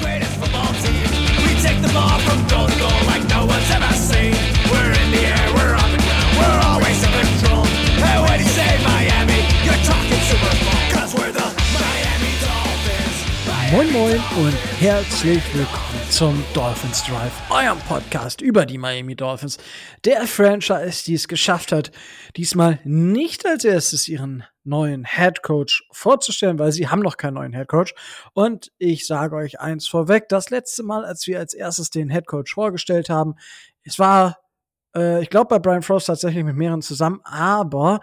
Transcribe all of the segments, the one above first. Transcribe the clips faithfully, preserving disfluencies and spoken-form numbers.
Moin Moin und herzlich willkommen zum Dolphins Drive, eurem Podcast über die Miami Dolphins, der Franchise, die es geschafft hat, diesmal nicht als erstes ihren neuen Headcoach vorzustellen, weil sie haben noch keinen neuen Headcoach. Und ich sage euch eins vorweg, das letzte Mal, als wir als erstes den Headcoach vorgestellt haben, es war, äh, ich glaube, bei Brian Flores tatsächlich mit mehreren zusammen, aber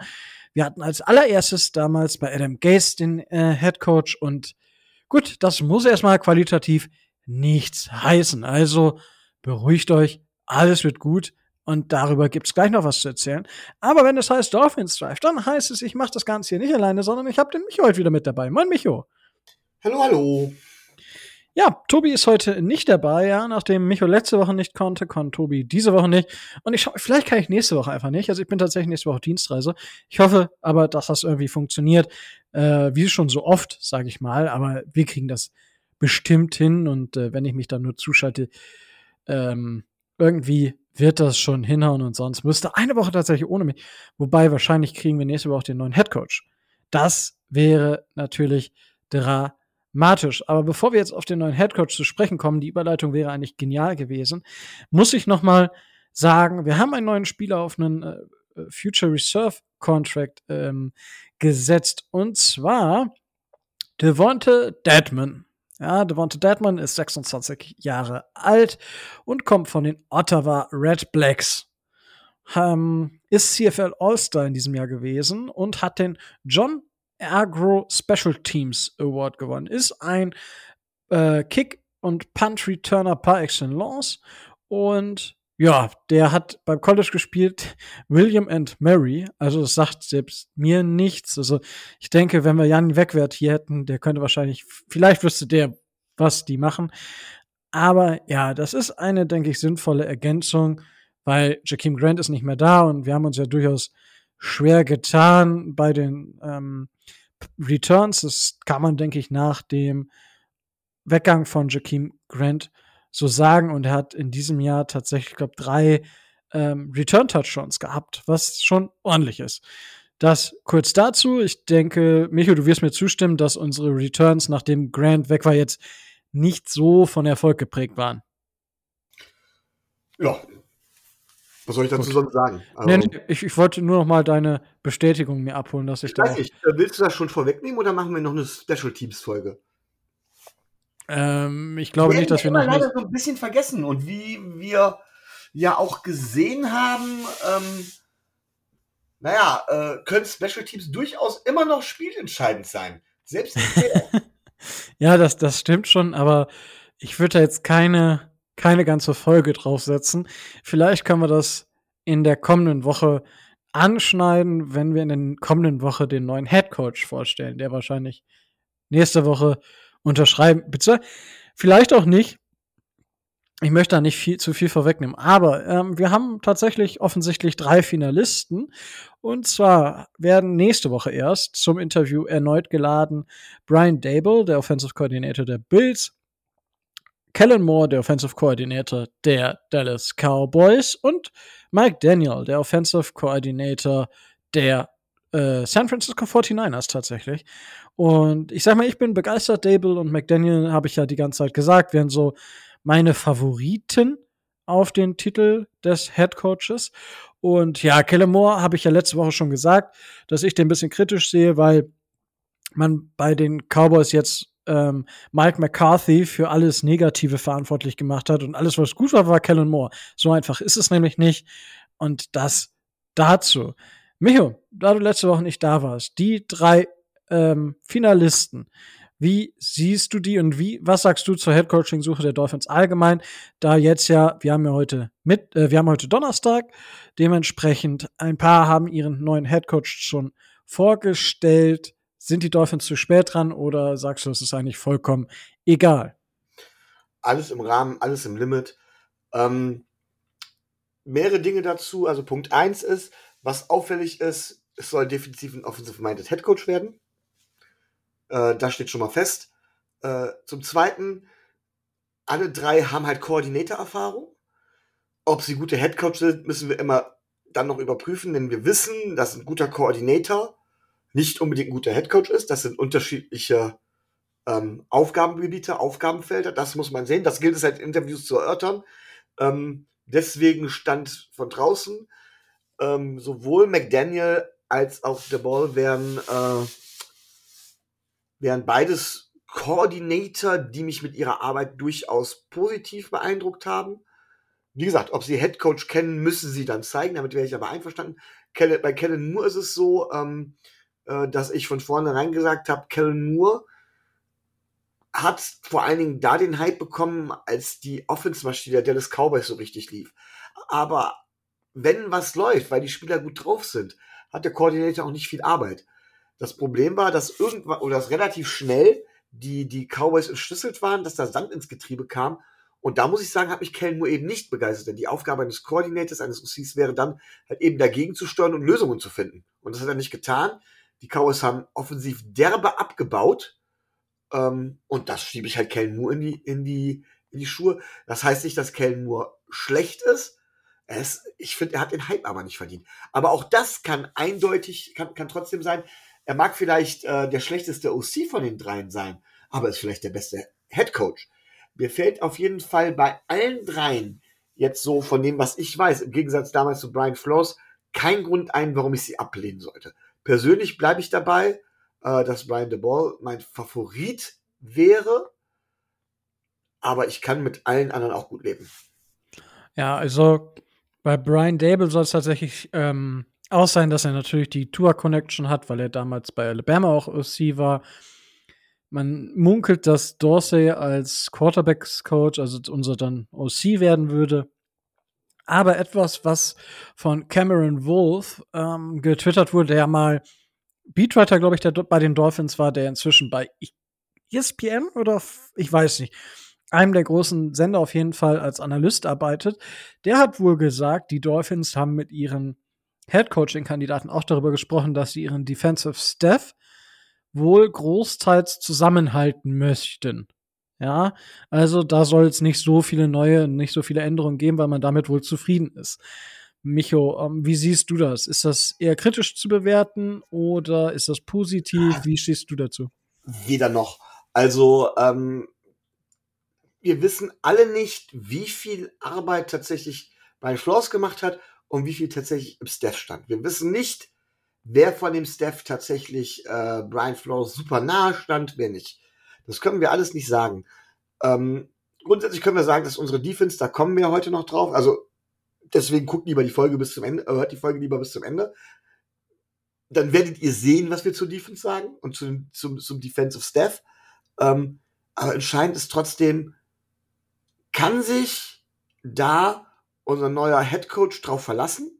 wir hatten als allererstes damals bei Adam Gase den äh, Headcoach und gut, das muss erstmal qualitativ nichts heißen. Also beruhigt euch, alles wird gut und darüber gibt's gleich noch was zu erzählen. Aber wenn es heißt Dolphins Drive, dann heißt es, ich mache das Ganze hier nicht alleine, sondern ich habe den Micho heute wieder mit dabei. Moin Micho. Hallo, hallo. Ja, Tobi ist heute nicht dabei, ja. Nachdem Micho letzte Woche nicht konnte, konnte Tobi diese Woche nicht. Und ich schaue, vielleicht kann ich nächste Woche einfach nicht. Also ich bin tatsächlich nächste Woche Dienstreise. Ich hoffe aber, dass das irgendwie funktioniert. Äh, wie schon so oft, sage ich mal. Aber wir kriegen das bestimmt hin. Und äh, wenn ich mich dann nur zuschalte, ähm, irgendwie wird das schon hinhauen. Und sonst müsste eine Woche tatsächlich ohne mich. Wobei, wahrscheinlich kriegen wir nächste Woche auch den neuen Headcoach. Das wäre natürlich dramatisch. Aber bevor wir jetzt auf den neuen Headcoach zu sprechen kommen, die Überleitung wäre eigentlich genial gewesen, muss ich nochmal sagen, wir haben einen neuen Spieler auf einen äh, Future Reserve Contract ähm, gesetzt, und zwar Devonta Deadman. Ja, Devonta Deadman ist sechsundzwanzig Jahre alt und kommt von den Ottawa Red Blacks. Ähm, ist C F L All-Star in diesem Jahr gewesen und hat den John Agro Special Teams Award gewonnen. Ist ein äh, Kick- und Punt-Returner par excellence. Und ja, der hat beim College gespielt William and Mary. Also das sagt selbst mir nichts. Also ich denke, wenn wir Jan Wegwert hier hätten, der könnte wahrscheinlich, vielleicht wüsste der, was die machen. Aber ja, das ist eine, denke ich, sinnvolle Ergänzung, weil Jakeem Grant ist nicht mehr da und wir haben uns ja durchaus schwer getan bei den ähm, Returns. Das kann man, denke ich, nach dem Weggang von Jakeem Grant so sagen. Und er hat in diesem Jahr tatsächlich, ich glaube, drei ähm, Return-Touchdowns gehabt, was schon ordentlich ist. Das kurz dazu. Ich denke, Micho, du wirst mir zustimmen, dass unsere Returns, nachdem Grant weg war, jetzt nicht so von Erfolg geprägt waren. Ja, was soll ich dazu sonst sagen? Also, nee, ich, ich wollte nur noch mal deine Bestätigung mir abholen, dass ich, ich da... Weiß nicht, willst du das schon vorwegnehmen oder machen wir noch eine Special-Teams-Folge? Ähm, ich glaube wir nicht, dass wir noch... Wir haben leider so ein bisschen vergessen. Und wie wir ja auch gesehen haben, ähm, naja, äh, können Special-Teams durchaus immer noch spielentscheidend sein. Selbst ja, das, das stimmt schon, aber ich würde da jetzt keine... keine ganze Folge draufsetzen. Vielleicht können wir das in der kommenden Woche anschneiden, wenn wir in der kommenden Woche den neuen Headcoach vorstellen, der wahrscheinlich nächste Woche unterschreiben, bitte, vielleicht auch nicht. Ich möchte da nicht viel, zu viel vorwegnehmen, aber ähm, wir haben tatsächlich offensichtlich drei Finalisten, und zwar werden nächste Woche erst zum Interview erneut geladen Brian Daboll, der Offensive Coordinator der Bills, Kellen Moore, der Offensive Coordinator der Dallas Cowboys, und Mike Daniel, der Offensive Coordinator der äh, San Francisco forty-niners tatsächlich. Und ich sag mal, ich bin begeistert. Dable und McDaniel, habe ich ja die ganze Zeit gesagt, wären so meine Favoriten auf den Titel des Head Coaches. Und ja, Kellen Moore habe ich ja letzte Woche schon gesagt, dass ich den ein bisschen kritisch sehe, weil man bei den Cowboys jetzt Mike McCarthy für alles Negative verantwortlich gemacht hat, und alles, was gut war, war Kellen Moore. So einfach ist es nämlich nicht. Und das dazu. Micho, da du letzte Woche nicht da warst, die drei ähm, Finalisten, wie siehst du die und wie, was sagst du zur Headcoaching-Suche der Dolphins allgemein? Da jetzt ja, wir haben ja heute mit, äh, wir haben heute Donnerstag, dementsprechend ein paar haben ihren neuen Headcoach schon vorgestellt. Sind die Dolphins zu spät dran oder sagst du, es ist eigentlich vollkommen egal? Alles im Rahmen, alles im Limit. Ähm, mehrere Dinge dazu. Also Punkt eins ist, was auffällig ist, es soll definitiv ein offensive-minded Headcoach werden. Äh, das steht schon mal fest. Äh, zum Zweiten, alle drei haben halt Koordinatorerfahrung. Ob sie gute Headcoach sind, müssen wir immer dann noch überprüfen, denn wir wissen, dass ein guter Koordinator nicht unbedingt ein guter Headcoach ist. Das sind unterschiedliche ähm, Aufgabengebiete, Aufgabenfelder. Das muss man sehen. Das gilt es halt in Interviews zu erörtern. Ähm, deswegen stand von draußen ähm, sowohl McDaniel als auch Daboll wären, äh, wären beides Koordinator, die mich mit ihrer Arbeit durchaus positiv beeindruckt haben. Wie gesagt, ob sie Headcoach kennen, müssen sie dann zeigen. Damit wäre ich aber einverstanden. Bei Kellen Moore ist es so, ähm, äh, dass ich von vornherein gesagt habe, Kellen Moore hat vor allen Dingen da den Hype bekommen, als die Offense-Maschine der Dallas Cowboys so richtig lief. Aber wenn was läuft, weil die Spieler gut drauf sind, hat der Koordinator auch nicht viel Arbeit. Das Problem war, dass irgendwann oder dass relativ schnell die, die Cowboys entschlüsselt waren, dass da Sand ins Getriebe kam. Und da muss ich sagen, hat mich Kellen Moore eben nicht begeistert, denn die Aufgabe eines Koordinators, eines O Cs wäre dann halt eben dagegen zu steuern und Lösungen zu finden. Und das hat er nicht getan. Die Cowboys haben offensiv derbe abgebaut. Ähm, und das schiebe ich halt Kellen Moore in die, in die, in die Schuhe. Das heißt nicht, dass Kellen Moore schlecht ist. Er ist, ich finde, er hat den Hype aber nicht verdient. Aber auch das kann eindeutig, kann, kann trotzdem sein. Er mag vielleicht äh, der schlechteste O C von den dreien sein, aber ist vielleicht der beste Head Coach. Mir fällt auf jeden Fall bei allen dreien jetzt so von dem, was ich weiß, im Gegensatz damals zu Brian Flores, kein Grund ein, warum ich sie ablehnen sollte. Persönlich bleibe ich dabei, äh, dass Brian Daboll mein Favorit wäre, aber ich kann mit allen anderen auch gut leben. Ja, also bei Brian Daboll soll es tatsächlich ähm, auch sein, dass er natürlich die Tua-Connection hat, weil er damals bei Alabama auch O C war. Man munkelt, dass Dorsey als Quarterbacks-Coach, also unser dann O C werden würde. Aber etwas, was von Cameron Wolf ähm, getwittert wurde, der mal Beatwriter, glaube ich, der bei den Dolphins war, der inzwischen bei E S P N oder ich weiß nicht, einem der großen Sender auf jeden Fall als Analyst arbeitet, der hat wohl gesagt, die Dolphins haben mit ihren Head-Coaching-Kandidaten auch darüber gesprochen, dass sie ihren Defensive Staff wohl großteils zusammenhalten möchten. Ja, also da soll es nicht so viele neue, nicht so viele Änderungen geben, weil man damit wohl zufrieden ist. Micho, ähm, wie siehst du das? Ist das eher kritisch zu bewerten oder ist das positiv? Wie stehst du dazu? Weder noch. Also, ähm, wir wissen alle nicht, wie viel Arbeit tatsächlich Brian Flores gemacht hat und wie viel tatsächlich im Staff stand. Wir wissen nicht, wer von dem Staff tatsächlich äh, Brian Flores super nahe stand, wer nicht. Das können wir alles nicht sagen. Ähm, grundsätzlich können wir sagen, dass unsere Defense, da kommen wir heute noch drauf, also deswegen guckt lieber die Folge bis zum Ende, äh, hört die Folge lieber bis zum Ende. Dann werdet ihr sehen, was wir zur Defense sagen und zu, zum, zum Defensive Staff. Ähm, aber entscheidend ist trotzdem, kann sich da unser neuer Head Coach drauf verlassen?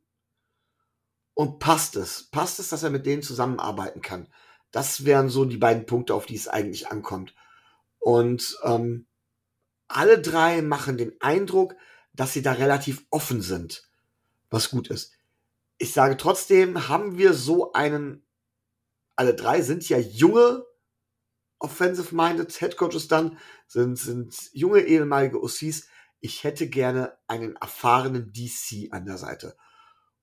Und passt es? Passt es, dass er mit denen zusammenarbeiten kann? Das wären so die beiden Punkte, auf die es eigentlich ankommt. Und ähm, alle drei machen den Eindruck, dass sie da relativ offen sind, was gut ist. Ich sage trotzdem, haben wir so einen, alle drei sind ja junge Offensive-Minded Headcoaches dann, sind, sind junge ehemalige O Cs. Ich hätte gerne einen erfahrenen D C an der Seite.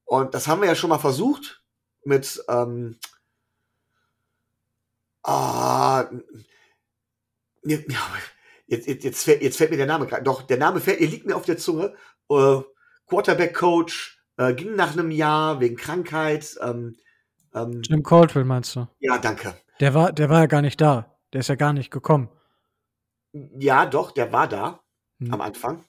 Und das haben wir ja schon mal versucht mit ähm, ah, jetzt, jetzt, jetzt, fällt, jetzt fällt mir der Name gerade, doch, der Name fällt, liegt mir auf der Zunge, äh, Quarterback-Coach, äh, ging nach einem Jahr wegen Krankheit. Ähm, ähm, Jim Caldwell meinst du? Ja, danke. Der war, der war ja gar nicht da, der ist ja gar nicht gekommen. Ja, doch, der war da, hm. am Anfang.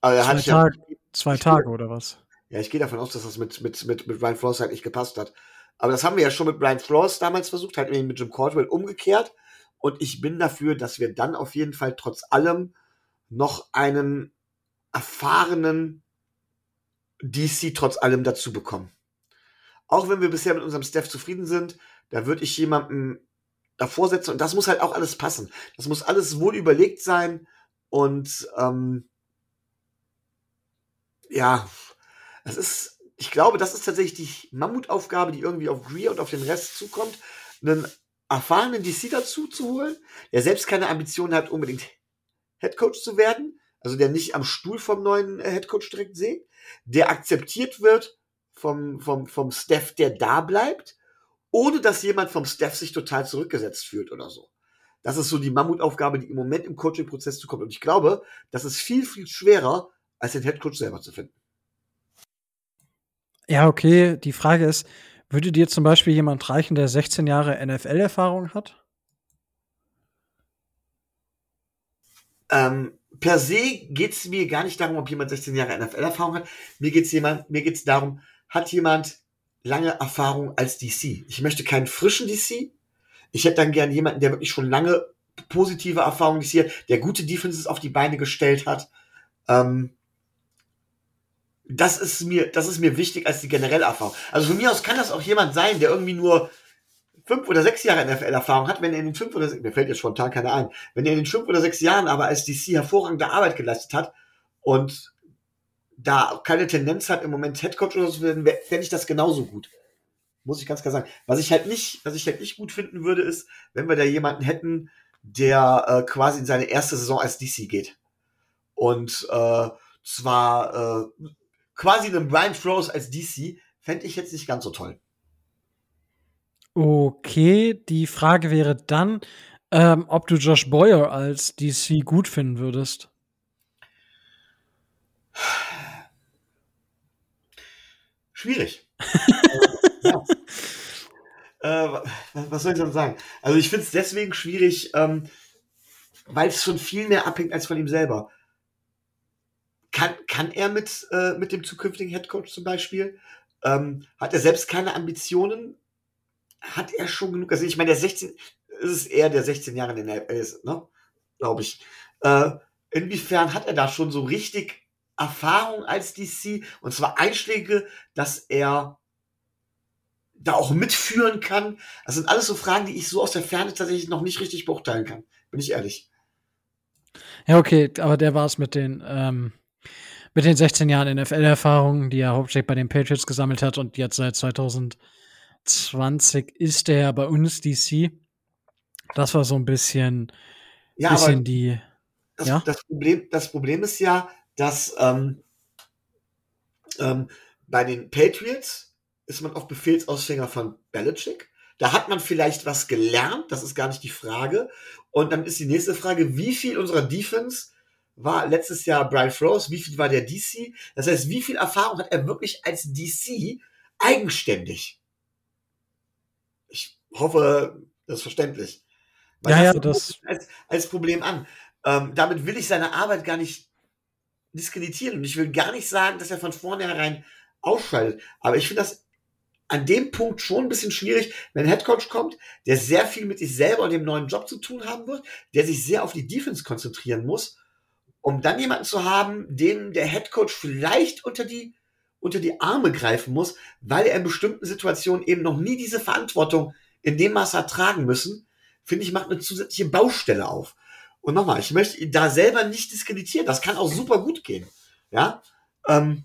Aber er zwei hat Tag, ja, zwei Tage oder was? Ja, ich gehe davon aus, dass das mit, mit, mit, mit Brian Flores halt nicht gepasst hat. Aber das haben wir ja schon mit Brian Flores damals versucht, halt mit Jim Caldwell umgekehrt. Und ich bin dafür, dass wir dann auf jeden Fall trotz allem noch einen erfahrenen D C trotz allem dazu bekommen. Auch wenn wir bisher mit unserem Staff zufrieden sind, da würde ich jemanden davor setzen. Und das muss halt auch alles passen. Das muss alles wohl überlegt sein. Und ähm, ja... Das ist, ich glaube, das ist tatsächlich die Mammutaufgabe, die irgendwie auf Greer und auf den Rest zukommt, einen erfahrenen D C dazu zu holen, der selbst keine Ambitionen hat, unbedingt Headcoach zu werden, also der nicht am Stuhl vom neuen Headcoach direkt sieht, der akzeptiert wird vom, vom, vom Staff, der da bleibt, ohne dass jemand vom Staff sich total zurückgesetzt fühlt oder so. Das ist so die Mammutaufgabe, die im Moment im Coaching-Prozess zukommt. Und ich glaube, das ist viel, viel schwerer, als den Headcoach selber zu finden. Ja, okay. Die Frage ist, würde dir zum Beispiel jemand reichen, der sechzehn Jahre N F L-Erfahrung hat? Ähm, per se geht es mir gar nicht darum, ob jemand sechzehn Jahre N F L-Erfahrung hat. Mir geht es jemand, mir geht's darum, hat jemand lange Erfahrung als D C? Ich möchte keinen frischen D C. Ich hätte dann gern jemanden, der wirklich schon lange positive Erfahrungen hat, der gute Defenses auf die Beine gestellt hat. Ähm, das ist mir, das ist mir wichtig als die generelle Erfahrung. Also von mir aus kann das auch jemand sein, der irgendwie nur fünf oder sechs Jahre N F L-Erfahrung hat, wenn er in den fünf oder sechs, mir fällt jetzt spontan keiner ein, wenn er in den fünf oder sechs Jahren aber als D C hervorragende Arbeit geleistet hat und da keine Tendenz hat, im Moment Headcoach oder so zu werden, fände ich das genauso gut. Muss ich ganz klar sagen. Was ich halt nicht, was ich halt nicht gut finden würde, ist, wenn wir da jemanden hätten, der äh, quasi in seine erste Saison als D C geht. Und äh, zwar äh, quasi einen Brian Flores als D C, fände ich jetzt nicht ganz so toll. Okay, die Frage wäre dann, ähm, ob du Josh Boyer als D C gut finden würdest. Schwierig. Ja. Äh, was soll ich dann sagen? Also ich finde es deswegen schwierig, ähm, weil es schon viel mehr abhängt als von ihm selber. Kann, kann er mit, äh, mit dem zukünftigen Headcoach zum Beispiel? Ähm, hat er selbst keine Ambitionen? Hat er schon genug? Also ich meine, der sechzehn, ist es eher der sechzehn Jahre, den er ist, ne? Glaube ich. Äh, inwiefern hat er da schon so richtig Erfahrung als D C? Und zwar Einschläge, dass er da auch mitführen kann. Das sind alles so Fragen, die ich so aus der Ferne tatsächlich noch nicht richtig beurteilen kann. Bin ich ehrlich. Ja, okay, aber der war es mit den ähm, mit den sechzehn Jahren N F L-Erfahrung, die er hauptsächlich bei den Patriots gesammelt hat und jetzt seit zwanzig zwanzig ist er ja bei uns D C. Das war so ein bisschen, ja, bisschen die... Das, ja? das, Problem, das Problem ist ja, dass ähm, ähm, bei den Patriots ist man auf Befehlsausfänger von Belichick. Da hat man vielleicht was gelernt, das ist gar nicht die Frage. Und dann ist die nächste Frage, wie viel unserer Defense war letztes Jahr Brian Flores, wie viel war der D C? Das heißt, wie viel Erfahrung hat er wirklich als D C eigenständig? Ich hoffe, das ist verständlich. Weil ja, das ja, das als, als Problem an. Ähm, damit will ich seine Arbeit gar nicht diskreditieren. Und ich will gar nicht sagen, dass er von vornherein ausschaltet. Aber ich finde das an dem Punkt schon ein bisschen schwierig, wenn ein Headcoach kommt, der sehr viel mit sich selber und dem neuen Job zu tun haben wird, der sich sehr auf die Defense konzentrieren muss, um dann jemanden zu haben, dem der Headcoach vielleicht unter die, unter die Arme greifen muss, weil er in bestimmten Situationen eben noch nie diese Verantwortung in dem Maße hat tragen müssen, finde ich, macht eine zusätzliche Baustelle auf. Und nochmal, ich möchte ihn da selber nicht diskreditieren, das kann auch super gut gehen. Ja, ähm,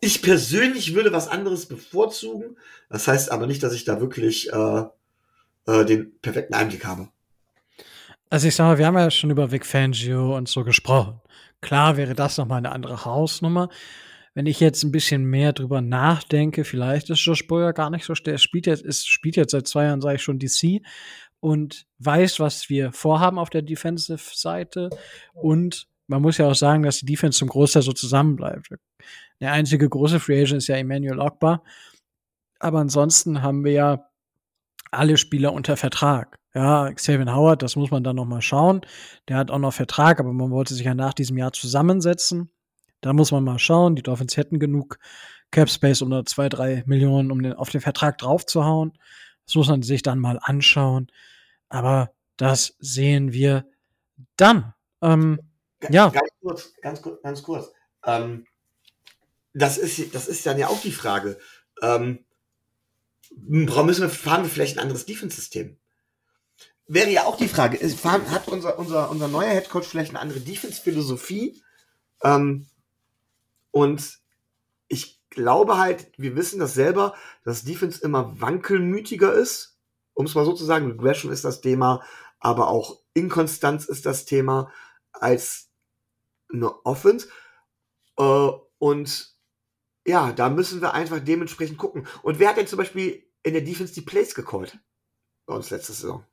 ich persönlich würde was anderes bevorzugen. Das heißt aber nicht, dass ich da wirklich äh, äh, den perfekten Einblick habe. Also ich sag mal, wir haben ja schon über Vic Fangio und so gesprochen. Klar wäre das nochmal eine andere Hausnummer. Wenn ich jetzt ein bisschen mehr drüber nachdenke, vielleicht ist Josh Boyer gar nicht so stark. Er spielt jetzt, ist, spielt jetzt seit zwei Jahren, sage ich schon, D C und weiß, was wir vorhaben auf der Defensive-Seite. Und man muss ja auch sagen, dass die Defense zum Großteil so zusammenbleibt. Der einzige große Free Agent ist ja Emmanuel Ogbah. Aber ansonsten haben wir ja alle Spieler unter Vertrag. Ja, Xavier Howard, das muss man dann nochmal schauen. Der hat auch noch Vertrag, aber man wollte sich ja nach diesem Jahr zusammensetzen. Da muss man mal schauen. Die Dolphins hätten genug Cap Space, um da zwei, drei Millionen um den, auf den Vertrag draufzuhauen. Das muss man sich dann mal anschauen. Aber das sehen wir dann. Ähm, Ja. Ganz kurz, ganz kurz, ganz kurz. Ähm, das ist, das ist dann ja auch die Frage. Ähm, warum müssen wir, fahren wir vielleicht ein anderes Defense-System? Wäre ja auch die Frage. Fahren, hat unser, unser, unser neuer Headcoach vielleicht eine andere Defense-Philosophie? Ähm, und ich glaube halt, wir wissen das selber, dass Defense immer wankelmütiger ist. Um es mal so zu sagen, Regression ist das Thema, aber auch Inkonstanz ist das Thema als eine Offense. Äh, und ja, da müssen wir einfach dementsprechend gucken. Und wer hat denn zum Beispiel in der Defense die Plays gecallt bei uns letzte Saison?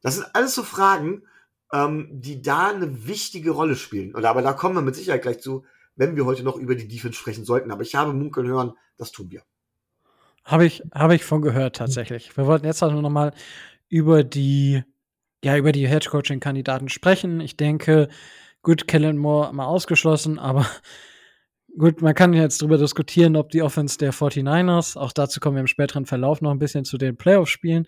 Das sind alles so Fragen, ähm, die da eine wichtige Rolle spielen. Und aber da kommen wir mit Sicherheit gleich zu, wenn wir heute noch über die Defense sprechen sollten. Aber ich habe munkeln hören, das tun wir. Habe ich, habe ich von gehört, tatsächlich. Wir wollten jetzt also nochmal über die, ja, über die Headcoaching-Kandidaten sprechen. Ich denke, gut, Kellen Moore mal ausgeschlossen, aber gut, man kann jetzt darüber diskutieren, ob die Offense der forty-niners, auch dazu kommen wir im späteren Verlauf noch ein bisschen zu den Playoff-Spielen,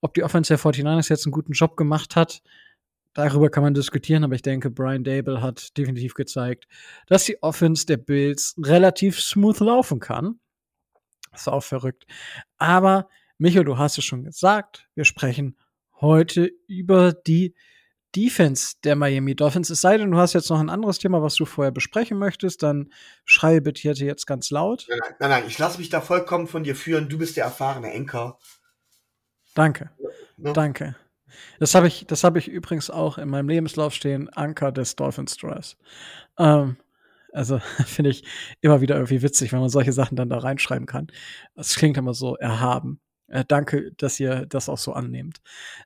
ob die Offense der forty-niners jetzt einen guten Job gemacht hat. Darüber kann man diskutieren, aber ich denke, Brian Daboll hat definitiv gezeigt, dass die Offense der Bills relativ smooth laufen kann. Das ist auch verrückt. Aber, Michael, du hast es schon gesagt, wir sprechen heute über die Defense der Miami Dolphins. Es sei denn, du hast jetzt noch ein anderes Thema, was du vorher besprechen möchtest, dann schreie bitte jetzt ganz laut. Nein, nein, nein, ich lasse mich da vollkommen von dir führen. Du bist der erfahrene Anchor. Danke, ja. Danke. Das habe ich, das hab ich übrigens auch in meinem Lebenslauf stehen, Anchor des Dolphins Drives. Ähm, also finde ich immer wieder irgendwie witzig, wenn man solche Sachen dann da reinschreiben kann. Das klingt immer so erhaben. Äh, danke, dass ihr das auch so annehmt.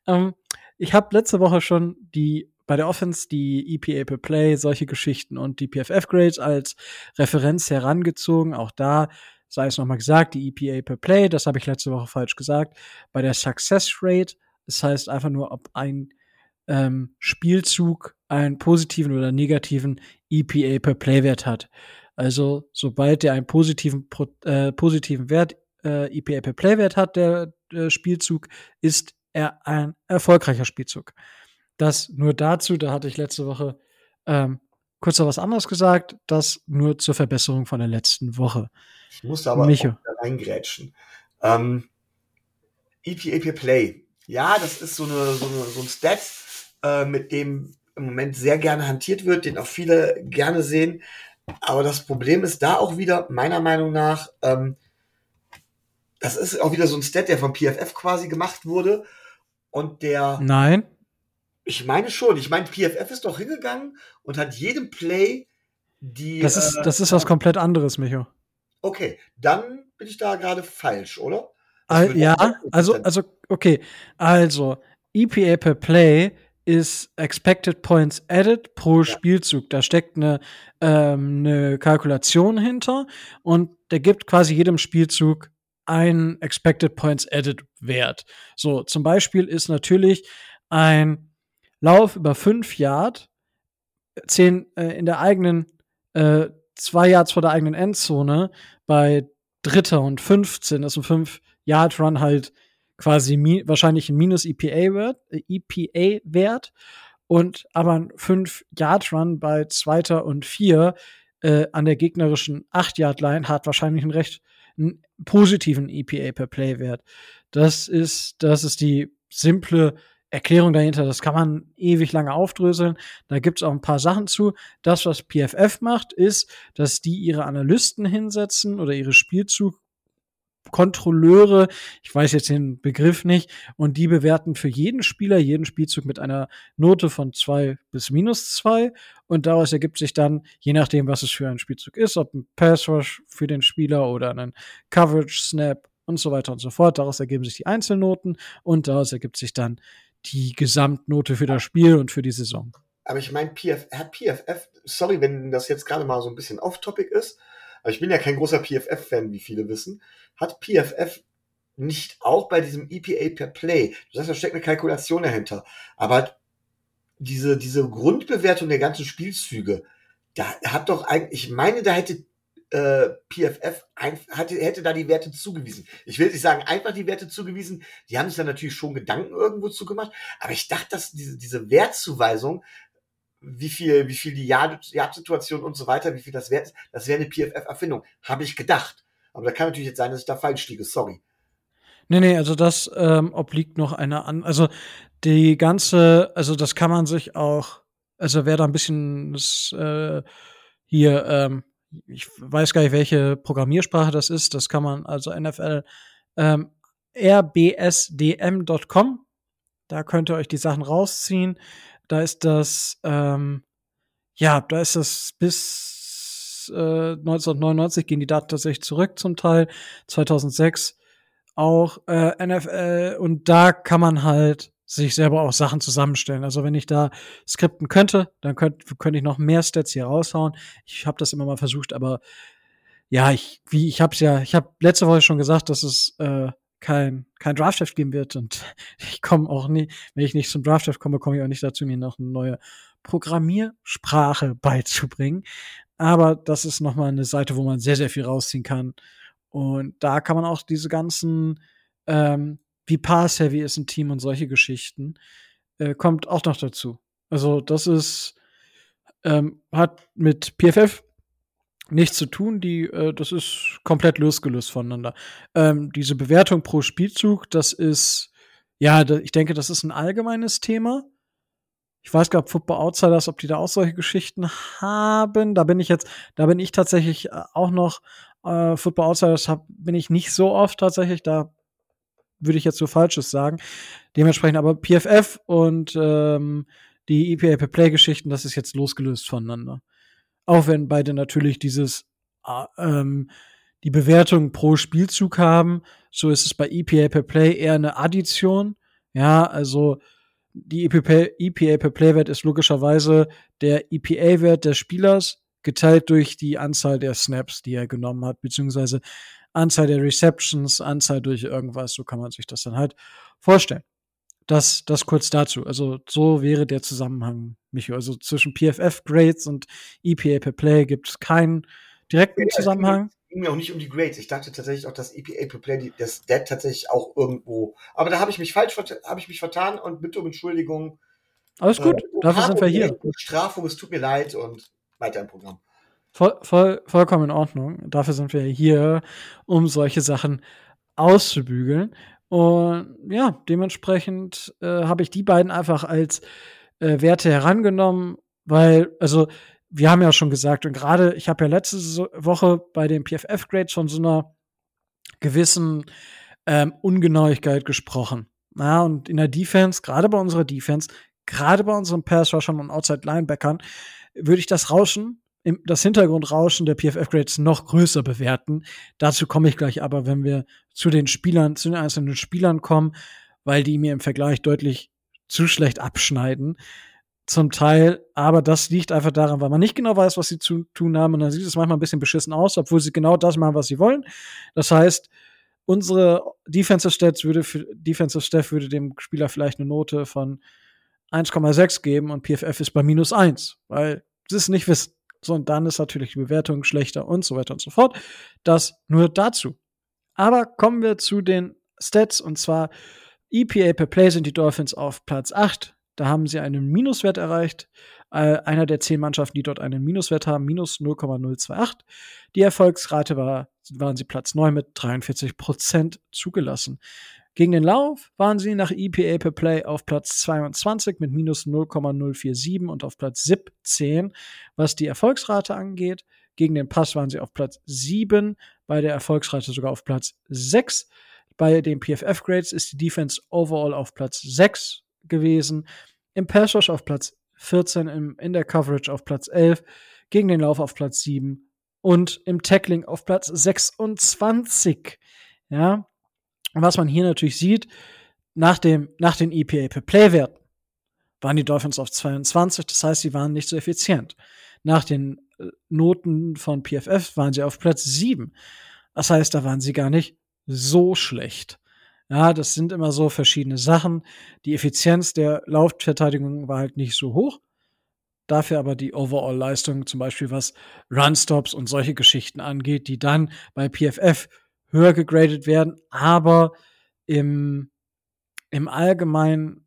Ähm, ich habe letzte Woche schon die bei der Offense die E P A per Play, solche Geschichten und die P F F-Grades als Referenz herangezogen. Auch da sei es nochmal gesagt, die E P A per Play, das habe ich letzte Woche falsch gesagt, bei der Success Rate. Das heißt einfach nur, ob ein ähm, Spielzug einen positiven oder negativen E P A per Play-Wert hat. Also sobald der einen positiven äh, positiven Wert äh, E P A per Play-Wert hat, der äh, Spielzug, ist er ein erfolgreicher Spielzug. Das nur dazu, da hatte ich letzte Woche ähm, kurz noch was anderes gesagt, das nur zur Verbesserung von der letzten Woche. Ich musste aber Micho. auch reingrätschen. Ähm, E P A per Play. Ja, das ist so, eine, so, eine, so ein Stat, äh, mit dem im Moment sehr gerne hantiert wird, den auch viele gerne sehen. Aber das Problem ist da auch wieder, meiner Meinung nach, ähm, das ist auch wieder so ein Stat, der vom P F F quasi gemacht wurde. Und der... Nein. Ich meine schon. Ich meine, P F F ist doch hingegangen und hat jedem Play die... Das ist, äh, das ist was komplett anderes, Micho. Okay, dann bin ich da gerade falsch, oder? Al- ja, also, also, okay. Also, E P A per Play ist Expected Points Added pro ja. Spielzug. Da steckt eine, ähm, eine Kalkulation hinter und der gibt quasi jedem Spielzug einen Expected Points Added Wert. So, zum Beispiel ist natürlich ein Lauf über fünf Yard zehn, äh, in der eigenen, äh, zwei Yards vor der eigenen Endzone bei Dritter und fünfzehn, das sind fünf Yard Run halt quasi mi- wahrscheinlich ein minus E P A-Wert, äh, E P A-Wert und aber ein fünf Yard Run bei zweiter und vier äh, an der gegnerischen acht Yard Line hat wahrscheinlich einen recht einen positiven E P A per Play-Wert. Das ist das ist die simple Erklärung dahinter. Das kann man ewig lange aufdröseln. Da gibt's auch ein paar Sachen zu. Das, was P F F macht, ist, dass die ihre Analysten hinsetzen oder ihre Spielzug Kontrolleure, ich weiß jetzt den Begriff nicht, und die bewerten für jeden Spieler, jeden Spielzug mit einer Note von zwei bis minus zwei und daraus ergibt sich dann, je nachdem, was es für ein Spielzug ist, ob ein Pass-Rush für den Spieler oder einen Coverage-Snap und so weiter und so fort, daraus ergeben sich die Einzelnoten und daraus ergibt sich dann die Gesamtnote für das Spiel und für die Saison. Aber ich meine, P F F, P F F, sorry, wenn das jetzt gerade mal so ein bisschen off-topic ist, aber ich bin ja kein großer P F F-Fan, wie viele wissen. Hat P F F nicht auch bei diesem E P A per Play, du sagst, da steckt eine Kalkulation dahinter, aber diese, diese Grundbewertung der ganzen Spielzüge, da hat doch eigentlich, ich meine, da hätte äh, P F F, ein, hatte, hätte da die Werte zugewiesen. Ich will nicht sagen, einfach die Werte zugewiesen, die haben sich da natürlich schon Gedanken irgendwo zu gemacht, aber ich dachte, dass diese, diese Wertzuweisung, wie viel, wie viel die Jagdsituation und so weiter, wie viel das wert ist, das wäre eine P F F-Erfindung. Habe ich gedacht. Aber da kann natürlich jetzt sein, dass ich da falsch liege. Sorry. Nee, nee, also das ähm, obliegt noch einer an. Also die ganze, also das kann man sich auch, also wer da ein bisschen das, äh, hier, ähm, ich weiß gar nicht, welche Programmiersprache das ist, das kann man, also N F L ähm, r b s d m dot com Da könnt ihr euch die Sachen rausziehen. Da ist das, ähm, ja, da ist das bis äh, neunzehnhundertneunundneunzig gehen die Daten tatsächlich zurück zum Teil, zweitausendsechs auch äh, N F L, und da kann man halt sich selber auch Sachen zusammenstellen. Also wenn ich da skripten könnte, dann könnte könnte ich noch mehr Stats hier raushauen. Ich habe das immer mal versucht, aber ja, ich wie ich habe es ja, ich habe letzte Woche schon gesagt, dass es äh, kein kein Draft-Heft geben wird, und ich komme auch nie, wenn ich nicht zum Draft-Heft komme, komme ich auch nicht dazu, mir noch eine neue Programmiersprache beizubringen. Aber das ist nochmal eine Seite, wo man sehr, sehr viel rausziehen kann. Und da kann man auch diese ganzen ähm, wie Pass-Heavy ist ein Team und solche Geschichten, äh, kommt auch noch dazu. Also das ist, ähm, hat mit P F F nichts zu tun, die, äh, das ist komplett losgelöst voneinander. Ähm, diese Bewertung pro Spielzug, das ist, ja, da, ich denke, das ist ein allgemeines Thema. Ich weiß gar nicht, Football Outsiders, ob die da auch solche Geschichten haben. Da bin ich jetzt, da bin ich tatsächlich auch noch, äh, Football Outsiders hab, bin ich nicht so oft tatsächlich, da würde ich jetzt so Falsches sagen. Dementsprechend aber P F F und ähm, die E P A per Play-Geschichten, das ist jetzt losgelöst voneinander. Auch wenn beide natürlich dieses äh, ähm, die Bewertung pro Spielzug haben, so ist es bei E P A per Play eher eine Addition. Ja, also die E P A per Play-Wert ist logischerweise der E P A-Wert des Spielers geteilt durch die Anzahl der Snaps, die er genommen hat, beziehungsweise Anzahl der Receptions, Anzahl durch irgendwas, so kann man sich das dann halt vorstellen. Das, das kurz dazu. Also so wäre der Zusammenhang, Micho. Also zwischen P F F-Grades und E P A per Play gibt es keinen direkten ja, Zusammenhang. Es ging mir auch nicht um die Grades. Ich dachte tatsächlich auch, dass E P A per Play, das Stat tatsächlich auch irgendwo. Aber da habe ich mich falsch habe ich mich vertan und bitte um Entschuldigung. Alles gut, äh, dafür sind wir hier. Bestrafung, es tut mir leid, und weiter im Programm. Voll, voll, vollkommen in Ordnung. Dafür sind wir hier, um solche Sachen auszubügeln. Und ja, dementsprechend äh, habe ich die beiden einfach als äh, Werte herangenommen, weil, also, wir haben ja schon gesagt, und gerade, ich habe ja letzte Woche bei den P F F-Grades von so einer gewissen ähm, Ungenauigkeit gesprochen. Ja, und in der Defense, gerade bei unserer Defense, gerade bei unseren Pass-Rushern und Outside-Linebackern, würde ich das Rauschen, das Hintergrundrauschen der P F F-Grades noch größer bewerten. Dazu komme ich gleich aber, wenn wir zu den Spielern, zu den einzelnen Spielern kommen, weil die mir im Vergleich deutlich zu schlecht abschneiden. Zum Teil, aber das liegt einfach daran, weil man nicht genau weiß, was sie zu tun haben, und dann sieht es manchmal ein bisschen beschissen aus, obwohl sie genau das machen, was sie wollen. Das heißt, unsere Defensive Stats würde für, Defensive Staff würde dem Spieler vielleicht eine Note von eins Komma sechs geben, und P F F ist bei minus eins, weil sie es nicht wissen. So, und dann ist natürlich die Bewertung schlechter und so weiter und so fort. Das nur dazu. Aber kommen wir zu den Stats, und zwar E P A per Play sind die Dolphins auf Platz acht. Da haben sie einen Minuswert erreicht. Äh, einer der zehn Mannschaften, die dort einen Minuswert haben, minus null Komma null zwei acht. Die Erfolgsrate war, waren sie Platz neun mit dreiundvierzig Prozent zugelassen. Gegen den Lauf waren sie nach E P A per Play auf Platz zweiundzwanzig mit minus null Komma null vier sieben und auf Platz siebzehn, was die Erfolgsrate angeht. Gegen den Pass waren sie auf Platz sieben, bei der Erfolgsrate sogar auf Platz sechs. Bei den P F F-Grades ist die Defense overall auf Platz sechs gewesen, im Pass Rush auf Platz vierzehn, im, in der Coverage auf Platz elf, gegen den Lauf auf Platz sieben und im Tackling auf Platz sechsundzwanzig. Ja, und was man hier natürlich sieht, nach dem, nach den E P A per Play-Werten waren die Dolphins auf zweiundzwanzig, das heißt, sie waren nicht so effizient. Nach den Noten von P F F waren sie auf Platz sieben. Das heißt, da waren sie gar nicht so schlecht. Ja, das sind immer so verschiedene Sachen. Die Effizienz der Laufverteidigung war halt nicht so hoch. Dafür aber die Overall-Leistung, zum Beispiel was Run-Stops und solche Geschichten angeht, die dann bei P F F höher gegradet werden, aber im, im allgemeinen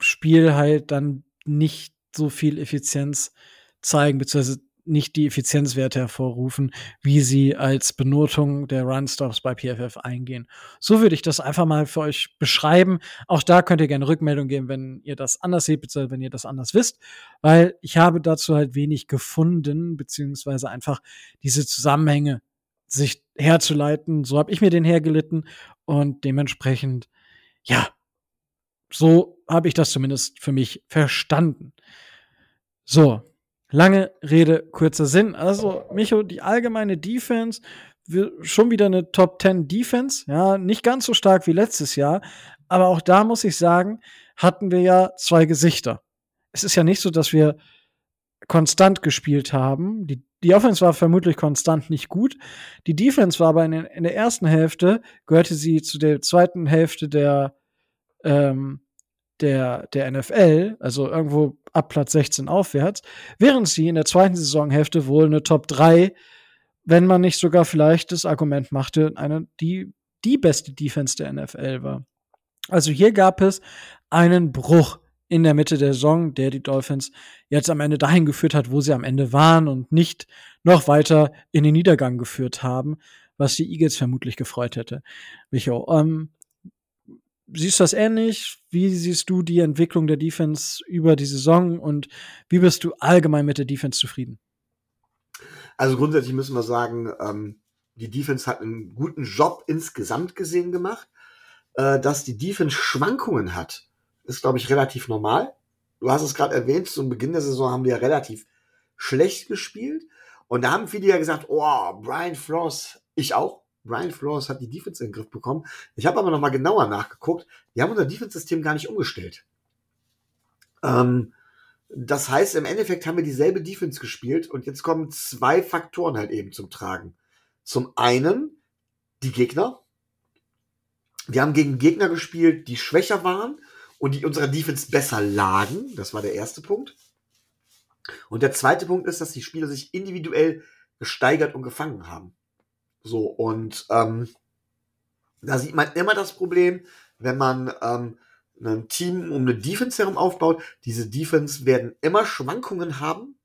Spiel halt dann nicht so viel Effizienz zeigen, beziehungsweise nicht die Effizienzwerte hervorrufen, wie sie als Benotung der Runstops bei P F F eingehen. So würde ich das einfach mal für euch beschreiben. Auch da könnt ihr gerne Rückmeldung geben, wenn ihr das anders seht, beziehungsweise wenn ihr das anders wisst, weil ich habe dazu halt wenig gefunden, beziehungsweise einfach diese Zusammenhänge sich herzuleiten. So habe ich mir den hergelitten, und dementsprechend, ja, So habe ich das zumindest für mich verstanden. So, lange Rede, kurzer Sinn. Also, Micho, die allgemeine Defense, schon wieder eine Top zehn Defense. Ja, nicht ganz so stark wie letztes Jahr. Aber auch da muss ich sagen, hatten wir ja zwei Gesichter. Es ist ja nicht so, dass wir konstant gespielt haben. Die, die Offense war vermutlich konstant nicht gut. Die Defense war aber in, den, in der ersten Hälfte, gehörte sie zu der zweiten Hälfte der, ähm, der, der N F L, also irgendwo ab Platz sechzehn aufwärts, während sie in der zweiten Saisonhälfte wohl eine Top drei, wenn man nicht sogar vielleicht das Argument machte, eine, die, die beste Defense der N F L war. Also hier gab es einen Bruch in der Mitte der Saison, der die Dolphins jetzt am Ende dahin geführt hat, wo sie am Ende waren und nicht noch weiter in den Niedergang geführt haben, was die Eagles vermutlich gefreut hätte. Micho, ähm, siehst du das ähnlich? Wie siehst du die Entwicklung der Defense über die Saison und wie bist du allgemein mit der Defense zufrieden? Also grundsätzlich müssen wir sagen, ähm, die Defense hat einen guten Job insgesamt gesehen gemacht. Äh, dass die Defense Schwankungen hat, ist, glaube ich, relativ normal. Du hast es gerade erwähnt, zum Beginn der Saison haben wir ja relativ schlecht gespielt. Und da haben viele ja gesagt, oh, Brian Flores, ich auch. Brian Flores hat die Defense in den Griff bekommen. Ich habe aber nochmal genauer nachgeguckt. Die haben unser Defense-System gar nicht umgestellt. Ähm, das heißt, im Endeffekt haben wir dieselbe Defense gespielt. Und jetzt kommen zwei Faktoren halt eben zum Tragen. Zum einen die Gegner. Wir haben gegen Gegner gespielt, die schwächer waren und die unserer Defense besser lagen. Das war der erste Punkt. Und der zweite Punkt ist, dass die Spieler sich individuell gesteigert und gefangen haben. So, und ähm, da sieht man immer das Problem, wenn man ähm, ein Team um eine Defense herum aufbaut. Diese Defense werden immer Schwankungen haben.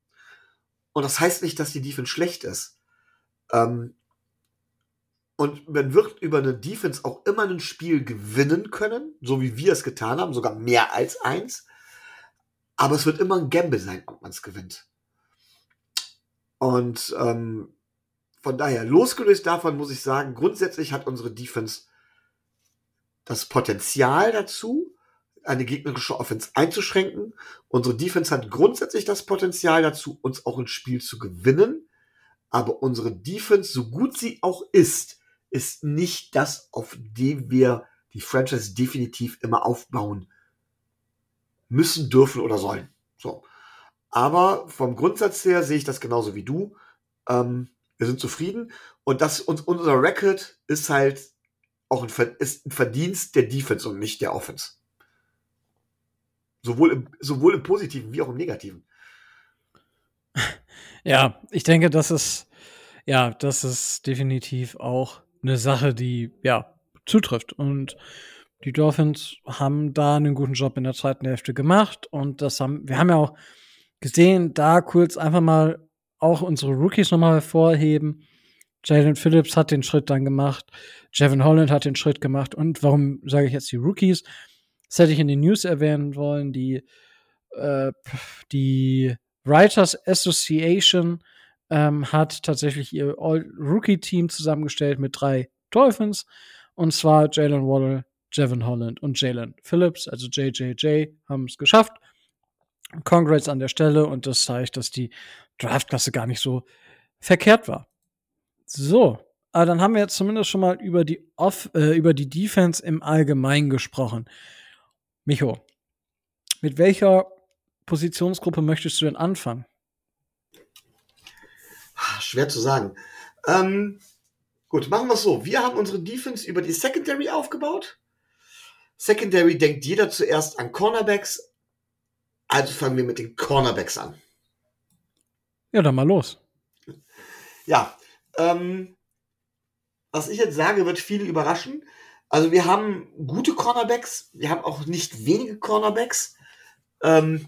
Und das heißt nicht, dass die Defense schlecht ist. Ähm, Und man wird über eine Defense auch immer ein Spiel gewinnen können, so wie wir es getan haben, sogar mehr als eins. Aber es wird immer ein Gamble sein, ob man es gewinnt. Und ähm, von daher, losgelöst davon muss ich sagen, grundsätzlich hat unsere Defense das Potenzial dazu, eine gegnerische Offense einzuschränken. Unsere Defense hat grundsätzlich das Potenzial dazu, uns auch ein Spiel zu gewinnen. Aber unsere Defense, so gut sie auch ist, ist nicht das, auf dem wir die Franchise definitiv immer aufbauen müssen, dürfen oder sollen. So. Aber vom Grundsatz her sehe ich das genauso wie du. Ähm, wir sind zufrieden. Und das, uns, unser Record ist halt auch ein, ist ein Verdienst der Defense und nicht der Offense. Sowohl im, sowohl im Positiven wie auch im Negativen. Ja, ich denke, das ist, ja, das ist definitiv auch eine Sache, die, ja, zutrifft. Und die Dolphins haben da einen guten Job in der zweiten Hälfte gemacht. Und das haben, wir haben ja auch gesehen, da kurz einfach mal auch unsere Rookies nochmal hervorheben. Jalen Phillips hat den Schritt dann gemacht. Jevon Holland hat den Schritt gemacht. Und warum sage ich jetzt die Rookies? Das hätte ich in den News erwähnen wollen, die, äh, die, Writers Association ähm, hat tatsächlich ihr All-Rookie-Team zusammengestellt mit drei Dolphins, und zwar Jalen Waddle, Jevon Holland und Jalen Phillips, also J J J, haben es geschafft. Congrats an der Stelle, und das zeigt, dass die Draftklasse gar nicht so verkehrt war. So, aber dann haben wir jetzt zumindest schon mal über die, Off- äh, über die Defense im Allgemeinen gesprochen. Micho, mit welcher Positionsgruppe möchtest du denn anfangen? Schwer zu sagen. Ähm, gut, machen wir es so. Wir haben unsere Defense über die Secondary aufgebaut. Secondary denkt jeder zuerst an Cornerbacks. Also fangen wir mit den Cornerbacks an. Ja, dann mal los. Ja, ähm, was ich jetzt sage, wird viele überraschen. Also wir haben gute Cornerbacks. Wir haben auch nicht wenige Cornerbacks. Ähm,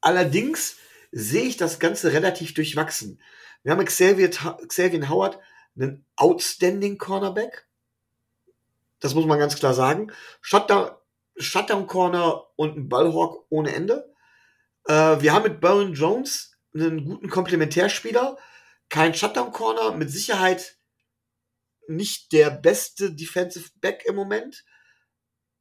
Allerdings sehe ich das Ganze relativ durchwachsen. Wir haben Xavier, Xavier Howard, einen outstanding Cornerback. Das muss man ganz klar sagen. Shutdown, Shutdown Corner und ein Ballhawk ohne Ende. Äh, wir haben mit Byron Jones einen guten Komplementärspieler. Kein Shutdown Corner, mit Sicherheit nicht der beste Defensive Back im Moment.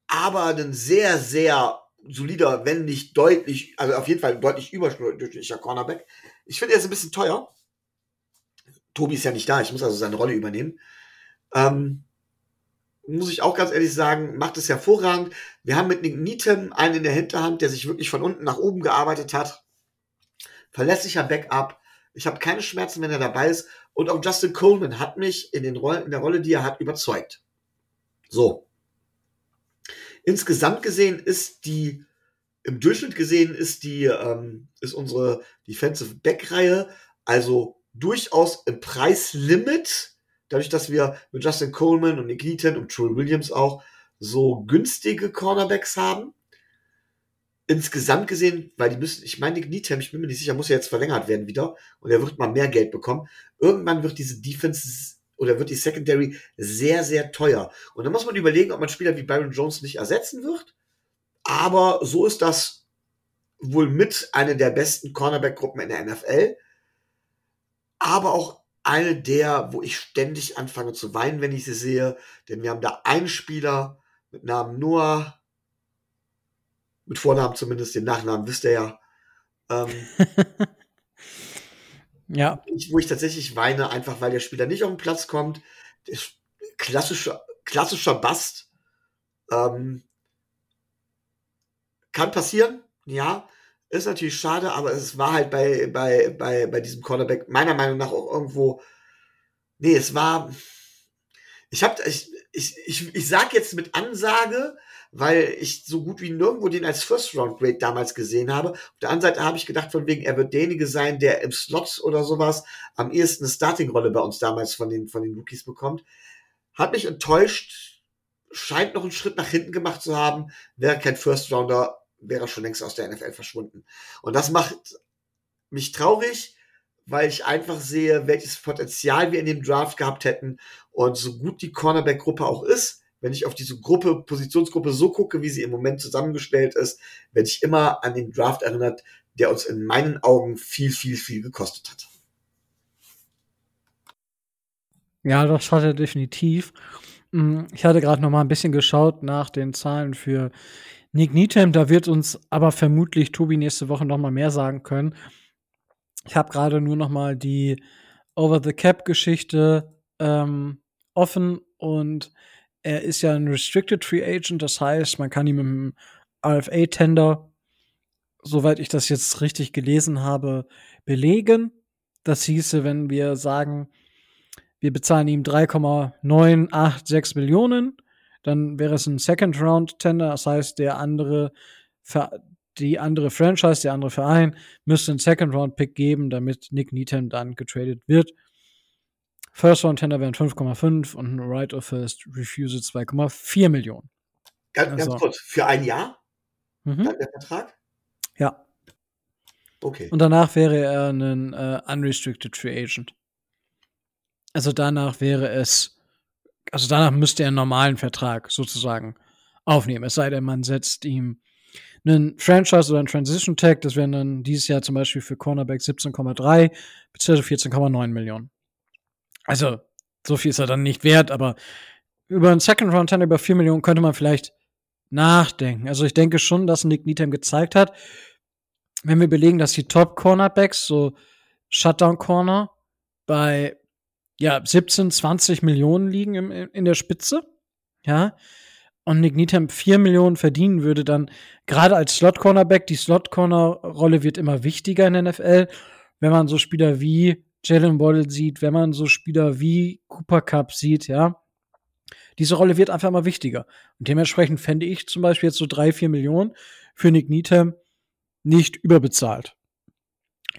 aber ein sehr, sehr solider, wenn nicht deutlich, also auf jeden Fall ein deutlich überdurchschnittlicher Cornerback. Ich finde, er ist ein bisschen teuer. Tobi ist ja nicht da, ich muss also seine Rolle übernehmen. Ähm, muss ich auch ganz ehrlich sagen, macht es hervorragend. Wir haben mit Nick Needham einen in der Hinterhand, der sich wirklich von unten nach oben gearbeitet hat. Verlässlicher Backup. Ich habe keine Schmerzen, wenn er dabei ist. Und auch Justin Coleman hat mich in, den Rollen, in der Rolle, die er hat, überzeugt. So. Insgesamt gesehen ist die, im Durchschnitt gesehen ist die, ähm, ist unsere Defensive Back-Reihe also durchaus im Preislimit. Dadurch, dass wir mit Justin Coleman und Nick Needham und Troy Williams auch so günstige Cornerbacks haben. Insgesamt gesehen, weil die müssen, ich meine, Nick Needham, ich bin mir nicht sicher, muss ja jetzt verlängert werden wieder und er wird mal mehr Geld bekommen. Irgendwann wird diese Defense oder wird die Secondary sehr, sehr teuer. Und dann muss man überlegen, ob man Spieler wie Byron Jones nicht ersetzen wird. Aber so ist das wohl mit eine der besten Cornerback-Gruppen in der N F L. Aber auch eine der, wo ich ständig anfange zu weinen, wenn ich sie sehe. Denn wir haben da einen Spieler mit Namen Noah, mit Vornamen zumindest, den Nachnamen wisst ihr ja. Ähm, ja. Wo ich tatsächlich weine, einfach weil der Spieler nicht auf den Platz kommt. Klassischer, klassischer Bust. Ähm, kann passieren, ja. Ist natürlich schade, aber es war halt bei, bei, bei, bei diesem Cornerback meiner Meinung nach auch irgendwo. Nee, es war. Ich hab, ich, ich, ich, ich sag jetzt mit Ansage, weil ich so gut wie nirgendwo den als First-Round-Grade damals gesehen habe. Auf der anderen Seite habe ich gedacht, von wegen, er wird derjenige sein, der im Slot oder sowas am ehesten eine Starting-Rolle bei uns damals von den, von den Rookies bekommt. Hat mich enttäuscht, scheint noch einen Schritt nach hinten gemacht zu haben, wäre kein First-Rounder, wäre schon längst aus der N F L verschwunden. Und das macht mich traurig, weil ich einfach sehe, welches Potenzial wir in dem Draft gehabt hätten. Und so gut die Cornerback-Gruppe auch ist, wenn ich auf diese Gruppe, Positionsgruppe so gucke, wie sie im Moment zusammengestellt ist, werde ich immer an den Draft erinnert, der uns in meinen Augen viel, viel, viel gekostet hat. Ja, das hat er definitiv. Ich hatte gerade noch mal ein bisschen geschaut nach den Zahlen für Nick Needham, da wird uns aber vermutlich Tobi nächste Woche noch mal mehr sagen können. Ich habe gerade nur noch mal die Over-the-Cap-Geschichte ähm, offen und er ist ja ein Restricted Free Agent, das heißt, man kann ihn mit dem R F A-Tender, soweit ich das jetzt richtig gelesen habe, belegen. Das hieße, wenn wir sagen, wir bezahlen ihm drei Komma neun acht sechs Millionen, dann wäre es ein Second-Round-Tender, das heißt, der andere, die andere Franchise, der andere Verein müsste einen Second-Round-Pick geben, damit Nick Needham dann getradet wird. First-Round-Tender wären fünf Komma fünf und ein Right-of-First-Refusal zwei Komma vier Millionen. Ganz, also. ganz kurz, für ein Jahr? Mhm. Dann der Vertrag? Ja. Okay. Und danach wäre er ein äh, Unrestricted Free Agent. Also danach wäre es, also danach müsste er einen normalen Vertrag sozusagen aufnehmen. Es sei denn, man setzt ihm einen Franchise oder einen Transition Tag, das wären dann dieses Jahr zum Beispiel für Cornerback siebzehn Komma drei bzw. vierzehn Komma neun Millionen. Also, so viel ist er dann nicht wert, aber über einen Second-Round-Tender über vier Millionen könnte man vielleicht nachdenken. Also ich denke schon, dass Nick Needham gezeigt hat, wenn wir belegen, dass die Top-Cornerbacks, so Shutdown-Corner, bei ja siebzehn, zwanzig Millionen liegen im, in der Spitze, ja, und Nick Needham vier Millionen verdienen würde, dann gerade als Slot-Cornerback, die Slot-Corner-Rolle wird immer wichtiger in der N F L, wenn man so Spieler wie Jalen Waddle sieht, wenn man so Spieler wie Cooper Kupp sieht, ja. Diese Rolle wird einfach immer wichtiger. Und dementsprechend fände ich zum Beispiel jetzt so drei, vier Millionen für Nick Needham nicht überbezahlt.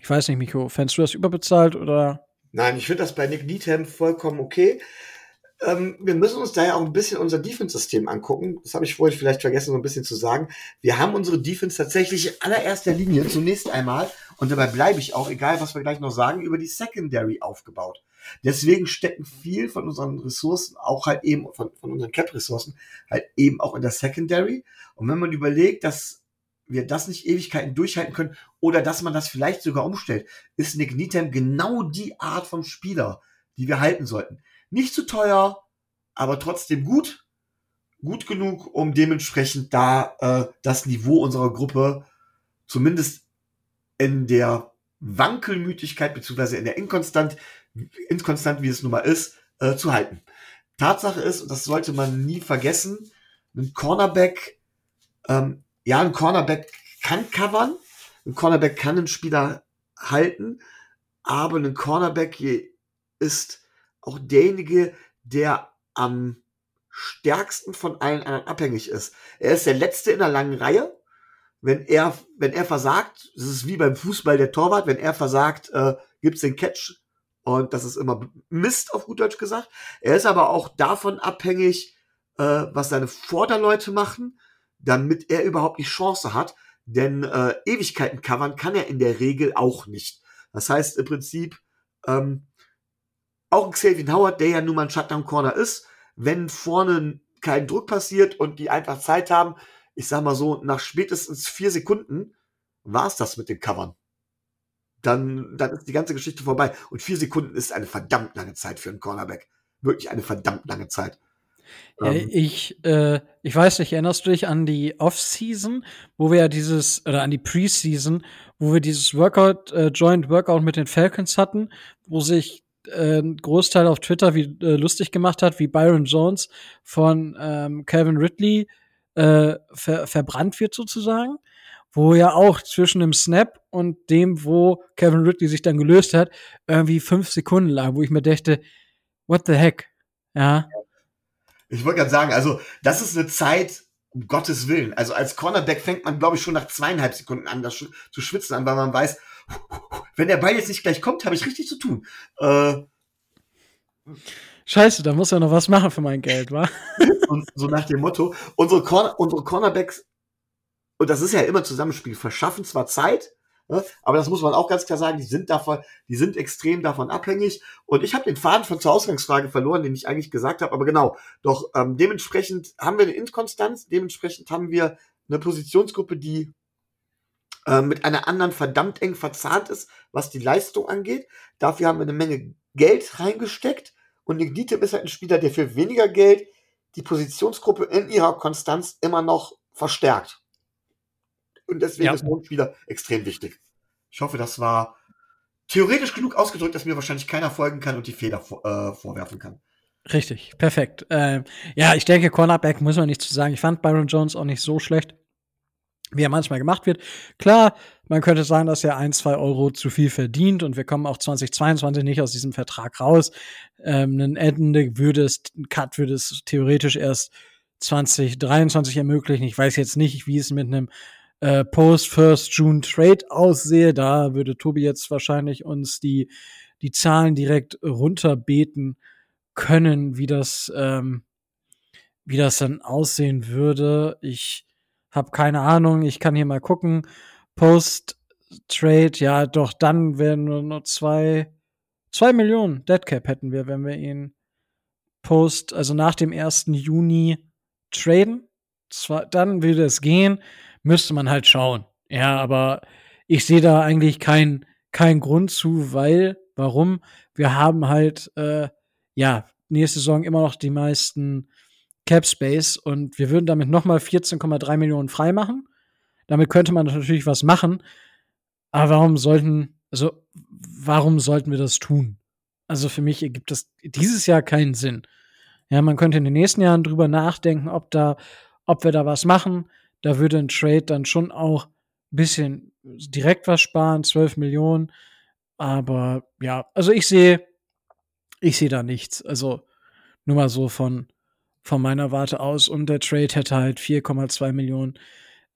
Ich weiß nicht, Micho, fändest du das überbezahlt oder? Nein, ich finde das bei Nick Needham vollkommen okay. Ähm, wir müssen uns da ja auch ein bisschen unser Defense-System angucken. Das habe ich vorhin vielleicht vergessen, so ein bisschen zu sagen. Wir haben unsere Defense tatsächlich in allererster Linie zunächst einmal, und dabei bleibe ich auch, egal was wir gleich noch sagen, über die Secondary aufgebaut. Deswegen stecken viel von unseren Ressourcen, auch halt eben von, von unseren Cap-Ressourcen, halt eben auch in der Secondary. Und wenn man überlegt, dass wir das nicht Ewigkeiten durchhalten können oder dass man das vielleicht sogar umstellt, ist Nick Needham genau die Art von Spieler, die wir halten sollten. Nicht zu teuer, aber trotzdem gut. gut genug, um dementsprechend da äh, das Niveau unserer Gruppe zumindest in der Wankelmütigkeit beziehungsweise in der Inkonstanz, Inkonstanz, wie es nun mal ist, äh, zu halten. Tatsache ist, und das sollte man nie vergessen, ein Cornerback, ähm, ja, ein Cornerback kann covern, ein Cornerback kann einen Spieler halten, aber ein Cornerback ist auch derjenige, der am stärksten von allen anderen abhängig ist. Er ist der Letzte in der langen Reihe. Wenn er, wenn er versagt, das ist wie beim Fußball der Torwart, wenn er versagt, äh, gibt's den Catch. Und das ist immer Mist, auf gut Deutsch gesagt. Er ist aber auch davon abhängig, äh, was seine Vorderleute machen, damit er überhaupt die Chance hat. Denn äh, Ewigkeiten covern kann er in der Regel auch nicht. Das heißt im Prinzip, ähm, auch ein Xavier Howard, der ja nun mal ein Shutdown-Corner ist, wenn vorne kein Druck passiert und die einfach Zeit haben, ich sag mal so, nach spätestens vier Sekunden war's das mit den Covern. Dann, dann ist die ganze Geschichte vorbei. Und vier Sekunden ist eine verdammt lange Zeit für einen Cornerback. Wirklich eine verdammt lange Zeit. Ja, ähm. Ich, äh, ich weiß nicht, erinnerst du dich an die Off-Season, wo wir ja dieses, oder an die Preseason, wo wir dieses Workout, äh, Joint Workout mit den Falcons hatten, wo sich ein Großteil auf Twitter wie äh, lustig gemacht hat, wie Byron Jones von ähm, Calvin Ridley äh, ver- verbrannt wird sozusagen, wo ja auch zwischen dem Snap und dem, wo Calvin Ridley sich dann gelöst hat, irgendwie fünf Sekunden lang, wo ich mir dachte, what the heck? Ja. Ich wollte gerade sagen, also das ist eine Zeit, um Gottes Willen, also als Cornerback fängt man, glaube ich, schon nach zweieinhalb Sekunden an, das sch- zu schwitzen an, weil man weiß, wenn der Ball jetzt nicht gleich kommt, habe ich richtig zu tun. Äh, Scheiße, da muss er noch was machen für mein Geld, wa? Und so nach dem Motto, unsere, Corner, unsere Cornerbacks, und das ist ja immer Zusammenspiel, verschaffen zwar Zeit, ne, aber das muss man auch ganz klar sagen, die sind davon, die sind extrem davon abhängig. Und ich habe den Faden von zur Ausgangsfrage verloren, den ich eigentlich gesagt habe, aber genau, doch ähm, dementsprechend haben wir eine Inkonstanz, dementsprechend haben wir eine Positionsgruppe, die mit einer anderen verdammt eng verzahnt ist, was die Leistung angeht. Dafür haben wir eine Menge Geld reingesteckt und Nick Needham ist halt ein Spieler, der für weniger Geld die Positionsgruppe in ihrer Konstanz immer noch verstärkt. Und deswegen ja. ist so ein Spieler extrem wichtig. Ich hoffe, das war theoretisch genug ausgedrückt, dass mir wahrscheinlich keiner folgen kann und die Fehler äh, vorwerfen kann. Richtig, perfekt. Ähm, ja, ich denke, Cornerback muss man nicht zu sagen. Ich fand Byron Jones auch nicht so schlecht, wie er manchmal gemacht wird. Klar, man könnte sagen, dass er ein, zwei Euro zu viel verdient und wir kommen auch zwanzig zweiundzwanzig nicht aus diesem Vertrag raus. Ähm, ein Ende würde es, ein Cut würde es theoretisch erst zwanzig dreiundzwanzig ermöglichen. Ich weiß jetzt nicht, wie es mit einem äh, Post-First-June-Trade aussehe. Da würde Tobi jetzt wahrscheinlich uns die, die Zahlen direkt runterbeten können, wie das, ähm, wie das dann aussehen würde. Ich Hab keine Ahnung, ich kann hier mal gucken. Post-Trade, ja, doch, dann wären nur noch zwei, zwei Millionen Deadcap hätten wir, wenn wir ihn post, also nach dem ersten Juni traden. Zwar, dann würde es gehen, müsste man halt schauen. Ja, aber ich sehe da eigentlich keinen keinen Grund zu, weil, warum? Wir haben halt, äh, ja, nächste Saison immer noch die meisten Cap Space und wir würden damit nochmal vierzehn Komma drei Millionen freimachen. Damit könnte man natürlich was machen. Aber warum sollten, also, warum sollten wir das tun? Also für mich ergibt das dieses Jahr keinen Sinn. Ja, man könnte in den nächsten Jahren drüber nachdenken, ob da, ob wir da was machen. Da würde ein Trade dann schon auch ein bisschen direkt was sparen, zwölf Millionen. Aber ja, also ich sehe, ich sehe da nichts. Also nur mal so von von meiner Warte aus und der Trade hätte halt vier Komma zwei Millionen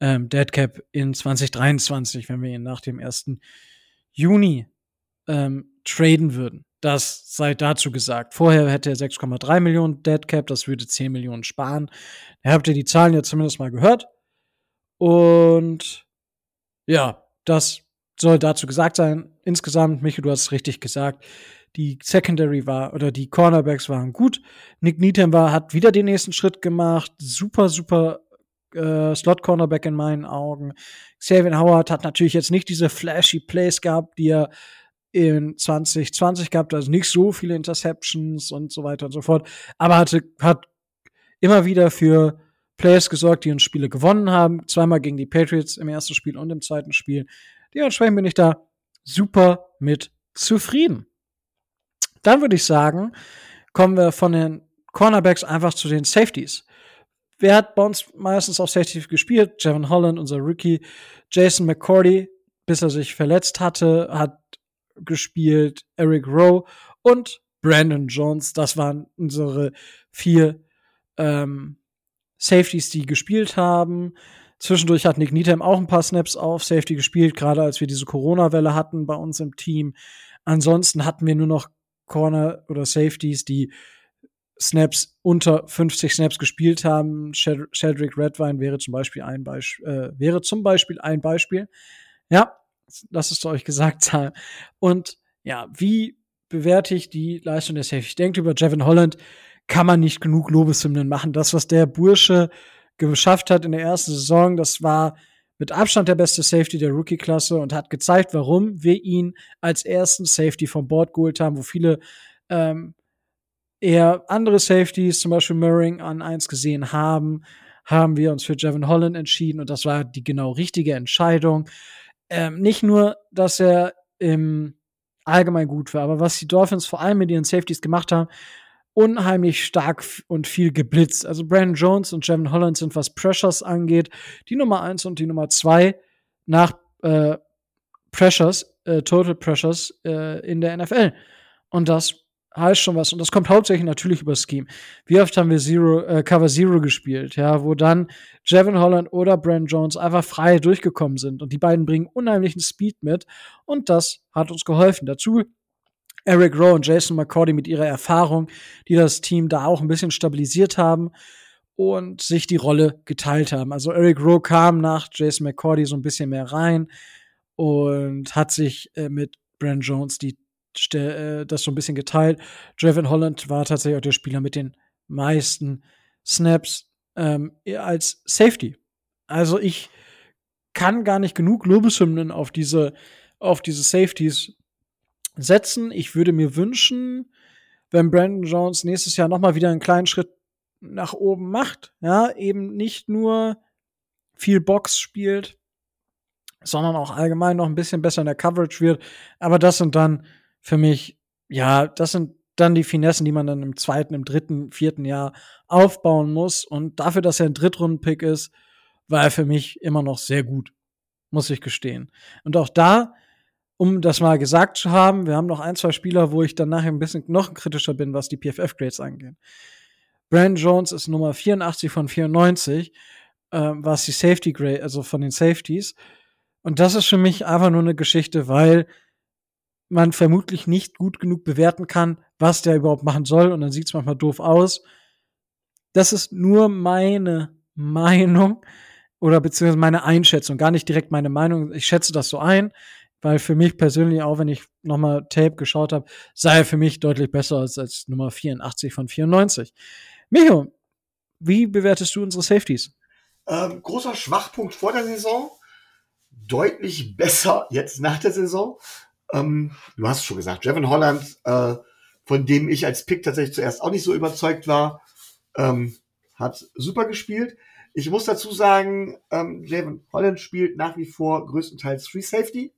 ähm, Deadcap in zwanzig dreiundzwanzig, wenn wir ihn nach dem ersten Juni ähm, traden würden. Das sei dazu gesagt. Vorher hätte er sechs Komma drei Millionen Deadcap, das würde zehn Millionen sparen. Da habt ihr die Zahlen ja zumindest mal gehört. Und ja, das soll dazu gesagt sein. Insgesamt, Michael, du hast es richtig gesagt, die Secondary war, oder die Cornerbacks waren gut. Nick Needham war, hat wieder den nächsten Schritt gemacht. Super, super äh, Slot-Cornerback in meinen Augen. Xavier Howard hat natürlich jetzt nicht diese flashy Plays gehabt, die er in zwanzig zwanzig gehabt hat. Also nicht so viele Interceptions und so weiter und so fort. Aber hatte, hat immer wieder für Plays gesorgt, die uns Spiele gewonnen haben. Zweimal gegen die Patriots im ersten Spiel und im zweiten Spiel. Dementsprechend bin ich da super mit zufrieden. Dann würde ich sagen, kommen wir von den Cornerbacks einfach zu den Safeties. Wer hat bei uns meistens auf Safety gespielt? Jevon Holland, unser Rookie. Jason McCourty, bis er sich verletzt hatte, hat gespielt. Eric Rowe und Brandon Jones. Das waren unsere vier ähm, Safeties, die gespielt haben. Zwischendurch hat Nick Needham auch ein paar Snaps auf Safety gespielt, gerade als wir diese Corona-Welle hatten bei uns im Team. Ansonsten hatten wir nur noch Corner oder Safeties, die Snaps unter fünfzig Snaps gespielt haben. Sheldrick Redwine wäre zum Beispiel ein Beispiel, äh, wäre zum Beispiel ein Beispiel. Ja, lasst es euch gesagt haben. Und ja, wie bewerte ich die Leistung der Safety? Ich denke, über Jevon Holland kann man nicht genug Lobeshymnen machen. Das, was der Bursche geschafft hat in der ersten Saison, das war mit Abstand der beste Safety der Rookie-Klasse und hat gezeigt, warum wir ihn als ersten Safety vom Board geholt haben, wo viele ähm, eher andere Safeties, zum Beispiel Murring, an eins gesehen haben, haben wir uns für Jevon Holland entschieden und das war die genau richtige Entscheidung. Ähm, nicht nur, dass er im allgemein gut war, aber was die Dolphins vor allem mit ihren Safeties gemacht haben, unheimlich stark und viel geblitzt. Also Brandon Jones und Jevon Holland sind, was Pressures angeht, die Nummer eins und die Nummer zwei nach äh, Pressures, äh, Total Pressures äh, in der N F L. Und das heißt schon was. Und das kommt hauptsächlich natürlich über das Scheme. Wie oft haben wir Zero, äh, Cover Zero gespielt, ja, wo dann Jevon Holland oder Brandon Jones einfach frei durchgekommen sind. Und die beiden bringen unheimlichen Speed mit. Und das hat uns geholfen. Dazu Eric Rowe und Jason McCourty mit ihrer Erfahrung, die das Team da auch ein bisschen stabilisiert haben und sich die Rolle geteilt haben. Also Eric Rowe kam nach Jason McCourty so ein bisschen mehr rein und hat sich äh, mit Brandon Jones die das so ein bisschen geteilt. Jevon Holland war tatsächlich auch der Spieler mit den meisten Snaps ähm, als Safety. Also ich kann gar nicht genug Lobeshymnen auf diese, auf diese Safeties setzen. Ich würde mir wünschen, wenn Brandon Jones nächstes Jahr nochmal wieder einen kleinen Schritt nach oben macht, ja, eben nicht nur viel Box spielt, sondern auch allgemein noch ein bisschen besser in der Coverage wird. Aber das sind dann für mich, ja, das sind dann die Finessen, die man dann im zweiten, im dritten, vierten Jahr aufbauen muss. Und dafür, dass er ein Drittrunden-Pick ist, war er für mich immer noch sehr gut, muss ich gestehen. Und auch da, um das mal gesagt zu haben, wir haben noch ein, zwei Spieler, wo ich dann nachher ein bisschen noch kritischer bin, was die P F F-Grades angeht. Brandon Jones ist Nummer vierundachtzig von vierundneunzig, äh, was die Safety-Grade, also von den Safeties. Und das ist für mich einfach nur eine Geschichte, weil man vermutlich nicht gut genug bewerten kann, was der überhaupt machen soll. Und dann sieht es manchmal doof aus. Das ist nur meine Meinung oder beziehungsweise meine Einschätzung. Gar nicht direkt meine Meinung. Ich schätze das so ein, weil für mich persönlich, auch wenn ich nochmal Tape geschaut habe, sei er für mich deutlich besser als, als Nummer vierundachtzig von vierundneunzig. Micho, wie bewertest du unsere Safeties? Ähm, großer Schwachpunkt vor der Saison. Deutlich besser jetzt nach der Saison. Um, du hast es schon gesagt, Jevon Holland, äh, von dem ich als Pick tatsächlich zuerst auch nicht so überzeugt war, ähm, hat super gespielt. Ich muss dazu sagen, ähm, Jevon Holland spielt nach wie vor größtenteils Free Safety.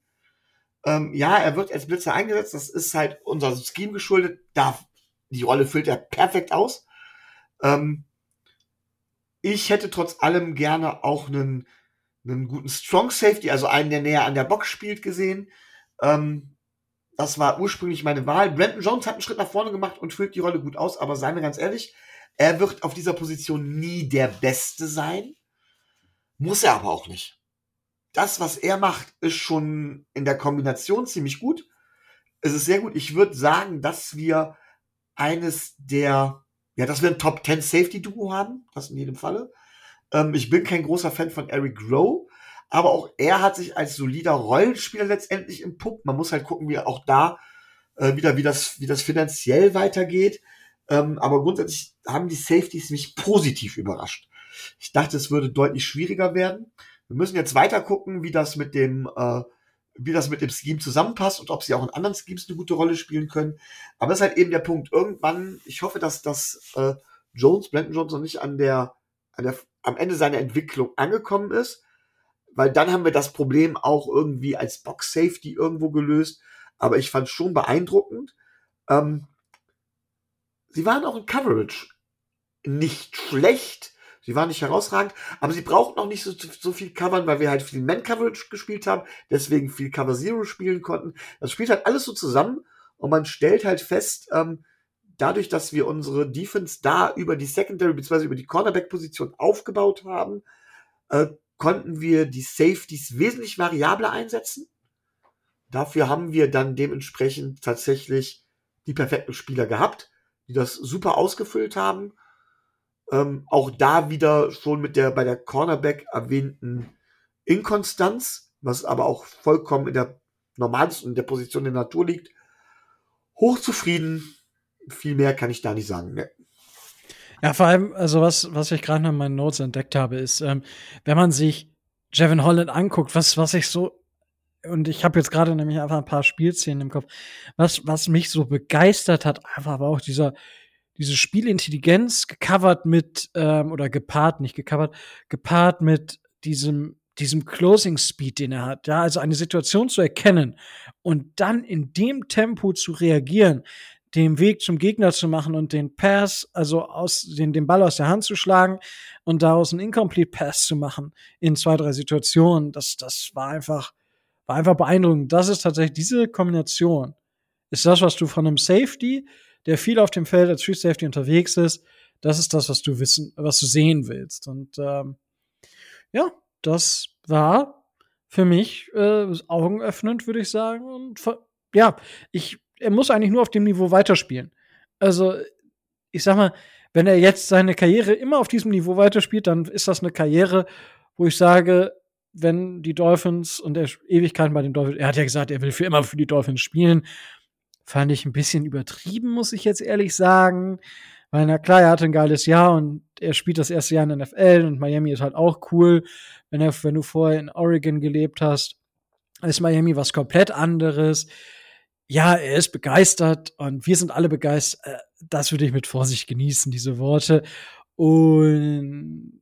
Ähm, ja, er wird als Blitzer eingesetzt, das ist halt unser Scheme geschuldet. Da, die Rolle füllt er perfekt aus. Ähm, ich hätte trotz allem gerne auch einen, einen guten Strong Safety, also einen, der näher an der Box spielt, gesehen. Ähm, das war ursprünglich meine Wahl. Brandon Jones hat einen Schritt nach vorne gemacht und füllt die Rolle gut aus, aber seien wir ganz ehrlich, er wird auf dieser Position nie der Beste sein. Muss er aber auch nicht. Das, was er macht, ist schon in der Kombination ziemlich gut. Es ist sehr gut. Ich würde sagen, dass wir eines der, ja, dass wir ein Top zehn Safety Duo haben. Das in jedem Falle. Ähm, ich bin kein großer Fan von Eric Rowe. Aber auch er hat sich als solider Rollenspieler letztendlich entpuppt. Man muss halt gucken, wie auch da äh, wieder, wie das, wie das finanziell weitergeht. Ähm, aber grundsätzlich haben die Safeties mich positiv überrascht. Ich dachte, es würde deutlich schwieriger werden. Wir müssen jetzt weiter gucken, wie das mit dem, äh, wie das mit dem Scheme zusammenpasst und ob sie auch in anderen Schemes eine gute Rolle spielen können. Aber das ist halt eben der Punkt. Irgendwann, ich hoffe, dass das äh, Jones, Brandon Jones noch nicht an der, an der, am Ende seiner Entwicklung angekommen ist, weil dann haben wir das Problem auch irgendwie als Box-Safety irgendwo gelöst, aber ich fand es schon beeindruckend. Ähm, sie waren auch in Coverage nicht schlecht, sie waren nicht herausragend, aber sie brauchten auch nicht so, so viel covern, weil wir halt viel Man-Coverage gespielt haben, deswegen viel Cover-Zero spielen konnten. Das spielt halt alles so zusammen und man stellt halt fest, ähm, dadurch, dass wir unsere Defense da über die Secondary bzw. über die Cornerback-Position aufgebaut haben, äh, konnten wir die Safeties wesentlich variabler einsetzen. Dafür haben wir dann dementsprechend tatsächlich die perfekten Spieler gehabt, die das super ausgefüllt haben. Ähm, auch da wieder schon mit der bei der Cornerback erwähnten Inkonstanz, was aber auch vollkommen in der normalsten, in der Position der Natur liegt. Hochzufrieden. Viel mehr kann ich da nicht sagen. Ne? Ja, vor allem, also was, was ich gerade in meinen Notes entdeckt habe, ist, ähm, wenn man sich Jevon Holland anguckt, was, was ich so, und ich habe jetzt gerade nämlich einfach ein paar Spielszenen im Kopf, was, was mich so begeistert hat, einfach war auch dieser, diese Spielintelligenz gecovert mit, ähm, oder gepaart, nicht gecovert, gepaart mit diesem, diesem Closing Speed, den er hat, ja, also eine Situation zu erkennen und dann in dem Tempo zu reagieren, den Weg zum Gegner zu machen und den Pass, also aus den, den Ball aus der Hand zu schlagen und daraus einen Incomplete Pass zu machen in zwei, drei Situationen, das, das war einfach, war einfach beeindruckend. Das ist tatsächlich, diese Kombination ist das, was du von einem Safety, der viel auf dem Feld als Free Safety unterwegs ist, das ist das, was du wissen, was du sehen willst. Und ähm, ja, das war für mich äh, augenöffnend, würde ich sagen. Und ja, ich er muss eigentlich nur auf dem Niveau weiterspielen. Also, ich sag mal, wenn er jetzt seine Karriere immer auf diesem Niveau weiterspielt, dann ist das eine Karriere, wo ich sage, wenn die Dolphins und er Ewigkeiten bei den Dolphins, er hat ja gesagt, er will für immer für die Dolphins spielen, fand ich ein bisschen übertrieben, muss ich jetzt ehrlich sagen, weil na klar, er hatte ein geiles Jahr und er spielt das erste Jahr in der N F L und Miami ist halt auch cool, wenn, er, wenn du vorher in Oregon gelebt hast, ist Miami was komplett anderes. Ja, er ist begeistert und wir sind alle begeistert. Das würde ich mit Vorsicht genießen, diese Worte. Und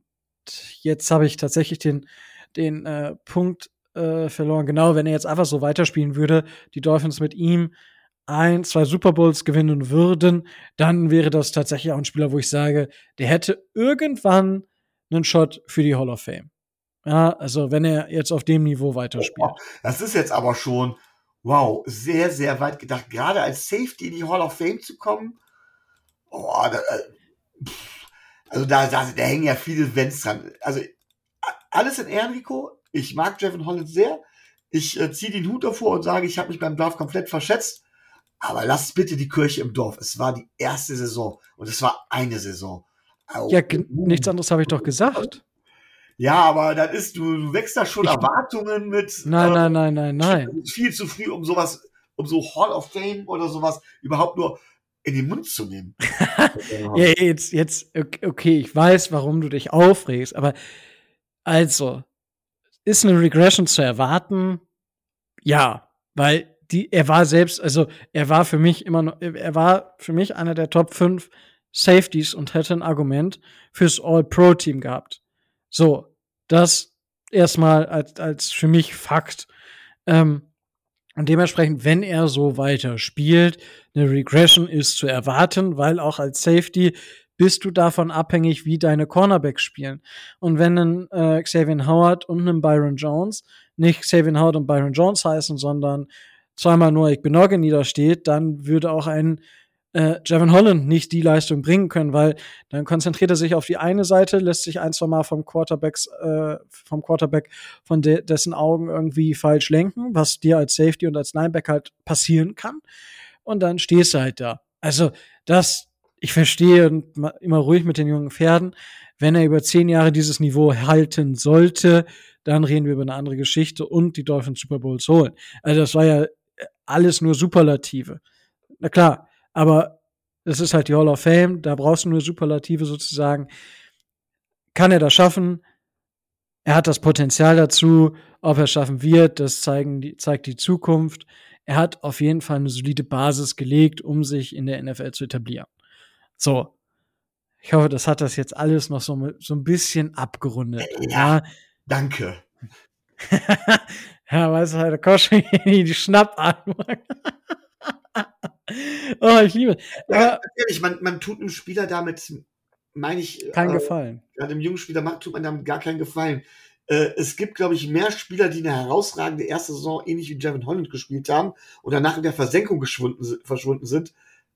jetzt habe ich tatsächlich den, den äh, Punkt äh, verloren. Genau, wenn er jetzt einfach so weiterspielen würde, die Dolphins mit ihm ein, zwei Super Bowls gewinnen würden, dann wäre das tatsächlich auch ein Spieler, wo ich sage, der hätte irgendwann einen Shot für die Hall of Fame. Ja, also wenn er jetzt auf dem Niveau weiterspielt. Oh, das ist jetzt aber schon... Wow, sehr, sehr weit gedacht. Gerade als Safety in die Hall of Fame zu kommen, oh, da, also da, da, da hängen ja viele Wenns dran. Also alles in Ehren, Rico. Ich mag Jevon Holland sehr. Ich äh, ziehe den Hut davor und sage, ich habe mich beim Draft komplett verschätzt. Aber lasst bitte die Kirche im Dorf. Es war die erste Saison und es war eine Saison. Oh. Ja, g- nichts anderes habe ich doch gesagt. Ja, aber dann ist, du, du wächst da schon ich, Erwartungen mit. Nein, ähm, nein, nein, nein, nein. Viel zu früh, um sowas, um so Hall of Fame oder sowas überhaupt nur in den Mund zu nehmen. Ja, jetzt, jetzt, okay, ich weiß, warum du dich aufregst, aber also, ist eine Regression zu erwarten? Ja, weil die, er war selbst, also, er war für mich immer noch, er war für mich einer der Top fünf Safeties und hätte ein Argument fürs All-Pro-Team gehabt. So, das erstmal als, als für mich Fakt. Ähm, und dementsprechend, wenn er so weiter spielt, eine Regression ist zu erwarten, weil auch als Safety bist du davon abhängig, wie deine Cornerbacks spielen. Und wenn ein äh, Xavier Howard und ein Byron Jones nicht Xavier Howard und Byron Jones heißen, sondern zweimal nur Noik Binogi niedersteht, dann würde auch ein Äh, Jevon Holland nicht die Leistung bringen können, weil dann konzentriert er sich auf die eine Seite, lässt sich ein, zwei Mal vom Quarterbacks, äh, vom Quarterback von de- dessen Augen irgendwie falsch lenken, was dir als Safety und als Linebacker halt passieren kann. Und dann stehst du halt da. Also, das, ich verstehe und ma- immer ruhig mit den jungen Pferden. Wenn er über zehn Jahre dieses Niveau halten sollte, dann reden wir über eine andere Geschichte und die Dolphins Super Bowls holen. Also, das war ja alles nur Superlative. Na klar. Aber das ist halt die Hall of Fame, da brauchst du nur Superlative sozusagen. Kann er das schaffen? Er hat das Potenzial dazu. Ob er es schaffen wird, das zeigen die, zeigt die Zukunft. Er hat auf jeden Fall eine solide Basis gelegt, um sich in der N F L zu etablieren. So, Ich hoffe, das hat das jetzt alles noch so, so ein bisschen abgerundet. Ja, ja. Danke. Ja, weißt du, da kommst du in die Schnappatmung. Oh, ich liebe es. Ja, man, man tut einem Spieler damit, meine ich, kein äh, Gefallen. Gerade einem jungen Spieler tut man damit gar keinen Gefallen. Äh, es gibt, glaube ich, mehr Spieler, die eine herausragende erste Saison ähnlich wie Jevon Holland gespielt haben und danach in der Versenkung geschwunden, verschwunden sind,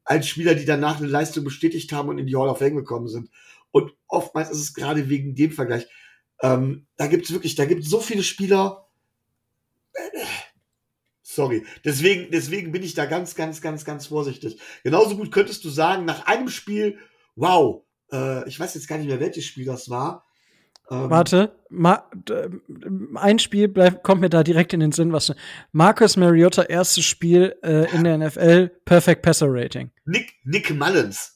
als Spieler, die danach eine Leistung bestätigt haben und in die Hall of Fame gekommen sind. Und oftmals ist es gerade wegen dem Vergleich. Ähm, da gibt es wirklich, da gibt es so viele Spieler. Sorry. Deswegen, deswegen bin ich da ganz, ganz, ganz, ganz vorsichtig. Genauso gut könntest du sagen, nach einem Spiel, wow, äh, ich weiß jetzt gar nicht mehr, welches Spiel das war. Ähm, Warte, Ma- d- ein Spiel bleib- kommt mir da direkt in den Sinn, was Marcus Mariota, erstes Spiel äh, in der N F L, Perfect Passer Rating. Nick, Nick Mullins.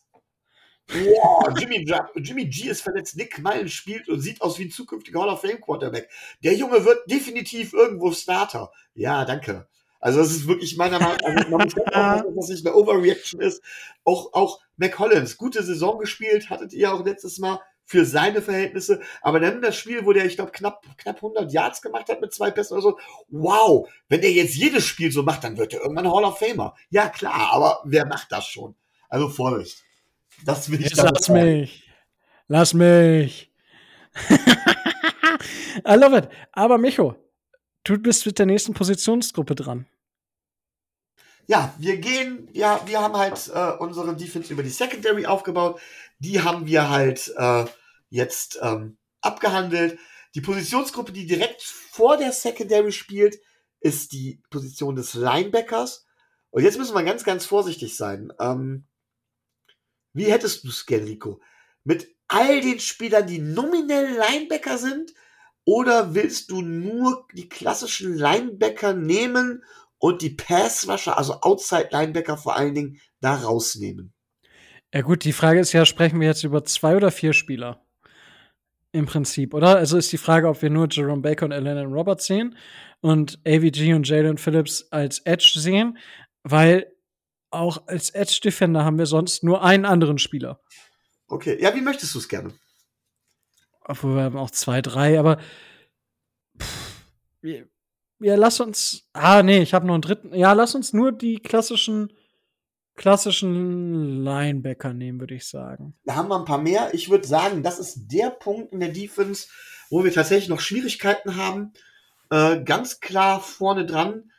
Wow, Jimmy, Jimmy G ist verletzt, Nick Mullins spielt und sieht aus wie ein zukünftiger Hall of Fame Quarterback. Der Junge wird definitiv irgendwo Starter. Ja, danke. Also das ist wirklich meiner Meinung nach, man muss auch, dass das nicht eine Overreaction ist. Auch, auch McCollins, gute Saison gespielt, hattet ihr auch letztes Mal für seine Verhältnisse. Aber dann das Spiel, wo der, ich glaube, knapp, knapp hundert Yards gemacht hat mit zwei Pässen oder so. Wow, wenn der jetzt jedes Spiel so macht, dann wird er irgendwann Hall of Famer. Ja, klar, aber wer macht das schon? Also Vorsicht. Das will ich Jetzt lass sagen. mich. Lass mich. I love it. Aber Micho, du bist mit der nächsten Positionsgruppe dran. Ja, wir gehen, ja, wir haben halt äh, unsere Defense über die Secondary aufgebaut. Die haben wir halt äh, jetzt ähm, abgehandelt. Die Positionsgruppe, die direkt vor der Secondary spielt, ist die Position des Linebackers. Und jetzt müssen wir ganz, ganz vorsichtig sein. Ähm, Wie hättest du es gern, Rico? Mit all den Spielern, die nominell Linebacker sind? Oder willst du nur die klassischen Linebacker nehmen und die Passrusher, also Outside-Linebacker vor allen Dingen, da rausnehmen? Ja gut, die Frage ist ja, sprechen wir jetzt über zwei oder vier Spieler? Im Prinzip, oder? Also ist die Frage, ob wir nur Jerome Baker und Elandon Roberts sehen und A V G und Jalen Phillips als Edge sehen, weil auch als Edge-Defender haben wir sonst nur einen anderen Spieler. Okay, ja, wie möchtest du es gerne? Obwohl, wir haben auch zwei, drei, aber pff, ja, lass uns, ah, nee, ich habe noch einen dritten, ja, lass uns nur die klassischen klassischen Linebacker nehmen, würde ich sagen. Da haben wir ein paar mehr. Ich würde sagen, das ist der Punkt in der Defense, wo wir tatsächlich noch Schwierigkeiten haben. Äh, ganz klar vorne dran,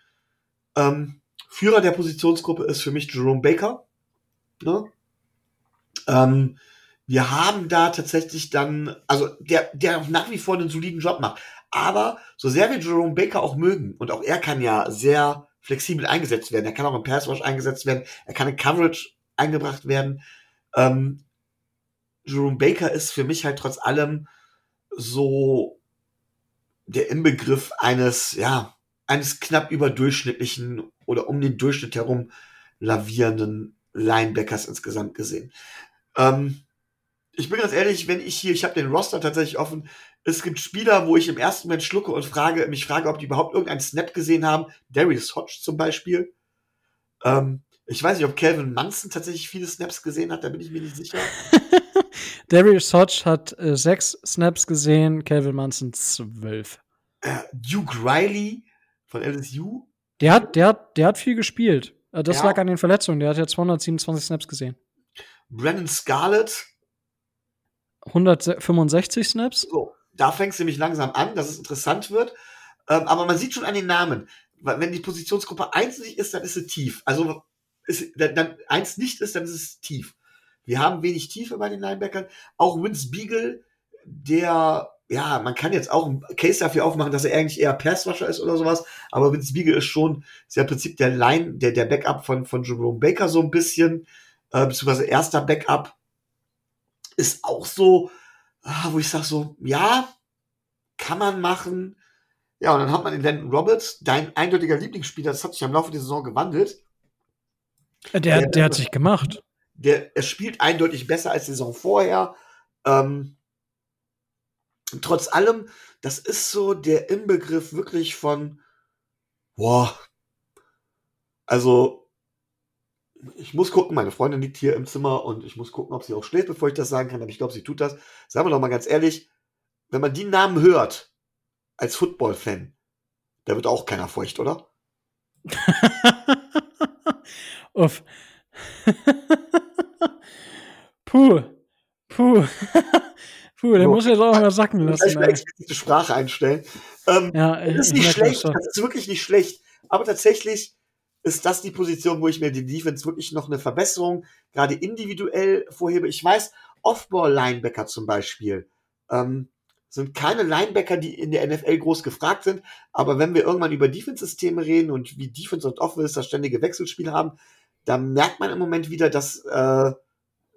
ähm, Führer der Positionsgruppe ist für mich Jerome Baker. Ne? Ähm, wir haben da tatsächlich dann, also der, der nach wie vor einen soliden Job macht. Aber so sehr wir Jerome Baker auch mögen, und auch er kann ja sehr flexibel eingesetzt werden, er kann auch im Pass Rush eingesetzt werden, er kann in Coverage eingebracht werden. Ähm, Jerome Baker ist für mich halt trotz allem so der Inbegriff eines, ja, eines knapp überdurchschnittlichen oder um den Durchschnitt herum lavierenden Linebackers insgesamt gesehen. Ähm, ich bin ganz ehrlich, wenn ich hier, ich habe den Roster tatsächlich offen, es gibt Spieler, wo ich im ersten Moment schlucke und frage, mich frage, ob die überhaupt irgendeinen Snap gesehen haben. Darius Hodge zum Beispiel. Ähm, ich weiß nicht, ob Calvin Munson tatsächlich viele Snaps gesehen hat, da bin ich mir nicht sicher. Darius Hodge hat äh, sechs Snaps gesehen, Calvin Munson zwölf. Äh, Duke Riley von L S U. Der hat, der hat, der hat viel gespielt. Das ja. lag an den Verletzungen. Der hat ja zweihundertsiebenundzwanzig Snaps gesehen. Brandon Scarlett. hundertfünfundsechzig Snaps. So, da fängt es nämlich langsam an, dass es interessant wird. Ähm, aber man sieht schon an den Namen. Wenn die Positionsgruppe eins nicht ist, dann ist sie tief. Also, ist, dann eins nicht ist, dann ist es tief. Wir haben wenig Tiefe bei den Linebackern. Auch Vince Beagle, der, ja, man kann jetzt auch einen Case dafür aufmachen, dass er eigentlich eher Passrusher ist oder sowas, aber Vince Beagle ist schon, ist ja im Prinzip der Line, der, der Backup von, von Jerome Baker so ein bisschen, äh, beziehungsweise erster Backup, ist auch so, ah, wo ich sag so, ja, kann man machen. Ja, und dann hat man den Elandon Roberts, dein eindeutiger Lieblingsspieler, das hat sich am Laufe der Saison gewandelt. Der, der, der hat sich gemacht. Der, er spielt eindeutig besser als die Saison vorher, ähm, trotz allem, das ist so der Inbegriff wirklich von boah, also Ich muss gucken, meine Freundin liegt hier im Zimmer und ich muss gucken, ob sie auch schläft, bevor ich das sagen kann, aber ich glaube, sie tut das. Sagen wir doch mal ganz ehrlich, wenn man die Namen hört, als Football-Fan, da wird auch keiner feucht, oder? Uff. Puh. Puh. Puh, der so. Muss jetzt auch mal sacken lassen. Ich muss die Sprache einstellen. Ähm, ja, das ist nicht schlecht, das ist wirklich nicht schlecht. Aber tatsächlich ist das die Position, wo ich mir die Defense wirklich noch eine Verbesserung gerade individuell vorhebe. Ich weiß, Off-Ball-Linebacker zum Beispiel ähm, sind keine Linebacker, die in der N F L groß gefragt sind. Aber wenn wir irgendwann über Defense-Systeme reden und wie Defense und Offense das ständige Wechselspiel haben, dann merkt man im Moment wieder, dass äh,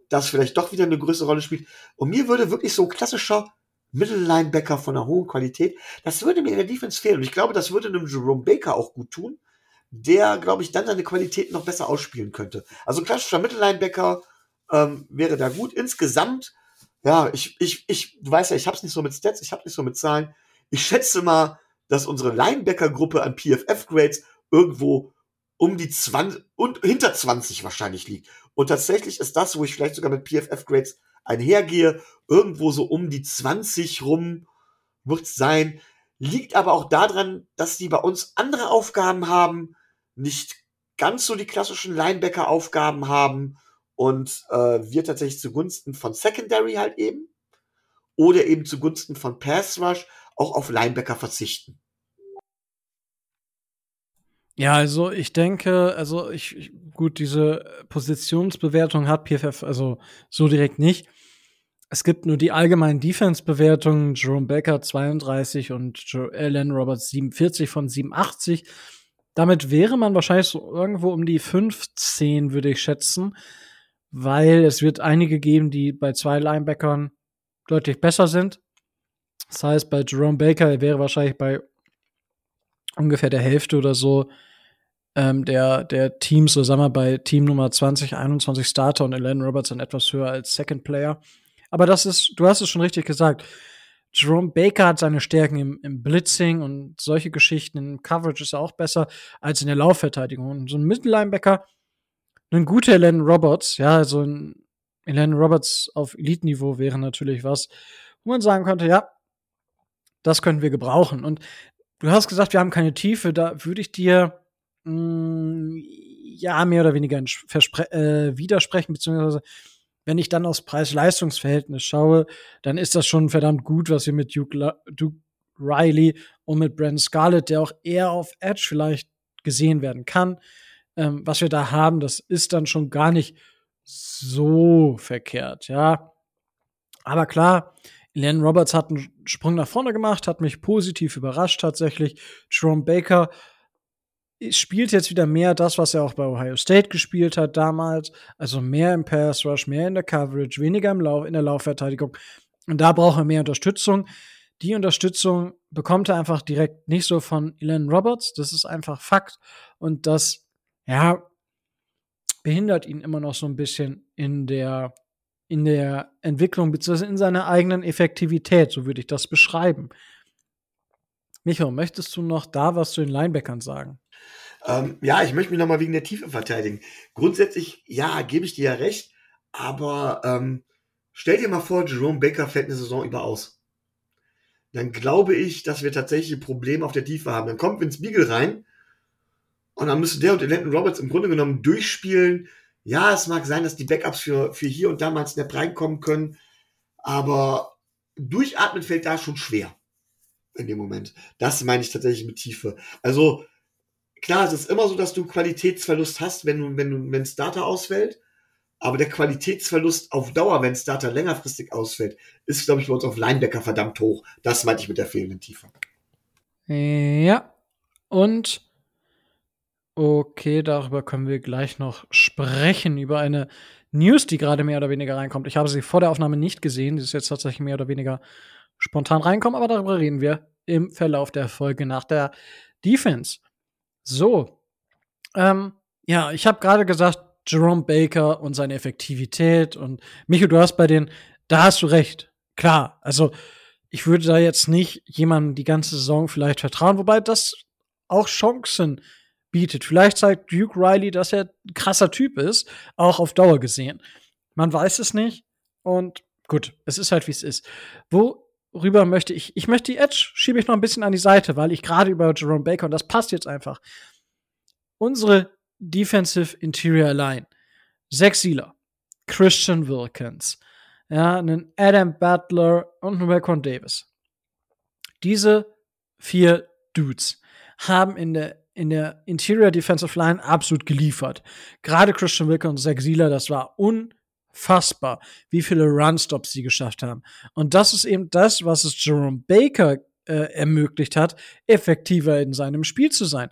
das vielleicht doch wieder eine größere Rolle spielt. Und mir würde wirklich so ein klassischer Mittellinebacker von einer hohen Qualität, das würde mir in der Defense fehlen. Und ich glaube, das würde einem Jerome Baker auch gut tun, der, glaube ich, dann seine Qualitäten noch besser ausspielen könnte. Also ein klassischer Mittellinebacker ähm, wäre da gut. Insgesamt, ja, ich, ich, ich, du weißt ja, ich hab's nicht so mit Stats, ich hab's nicht so mit Zahlen. Ich schätze mal, dass unsere Linebacker-Gruppe an P F F-Grades irgendwo um die zwanzig und hinter zwanzig wahrscheinlich liegt. Und tatsächlich ist das, wo ich vielleicht sogar mit P F F-Grades einhergehe, irgendwo so um die zwanzig rum wird's sein. Liegt aber auch daran, dass die bei uns andere Aufgaben haben, nicht ganz so die klassischen Linebacker-Aufgaben haben und äh, wir tatsächlich zugunsten von Secondary halt eben oder eben zugunsten von Pass Rush auch auf Linebacker verzichten. Ja, also ich denke, also ich, ich gut, diese Positionsbewertung hat P F F also so direkt nicht. Es gibt nur die allgemeinen Defense-Bewertungen, Jerome Baker zweiunddreißig und Elandon Roberts siebenundvierzig von siebenundachtzig. Damit wäre man wahrscheinlich so irgendwo um die fünfzehn, würde ich schätzen, weil es wird einige geben, die bei zwei Linebackern deutlich besser sind. Das heißt, bei Jerome Baker wäre wahrscheinlich bei ungefähr der Hälfte oder so ähm, der, der Teams, so sagen wir bei Team Nummer zwanzig, einundzwanzig Starter und Elandon Roberts dann etwas höher als Second Player. Aber das ist, du hast es schon richtig gesagt, Jerome Baker hat seine Stärken im, im Blitzing und solche Geschichten, im Coverage ist er auch besser als in der Laufverteidigung. Und so ein Mittellinebacker, ein guter Elandon Roberts, ja, so ein Elandon Roberts auf Elite-Niveau wäre natürlich was, wo man sagen könnte, ja, das können wir gebrauchen. Und du hast gesagt, wir haben keine Tiefe, da würde ich dir mh, ja mehr oder weniger verspre- äh, widersprechen, beziehungsweise wenn ich dann aufs Preis-Leistungs-Verhältnis schaue, dann ist das schon verdammt gut, was wir mit Duke, La- Duke Riley und mit Brandon Scarlett, der auch eher auf Edge vielleicht gesehen werden kann, ähm, was wir da haben, das ist dann schon gar nicht so verkehrt, ja. Aber klar, Elandon Roberts hat einen Sprung nach vorne gemacht, hat mich positiv überrascht tatsächlich. Jerome Baker spielt jetzt wieder mehr das, was er auch bei Ohio State gespielt hat damals. Also mehr im Pass Rush, mehr in der Coverage, weniger im Lauf, in der Laufverteidigung. Und da braucht er mehr Unterstützung. Die Unterstützung bekommt er einfach direkt nicht so von Elandon Roberts. Das ist einfach Fakt. Und das, ja, behindert ihn immer noch so ein bisschen in der, in der Entwicklung, beziehungsweise in seiner eigenen Effektivität. So würde ich das beschreiben. Micho, möchtest du noch da was zu den Linebackern sagen? Ähm, ja, ich möchte mich nochmal wegen der Tiefe verteidigen. Grundsätzlich, ja, gebe ich dir ja recht, aber ähm, stell dir mal vor, Jerome Baker fällt eine Saison über aus. Dann glaube ich, dass wir tatsächlich Probleme auf der Tiefe haben. Dann kommt Vince Beagle rein und dann müsste der und Elandon Roberts im Grunde genommen durchspielen. Ja, es mag sein, dass die Backups für, für hier und da mal einen Snap reinkommen können, aber durchatmen fällt da schon schwer in dem Moment. Das meine ich tatsächlich mit Tiefe. Also, klar, es ist immer so, dass du einen Qualitätsverlust hast, wenn du, wenn du, wenn Starter ausfällt. Aber der Qualitätsverlust auf Dauer, wenn Starter längerfristig ausfällt, ist, glaube ich, bei uns auf Linebacker verdammt hoch. Das meinte ich mit der fehlenden Tiefe. Ja. Und okay, darüber können wir gleich noch sprechen, über eine News, die gerade mehr oder weniger reinkommt. Ich habe sie vor der Aufnahme nicht gesehen. Die ist jetzt tatsächlich mehr oder weniger spontan reinkommen, aber darüber reden wir im Verlauf der Folge nach der Defense. So, ähm, ja, ich habe gerade gesagt, Jerome Baker und seine Effektivität und Micho, du hast bei den, da hast du recht, klar, also ich würde da jetzt nicht jemandem die ganze Saison vielleicht vertrauen, wobei das auch Chancen bietet. Vielleicht zeigt Duke Riley, dass er ein krasser Typ ist, auch auf Dauer gesehen. Man weiß es nicht und gut, es ist halt, wie es ist. Worüber möchte ich? Ich möchte die Edge, schiebe ich noch ein bisschen an die Seite, weil ich gerade über Jerome Baker, und das passt jetzt einfach, unsere Defensive Interior Line, Zach Sieler, Christian Wilkins, ja, einen Adam Butler und einen Raekwon Davis. Diese vier Dudes haben in der in der Interior Defensive Line absolut geliefert. Gerade Christian Wilkins und Zach Sieler, das war unfassbar, wie viele Run-Stops sie geschafft haben. Und das ist eben das, was es Jerome Baker äh, ermöglicht hat, effektiver in seinem Spiel zu sein.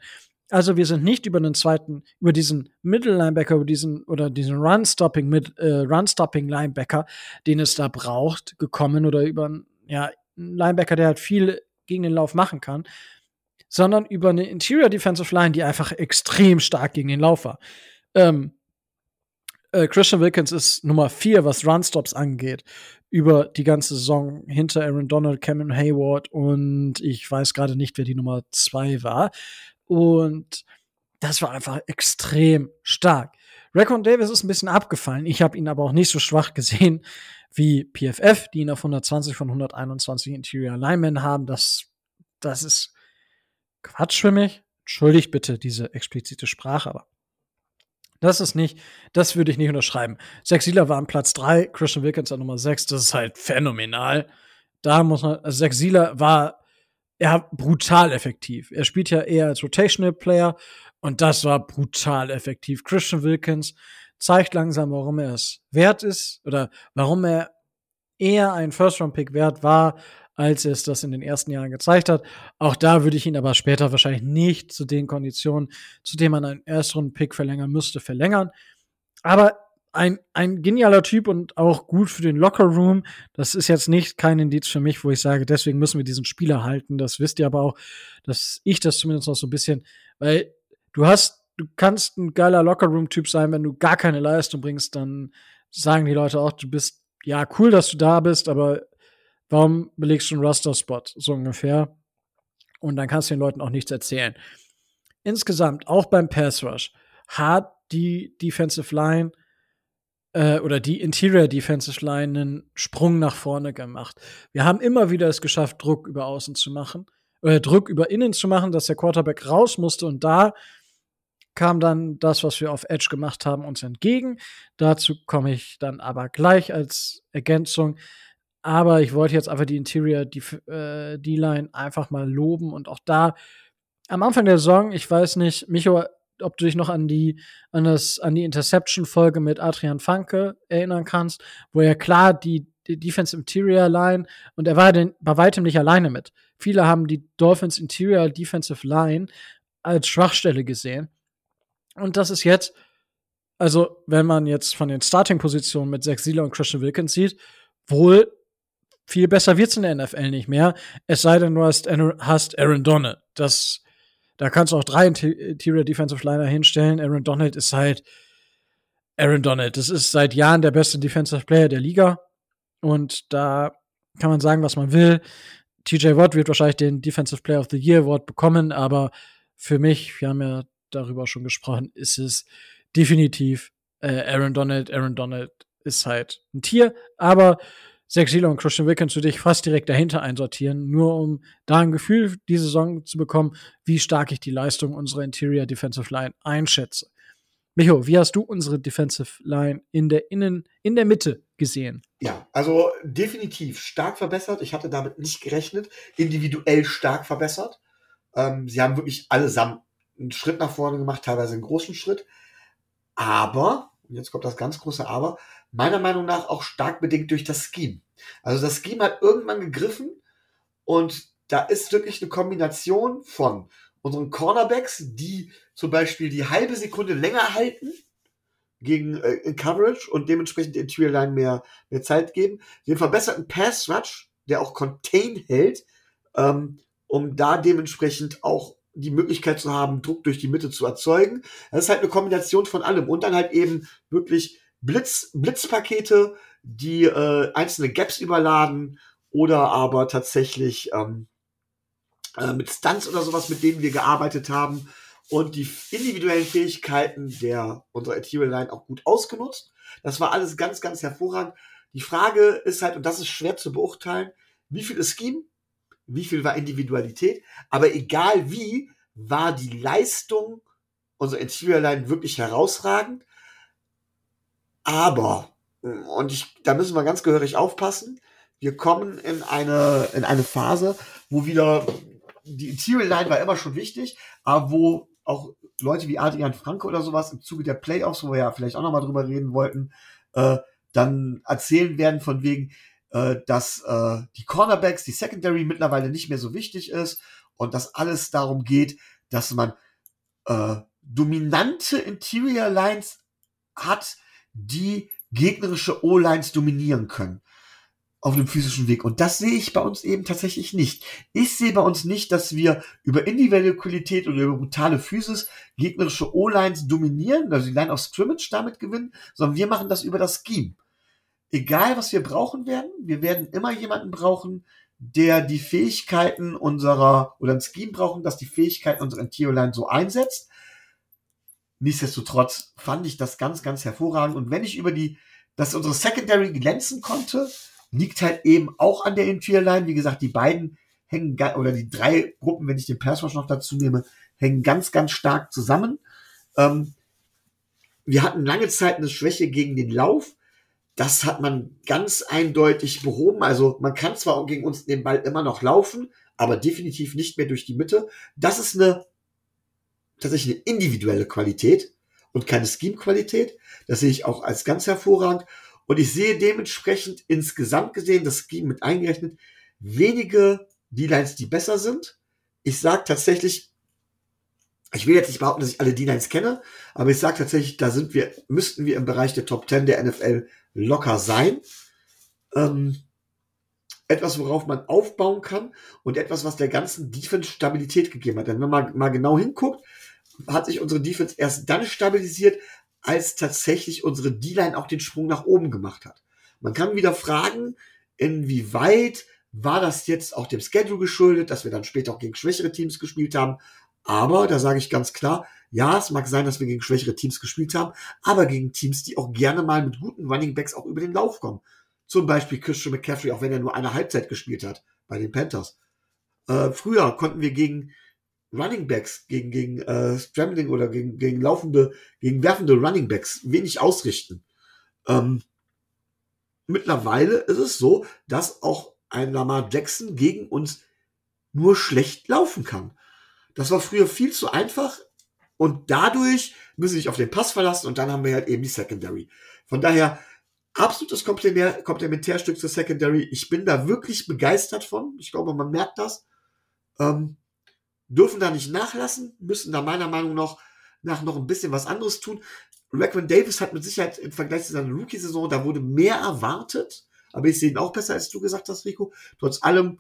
Also wir sind nicht über den zweiten, über diesen Middle-Linebacker, über diesen oder diesen Run-Stopping mit äh, Run-Stopping-Linebacker, den es da braucht, gekommen oder über ja, einen Linebacker, der halt viel gegen den Lauf machen kann, sondern über eine Interior Defensive Line, die einfach extrem stark gegen den Lauf war. Ähm, äh, Christian Wilkins ist Nummer vier, was Run-Stops angeht, über die ganze Saison hinter Aaron Donald, Cameron Hayward und ich weiß gerade nicht, wer die Nummer zwei war. Und das war einfach extrem stark. Raekwon Davis ist ein bisschen abgefallen. Ich habe ihn aber auch nicht so schwach gesehen wie P F F, die ihn auf hundertzwanzig von hunderteinundzwanzig Interior Linemen haben. Das, das ist Quatsch für mich. Entschuldigt bitte diese explizite Sprache, aber das ist nicht, das würde ich nicht unterschreiben. Zach Sieler war am Platz drei, Christian Wilkins an Nummer sechs. Das ist halt phänomenal. Da muss man, also Zach Sieler war er brutal effektiv. Er spielt ja eher als Rotational Player und das war brutal effektiv. Christian Wilkins zeigt langsam, warum er es wert ist oder warum er eher ein First-Round-Pick wert war, als er es das in den ersten Jahren gezeigt hat. Auch da würde ich ihn aber später wahrscheinlich nicht zu den Konditionen, zu denen man einen Erstrunden-Pick verlängern müsste, verlängern. Aber ein, ein genialer Typ und auch gut für den Locker-Room. Das ist jetzt nicht kein Indiz für mich, wo ich sage, deswegen müssen wir diesen Spieler halten. Das wisst ihr aber auch, dass ich das zumindest noch so ein bisschen, weil du hast, du kannst ein geiler Locker-Room-Typ sein, wenn du gar keine Leistung bringst, dann sagen die Leute auch, du bist, ja, cool, dass du da bist, aber warum belegst du einen Roster-Spot? So ungefähr. Und dann kannst du den Leuten auch nichts erzählen. Insgesamt, auch beim Pass-Rush, hat die Defensive Line oder die Interior Defensive Line einen Sprung nach vorne gemacht. Wir haben immer wieder es geschafft, Druck über außen zu machen, oder Druck über innen zu machen, dass der Quarterback raus musste und da kam dann das, was wir auf Edge gemacht haben, uns entgegen. Dazu komme ich dann aber gleich als Ergänzung. Aber ich wollte jetzt einfach die Interior D-Line einfach mal loben und auch da am Anfang der Saison, ich weiß nicht, Micho, ob du dich noch an die, an das, an die Interception-Folge mit Adrian Franke erinnern kannst, wo ja klar die, die Defense Interior Line, und er war den, bei weitem nicht alleine mit. Viele haben die Dolphins Interior Defensive Line als Schwachstelle gesehen. Und das ist jetzt, also wenn man jetzt von den Starting-Positionen mit Zach Sieler und Christian Wilkins sieht, wohl viel besser wird's in der N F L nicht mehr, es sei denn, du hast, hast Aaron Donald. Das Da kannst du auch drei Interior Defensive Liner hinstellen. Aaron Donald ist halt Aaron Donald. Das ist seit Jahren der beste Defensive Player der Liga. Und da kann man sagen, was man will. T J Watt wird wahrscheinlich den Defensive Player of the Year Award bekommen. Aber für mich, wir haben ja darüber schon gesprochen, ist es definitiv äh, Aaron Donald. Aaron Donald ist halt ein Tier. Aber Zach Sieler und Christian Wilkins für dich fast direkt dahinter einsortieren, nur um da ein Gefühl die Saison zu bekommen, wie stark ich die Leistung unserer Interior Defensive Line einschätze. Micho, wie hast du unsere Defensive Line in der Innen, in der Mitte gesehen? Ja, also definitiv stark verbessert. Ich hatte damit nicht gerechnet. Individuell stark verbessert. Ähm, sie haben wirklich allesamt einen Schritt nach vorne gemacht, teilweise einen großen Schritt. Aber, und jetzt kommt das ganz große Aber, meiner Meinung nach auch stark bedingt durch das Scheme. Also das Scheme hat irgendwann gegriffen und da ist wirklich eine Kombination von unseren Cornerbacks, die zum Beispiel die halbe Sekunde länger halten gegen äh, Coverage und dementsprechend der Interior Line mehr, mehr Zeit geben, den verbesserten Pass Rush, der auch Contain hält, ähm, um da dementsprechend auch die Möglichkeit zu haben, Druck durch die Mitte zu erzeugen. Das ist halt eine Kombination von allem und dann halt eben wirklich Blitz, Blitzpakete, die äh, einzelne Gaps überladen oder aber tatsächlich ähm, äh, mit Stunts oder sowas, mit denen wir gearbeitet haben und die individuellen Fähigkeiten der unserer Interior Line auch gut ausgenutzt. Das war alles ganz, ganz hervorragend. Die Frage ist halt, und das ist schwer zu beurteilen, wie viel ist Scheme, wie viel war Individualität, aber egal wie, war die Leistung unserer Interior Line wirklich herausragend. Aber, und ich, da müssen wir ganz gehörig aufpassen, wir kommen in eine, in eine Phase, wo wieder, die Interior Line war immer schon wichtig, aber wo auch Leute wie Adrian Franke oder sowas im Zuge der Playoffs, wo wir ja vielleicht auch nochmal drüber reden wollten, äh, dann erzählen werden von wegen, äh, dass äh, die Cornerbacks, die Secondary mittlerweile nicht mehr so wichtig ist und dass alles darum geht, dass man äh, dominante Interior Lines hat, die gegnerische O-Lines dominieren können auf einem physischen Weg. Und das sehe ich bei uns eben tatsächlich nicht. Ich sehe bei uns nicht, dass wir über individuelle Qualität oder über brutale Physis gegnerische O-Lines dominieren, also die Line of Scrimmage damit gewinnen, sondern wir machen das über das Scheme. Egal, was wir brauchen werden, wir werden immer jemanden brauchen, der die Fähigkeiten unserer, oder ein Scheme brauchen, das die Fähigkeiten unserer Interior Line so einsetzt. Nichtsdestotrotz fand ich das ganz, ganz hervorragend. Und wenn ich über die, dass unsere Secondary glänzen konnte, liegt halt eben auch an der Interior Line. Wie gesagt, die beiden hängen, oder die drei Gruppen, wenn ich den Pass Rush noch dazu nehme, hängen ganz, ganz stark zusammen. Ähm, wir hatten lange Zeit eine Schwäche gegen den Lauf. Das hat man ganz eindeutig behoben. Also man kann zwar gegen uns den Ball immer noch laufen, aber definitiv nicht mehr durch die Mitte. Das ist eine tatsächlich eine individuelle Qualität und keine Scheme-Qualität. Das sehe ich auch als ganz hervorragend. Und ich sehe dementsprechend insgesamt gesehen, das Scheme mit eingerechnet, wenige D-Lines, die besser sind. Ich sage tatsächlich, ich will jetzt nicht behaupten, dass ich alle D-Lines kenne, aber ich sage tatsächlich, da sind wir, müssten wir im Bereich der Top zehn der N F L locker sein. Ähm, etwas, worauf man aufbauen kann und etwas, was der ganzen Defense Stabilität gegeben hat. Denn wenn man mal genau hinguckt, hat sich unsere Defense erst dann stabilisiert, als tatsächlich unsere D-Line auch den Sprung nach oben gemacht hat. Man kann wieder fragen, inwieweit war das jetzt auch dem Schedule geschuldet, dass wir dann später auch gegen schwächere Teams gespielt haben. Aber, da sage ich ganz klar, ja, es mag sein, dass wir gegen schwächere Teams gespielt haben, aber gegen Teams, die auch gerne mal mit guten Running Backs auch über den Lauf kommen. Zum Beispiel Christian McCaffrey, auch wenn er nur eine Halbzeit gespielt hat bei den Panthers. Äh, früher konnten wir gegen Running Backs, gegen, gegen äh, Scrambling oder gegen, gegen laufende, gegen werfende Running Backs wenig ausrichten. Ähm, mittlerweile ist es so, dass auch ein Lamar Jackson gegen uns nur schlecht laufen kann. Das war früher viel zu einfach und dadurch müssen sie sich auf den Pass verlassen und dann haben wir halt eben die Secondary. Von daher absolutes Komplementär, Komplementärstück zur Secondary. Ich bin da wirklich begeistert von. Ich glaube, man merkt das. Ähm, dürfen da nicht nachlassen, müssen da meiner Meinung nach noch, noch ein bisschen was anderes tun. Raekwon Davis hat mit Sicherheit im Vergleich zu seiner Rookie-Saison, da wurde mehr erwartet, aber ich sehe ihn auch besser, als du gesagt hast, Rico. Trotz allem,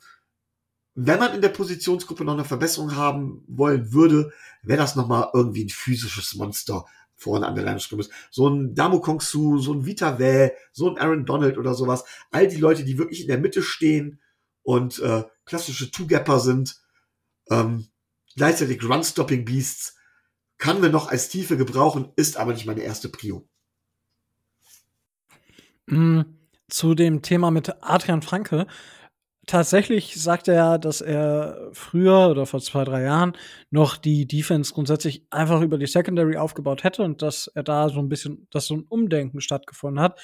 wenn man in der Positionsgruppe noch eine Verbesserung haben wollen würde, wäre das nochmal irgendwie ein physisches Monster vorne an der Leitungsgruppe. So ein Damo Kong Su, so ein Vita Vae, so ein Aaron Donald oder sowas. All die Leute, die wirklich in der Mitte stehen und äh, klassische Two-Gapper sind, ähm, gleichzeitig Run-Stopping-Beasts kann man noch als Tiefe gebrauchen, ist aber nicht meine erste Prio. Mm, zu dem Thema mit Adrian Franke. Tatsächlich sagt er, dass er früher oder vor zwei, drei Jahren noch die Defense grundsätzlich einfach über die Secondary aufgebaut hätte und dass er da so ein bisschen, dass so ein Umdenken stattgefunden hat.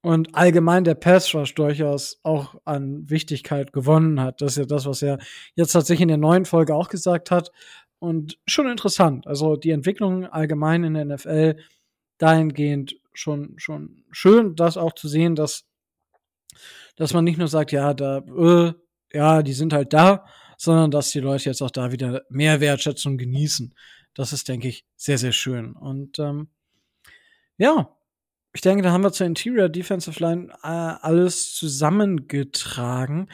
Und allgemein der Pass-Rush durchaus auch an Wichtigkeit gewonnen hat. Das ist ja das, was er jetzt tatsächlich in der neuen Folge auch gesagt hat. Und schon interessant. Also die Entwicklung allgemein in der N F L dahingehend schon, schon schön, das auch zu sehen, dass, dass man nicht nur sagt, ja, da, äh, ja, die sind halt da, sondern dass die Leute jetzt auch da wieder mehr Wertschätzung genießen. Das ist, denke ich, sehr, sehr schön. Und ähm, ja, ich denke, da haben wir zur Interior Defensive Line äh, alles zusammengetragen.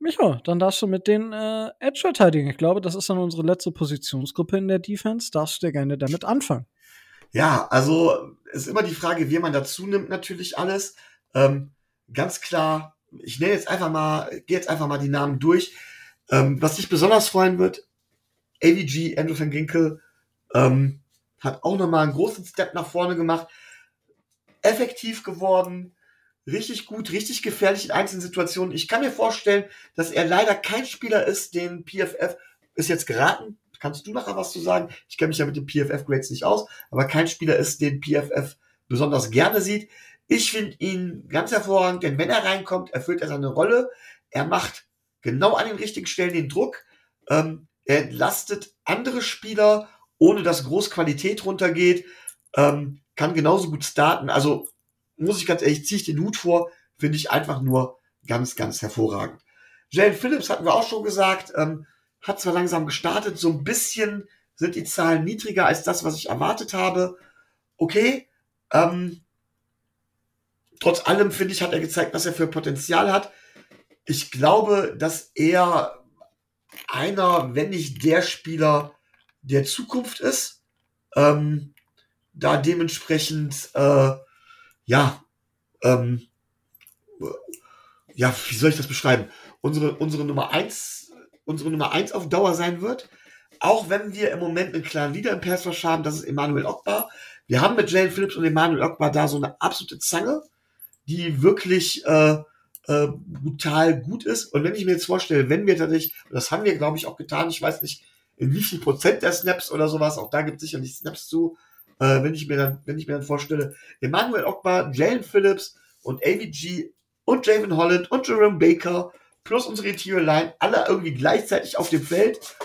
Micho, dann darfst du mit den äh, Edge-Verteidigern, ich glaube, das ist dann unsere letzte Positionsgruppe in der Defense, darfst du dir gerne damit anfangen. Ja, also ist immer die Frage, wie man dazu nimmt natürlich alles. Ähm, ganz klar, ich nenne jetzt einfach mal, gehe jetzt einfach mal die Namen durch. Ähm, was mich besonders freuen wird, A V G, Andrew Van Ginkel, Ähm, hat auch nochmal einen großen Step nach vorne gemacht. Effektiv geworden. Richtig gut, richtig gefährlich in einzelnen Situationen. Ich kann mir vorstellen, dass er leider kein Spieler ist, den P F F ist jetzt geraten. Kannst du nachher was zu sagen? Ich kenne mich ja mit den P F F-Grades nicht aus, aber kein Spieler ist, den P F F besonders gerne sieht. Ich finde ihn ganz hervorragend, denn wenn er reinkommt, erfüllt er seine Rolle. Er macht genau an den richtigen Stellen den Druck. Ähm, er entlastet andere Spieler, ohne dass groß Qualität runtergeht. Ähm, kann genauso gut starten. Also muss ich ganz ehrlich, ziehe ich den Hut vor, finde ich einfach nur ganz, ganz hervorragend. Jalen Phillips hatten wir auch schon gesagt, ähm, hat zwar langsam gestartet, so ein bisschen sind die Zahlen niedriger als das, was ich erwartet habe. Okay, ähm, trotz allem, finde ich, hat er gezeigt, was er für Potenzial hat. Ich glaube, dass er einer, wenn nicht der Spieler der Zukunft ist, ähm, da dementsprechend, äh, ja, ähm, ja, wie soll ich das beschreiben? Unsere, unsere Nummer eins, unsere Nummer eins auf Dauer sein wird, auch wenn wir im Moment einen klaren Leader im Pass-Rush haben, das ist Emmanuel Ogbah. Wir haben mit Jalen Phillips und Emmanuel Ogbah da so eine absolute Zange, die wirklich äh, äh, brutal gut ist. Und wenn ich mir jetzt vorstelle, wenn wir tatsächlich, das haben wir, glaube ich, auch getan, ich weiß nicht, in wie viel Prozent der Snaps oder sowas, auch da gibt es sicherlich Snaps zu, äh, wenn ich mir dann, wenn ich mir dann vorstelle, Emmanuel Ogbah, Jalen Phillips und A V G und Jevon Holland und Jerome Baker plus unsere Interior Line, alle irgendwie gleichzeitig auf dem Feld,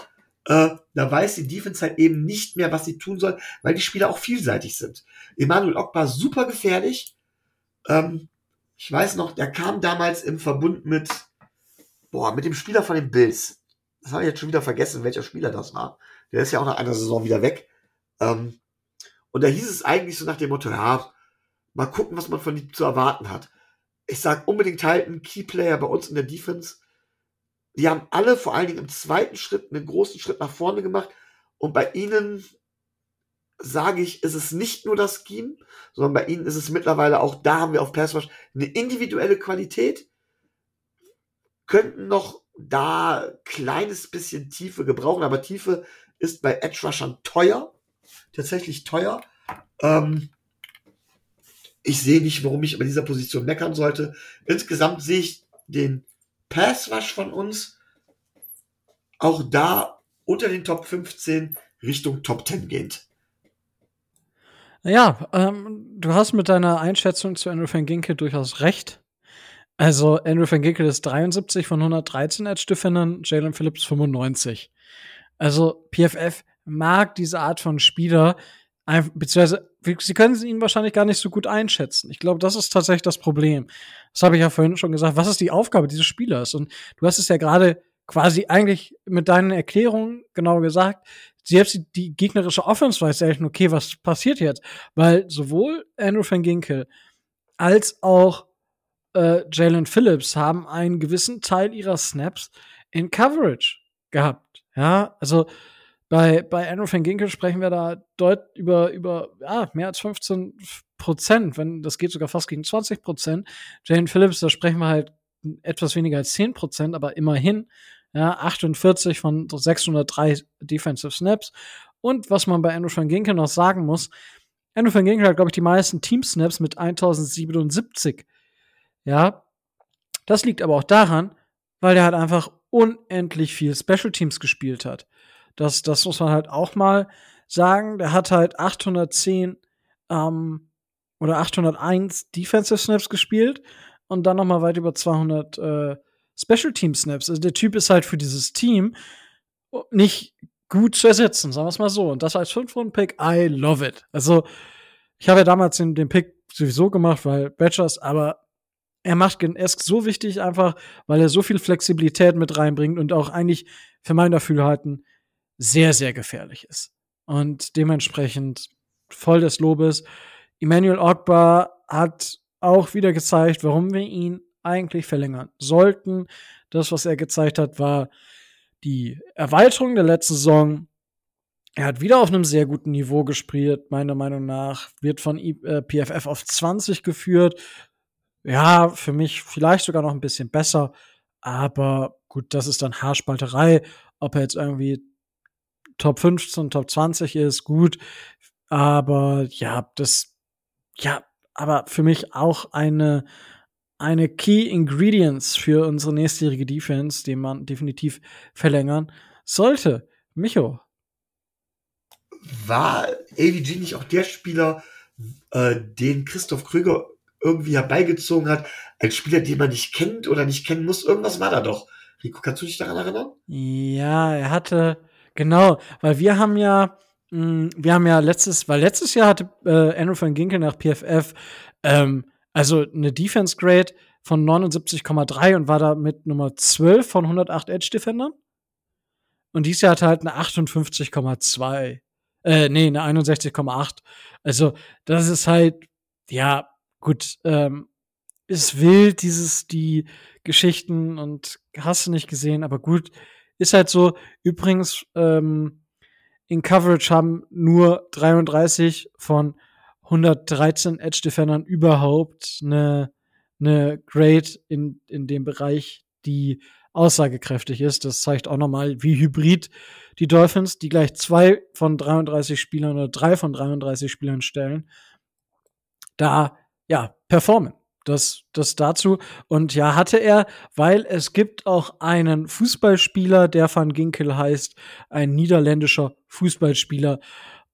äh, da weiß die Defense halt eben nicht mehr, was sie tun soll, weil die Spieler auch vielseitig sind. Emmanuel Ogbah super gefährlich, ähm, ich weiß noch, der kam damals im Verbund mit, boah, mit dem Spieler von den Bills. Das habe ich jetzt schon wieder vergessen, welcher Spieler das war. Der ist ja auch nach einer Saison wieder weg. Ähm, und da hieß es eigentlich so nach dem Motto, ja, mal gucken, was man von ihm zu erwarten hat. Ich sage unbedingt halten, Keyplayer bei uns in der Defense. Die haben alle vor allen Dingen im zweiten Schritt einen großen Schritt nach vorne gemacht. Und bei ihnen, sage ich, ist es nicht nur das Scheme, sondern bei ihnen ist es mittlerweile auch, da haben wir auf Pass Rush eine individuelle Qualität, könnten noch da ein kleines bisschen Tiefe gebrauchen, aber Tiefe ist bei Edge Rushern teuer, tatsächlich teuer. Ähm, ich sehe nicht, warum ich bei dieser Position meckern sollte. Insgesamt sehe ich den Pass Rush von uns auch da unter den Top fünfzehn Richtung Top zehn gehend. Ja, ähm, du hast mit deiner Einschätzung zu Andrew Van Ginkel durchaus recht. Also Andrew Van Ginkel ist dreiundsiebzig von hundertdreizehn Edge-Defendern, Jalen Phillips fünfundneunzig. Also P F F mag diese Art von Spieler, beziehungsweise sie können ihn wahrscheinlich gar nicht so gut einschätzen. Ich glaube, das ist tatsächlich das Problem. Das habe ich ja vorhin schon gesagt. Was ist die Aufgabe dieses Spielers? Und du hast es ja gerade quasi eigentlich mit deinen Erklärungen genau gesagt. Selbst die gegnerische Offense weiß selten, okay, was passiert jetzt? Weil sowohl Andrew Van Ginkel als auch äh, Jalen Phillips haben einen gewissen Teil ihrer Snaps in Coverage gehabt. Ja, also bei, bei Andrew Van Ginkel sprechen wir da deutlich über, über ja, mehr als fünfzehn Prozent, wenn das geht sogar fast gegen zwanzig Prozent. Jalen Phillips, da sprechen wir halt etwas weniger als zehn Prozent, aber immerhin. Ja, achtundvierzig von sechshundertdrei Defensive Snaps. Und was man bei Andrew Van Ginkel noch sagen muss, Andrew Van Ginkel hat, glaube ich, die meisten Team-Snaps mit tausendsiebenundsiebzig. Ja, das liegt aber auch daran, weil er halt einfach unendlich viel Special Teams gespielt hat. Das, das muss man halt auch mal sagen. Der hat halt achthundertzehn ähm, oder achthunderteins Defensive Snaps gespielt und dann nochmal weit über zweihundert äh, Special-Team-Snaps. Also der Typ ist halt für dieses Team nicht gut zu ersetzen, sagen wir es mal so. Und das als Fünf-Runden-Pick, I love it. Also ich habe ja damals den, den Pick sowieso gemacht, weil Badgers, aber er macht, er ist so wichtig einfach, weil er so viel Flexibilität mit reinbringt und auch eigentlich für mein Dafürhalten sehr, sehr gefährlich ist. Und dementsprechend voll des Lobes. Emmanuel Ogbah hat auch wieder gezeigt, warum wir ihn eigentlich verlängern sollten. Das, was er gezeigt hat, war die Erweiterung der letzten Saison. Er hat wieder auf einem sehr guten Niveau gespielt, meiner Meinung nach. Wird von P F F auf zwanzig geführt. Ja, für mich vielleicht sogar noch ein bisschen besser. Aber gut, das ist dann Haarspalterei. Ob er jetzt irgendwie Top fünfzehn, Top zwanzig ist, gut. Aber ja, das, ja, aber für mich auch eine, eine Key Ingredients für unsere nächstjährige Defense, die man definitiv verlängern sollte. Micho. War A V G nicht auch der Spieler, äh, den Christoph Krüger irgendwie herbeigezogen hat? Ein Spieler, den man nicht kennt oder nicht kennen muss? Irgendwas war da doch. Rico, kannst du dich daran erinnern? Ja, er hatte, genau, weil wir haben ja, mh, wir haben ja letztes, weil letztes Jahr hatte äh, Andrew Van Ginkel nach P F F ähm, also eine Defense Grade von neunundsiebzig Komma drei und war damit Nummer zwölf von hundertacht Edge Defendern. Und dieses Jahr hatte halt eine achtundfünfzig Komma zwei. Äh, nee, eine einundsechzig Komma acht. Also, das ist halt, ja, gut, ähm, ist wild, dieses, die Geschichten und hast du nicht gesehen, aber gut, ist halt so. Übrigens, ähm, in Coverage haben nur dreiunddreißig von hundertdreizehn Edge-Defendern überhaupt eine, eine Grade in, in dem Bereich, die aussagekräftig ist. Das zeigt auch nochmal, wie hybrid die Dolphins, die gleich zwei von dreiunddreißig Spielern oder drei von dreiunddreißig Spielern stellen, da, ja, performen. Das, das dazu. Und ja, hatte er, weil es gibt auch einen Fußballspieler, der Van Ginkel heißt, ein niederländischer Fußballspieler.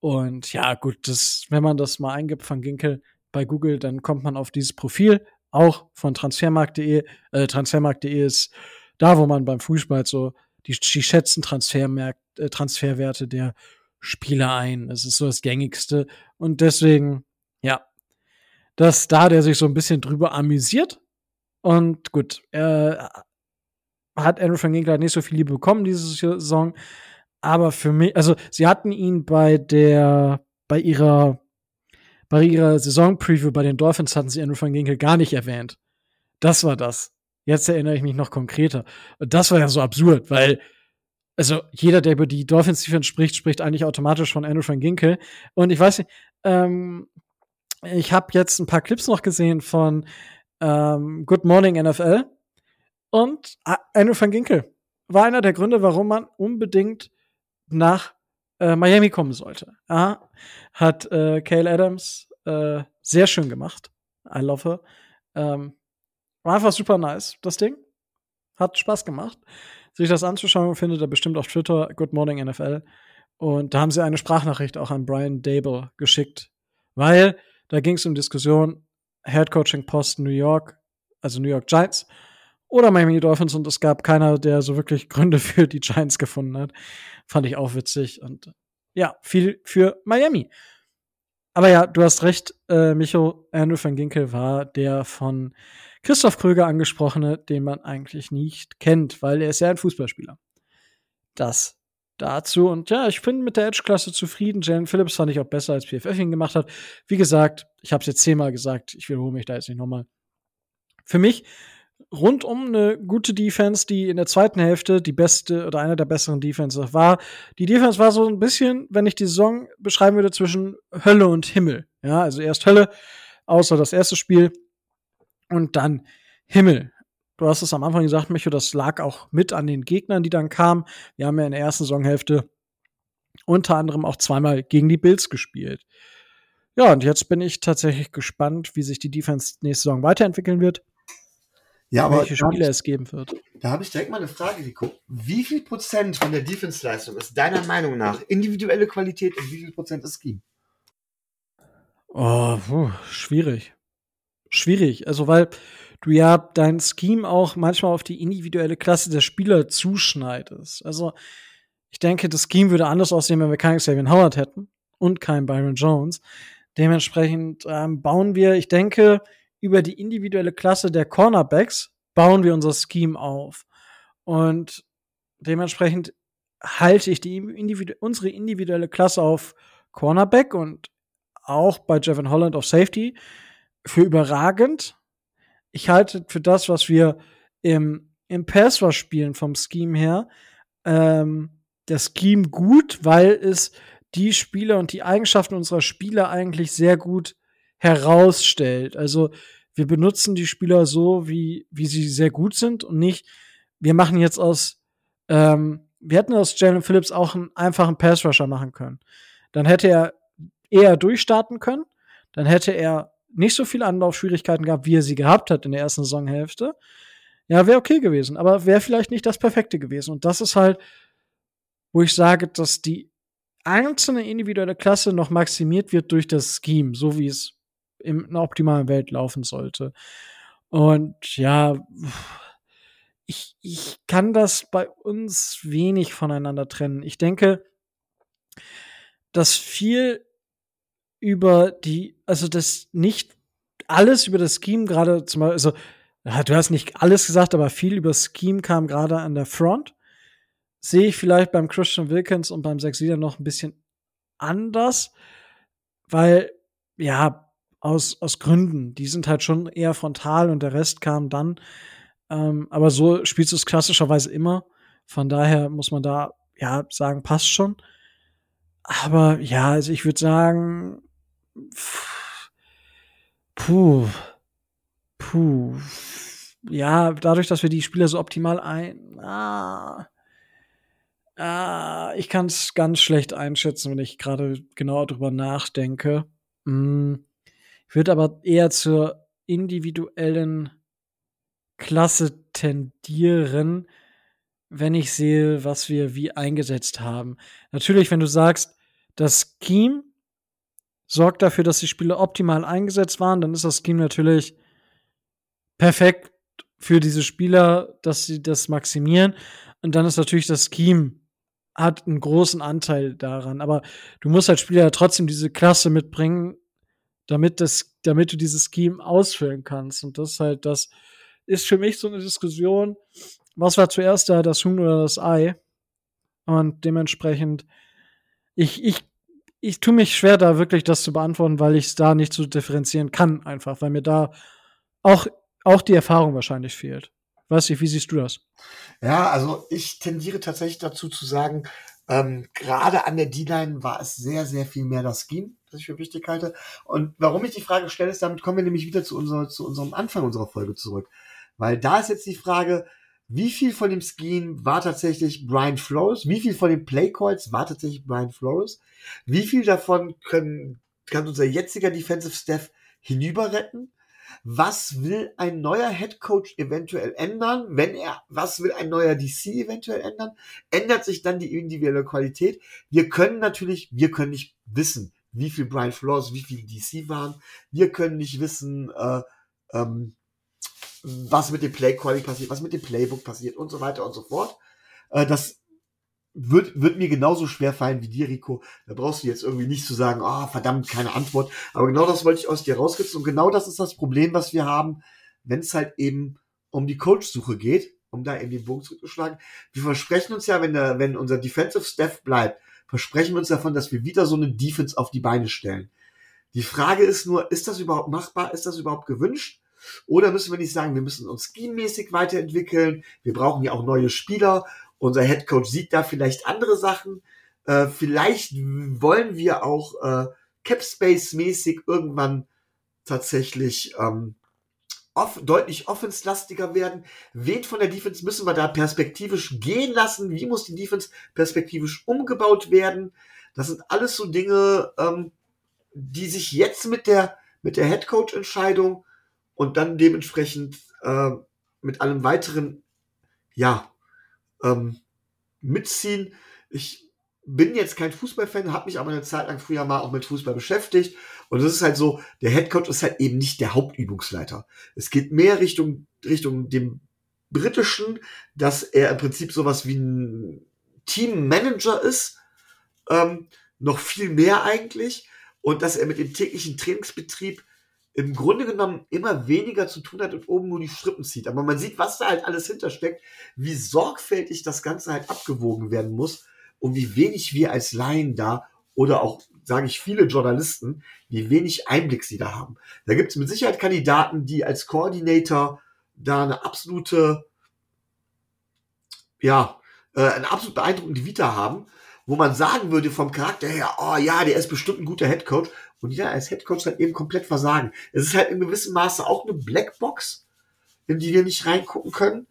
Und ja, gut, das, wenn man das mal eingibt, Van Ginkel bei Google, dann kommt man auf dieses Profil, auch von transfermarkt punkt de. Äh, transfermarkt punkt de ist da, wo man beim Fußball so, die, die schätzen Transfermärkte, äh, Transferwerte der Spieler ein. Es ist so das Gängigste. Und deswegen, ja, dass da der sich so ein bisschen drüber amüsiert. Und gut, äh, hat Andrew Van Ginkel nicht so viel Liebe bekommen diese Saison. Aber für mich, also sie hatten ihn bei der, bei ihrer, bei ihrer Saison-Preview bei den Dolphins hatten sie Andrew Van Ginkel gar nicht erwähnt. Das war das. Jetzt erinnere ich mich noch konkreter. Und das war ja so absurd, weil, also jeder, der über die Dolphins Defense spricht, spricht eigentlich automatisch von Andrew Van Ginkel. Und ich weiß nicht, ähm, ich habe jetzt ein paar Clips noch gesehen von ähm, Good Morning N F L und Andrew Van Ginkel war einer der Gründe, warum man unbedingt nach äh, Miami kommen sollte. Aha. Hat äh, Cale Adams äh, sehr schön gemacht. I love her. Ähm, war einfach super nice, das Ding. Hat Spaß gemacht. Sich das anzuschauen, findet ihr bestimmt auf Twitter, Good Morning N F L. Und da haben sie eine Sprachnachricht auch an Brian Daboll geschickt, weil da ging es um Diskussion, Head-Coaching-Post New York, also New York Giants oder Miami Dolphins, und es gab keiner, der so wirklich Gründe für die Giants gefunden hat. Fand ich auch witzig und ja, viel für Miami. Aber ja, du hast recht, äh, Micho, Andrew Van Ginkel war der von Christoph Kröger angesprochene, den man eigentlich nicht kennt, weil er ist ja ein Fußballspieler. Das dazu. Und ja, ich bin mit der Edge-Klasse zufrieden. Jalen Phillips fand ich auch besser, als P F F ihn gemacht hat. Wie gesagt, ich habe es jetzt zehnmal gesagt, ich wiederhole mich da jetzt nicht nochmal. Für mich rundum eine gute Defense, die in der zweiten Hälfte die beste oder eine der besseren Defense war. Die Defense war so ein bisschen, wenn ich die Saison beschreiben würde, zwischen Hölle und Himmel. Ja, also erst Hölle, außer das erste Spiel und dann Himmel. Du hast es am Anfang gesagt, Micho, das lag auch mit an den Gegnern, die dann kamen. Wir haben ja in der ersten Saisonhälfte unter anderem auch zweimal gegen die Bills gespielt. Ja, und jetzt bin ich tatsächlich gespannt, wie sich die Defense nächste Saison weiterentwickeln wird. Ja, aber welche Spiele ich, es geben wird. Da habe ich direkt mal eine Frage, Rico. Wie viel Prozent von der Defense-Leistung ist deiner Meinung nach individuelle Qualität und wie viel Prozent ist Scheme? Oh, puh, schwierig. Schwierig. Also, weil du ja dein Scheme auch manchmal auf die individuelle Klasse der Spieler zuschneidest. Also, ich denke, das Scheme würde anders aussehen, wenn wir keinen Xavier Howard hätten und keinen Byron Jones. Dementsprechend ähm, bauen wir, ich denke, über die individuelle Klasse der Cornerbacks bauen wir unser Scheme auf. Und dementsprechend halte ich die individu- unsere individuelle Klasse auf Cornerback und auch bei Jevon Holland auf Safety für überragend. Ich halte für das, was wir im, im Pass-Rush spielen vom Scheme her, ähm, das Scheme gut, weil es die Spieler und die Eigenschaften unserer Spieler eigentlich sehr gut herausstellt. Also wir benutzen die Spieler so, wie, wie sie sehr gut sind und nicht, wir machen jetzt aus ähm, wir hätten aus Jalen Phillips auch einen einfachen Pass-Rusher machen können. Dann hätte er eher durchstarten können. Dann hätte er nicht so viele Anlaufschwierigkeiten gehabt, wie er sie gehabt hat in der ersten Saisonhälfte. Ja, wäre okay gewesen, aber wäre vielleicht nicht das Perfekte gewesen. Und das ist halt, wo ich sage, dass die einzelne individuelle Klasse noch maximiert wird durch das Scheme, so wie es in einer optimalen Welt laufen sollte. Und ja, ich, ich kann das bei uns wenig voneinander trennen. Ich denke, dass viel über die, also das nicht alles über das Scheme gerade zum Beispiel, also du hast nicht alles gesagt, aber viel über das Scheme kam gerade an der Front. Sehe ich vielleicht beim Christian Wilkins und beim Zach Sieler noch ein bisschen anders, weil, ja, aus, aus Gründen, die sind halt schon eher frontal und der Rest kam dann. Ähm, aber so spielst du es klassischerweise immer. Von daher muss man da, ja, sagen, passt schon. Aber ja, also ich würde sagen, pff, puh, puh, ja, dadurch, dass wir die Spieler so optimal ein, ah, ah, ich kann es ganz schlecht einschätzen, wenn ich gerade genau drüber nachdenke. Hm. Ich würde aber eher zur individuellen Klasse tendieren, wenn ich sehe, was wir wie eingesetzt haben. Natürlich, wenn du sagst, das Scheme sorgt dafür, dass die Spieler optimal eingesetzt waren, dann ist das Scheme natürlich perfekt für diese Spieler, dass sie das maximieren. Und dann ist natürlich das Scheme hat einen großen Anteil daran. Aber du musst als Spieler ja trotzdem diese Klasse mitbringen, damit das, damit du dieses Scheme ausfüllen kannst. Und das halt, das ist für mich so eine Diskussion, was war zuerst da, das Huhn oder das Ei? Und dementsprechend, ich, ich, ich tue mich schwer, da wirklich das zu beantworten, weil ich es da nicht so differenzieren kann, einfach, weil mir da auch, auch die Erfahrung wahrscheinlich fehlt. Weiß nicht, wie siehst du das? Ja, also ich tendiere tatsächlich dazu zu sagen, ähm, gerade an der D-Line war es sehr, sehr viel mehr das Scheme, das ich für wichtig halte. Und warum ich die Frage stelle, ist, damit kommen wir nämlich wieder zu, unser, zu unserem Anfang unserer Folge zurück. Weil da ist jetzt die Frage, wie viel von dem Scheme war tatsächlich Brian Flores? Wie viel von den Playcalls war tatsächlich Brian Flores? Wie viel davon können, kann unser jetziger Defensive Staff hinüber retten? Was will ein neuer Head Coach eventuell ändern? Wenn er, was will ein neuer D C eventuell ändern? Ändert sich dann die individuelle Qualität? Wir können natürlich, wir können nicht wissen, wie viel Brian Flores, wie viel D C waren. Wir können nicht wissen, äh, ähm, was mit dem Play-Calling passiert, was mit dem Playbook passiert und so weiter und so fort. Äh, das wird, wird mir genauso schwer fallen wie dir, Rico. Da brauchst du jetzt irgendwie nicht zu sagen, ah, verdammt, keine Antwort. Aber genau das wollte ich aus dir rauskitzeln. Und genau das ist das Problem, was wir haben, wenn es halt eben um die Coach-Suche geht, um da eben den Bogen zurückzuschlagen. Wir versprechen uns ja, wenn, der, wenn unser Defensive Staff bleibt, versprechen wir uns davon, dass wir wieder so eine Defense auf die Beine stellen. Die Frage ist nur, ist das überhaupt machbar? Ist das überhaupt gewünscht? Oder müssen wir nicht sagen, wir müssen uns scheme-mäßig weiterentwickeln, wir brauchen ja auch neue Spieler, unser Headcoach sieht da vielleicht andere Sachen, äh, vielleicht wollen wir auch äh, Capspace-mäßig irgendwann tatsächlich ähm, off- deutlich offenslastiger werden. Wen von der Defense müssen wir da perspektivisch gehen lassen? Wie muss die Defense perspektivisch umgebaut werden? Das sind alles so Dinge, ähm, die sich jetzt mit der, mit der Headcoach-Entscheidung und dann dementsprechend äh, mit allem Weiteren, ja, ähm, mitziehen. Ich bin jetzt kein Fußballfan, habe mich aber eine Zeit lang früher mal auch mit Fußball beschäftigt. Und das ist halt so, der Headcoach ist halt eben nicht der Hauptübungsleiter. Es geht mehr Richtung Richtung dem Britischen, dass er im Prinzip sowas wie ein Teammanager ist, ähm, noch viel mehr eigentlich. Und dass er mit dem täglichen Trainingsbetrieb im Grunde genommen immer weniger zu tun hat und oben nur die Strippen zieht. Aber man sieht, was da halt alles hintersteckt, wie sorgfältig das Ganze halt abgewogen werden muss und wie wenig wir als Laien da oder auch, sage ich, viele Journalisten, wie wenig Einblick sie da haben. Da gibt es mit Sicherheit Kandidaten, die als Coordinator da eine absolute, ja, äh, eine absolut beeindruckende Vita haben, wo man sagen würde vom Charakter her, oh ja, der ist bestimmt ein guter Headcoach. Und die dann als Headcoach halt eben komplett versagen. Es ist halt in gewissem Maße auch eine Blackbox, in die wir nicht reingucken können.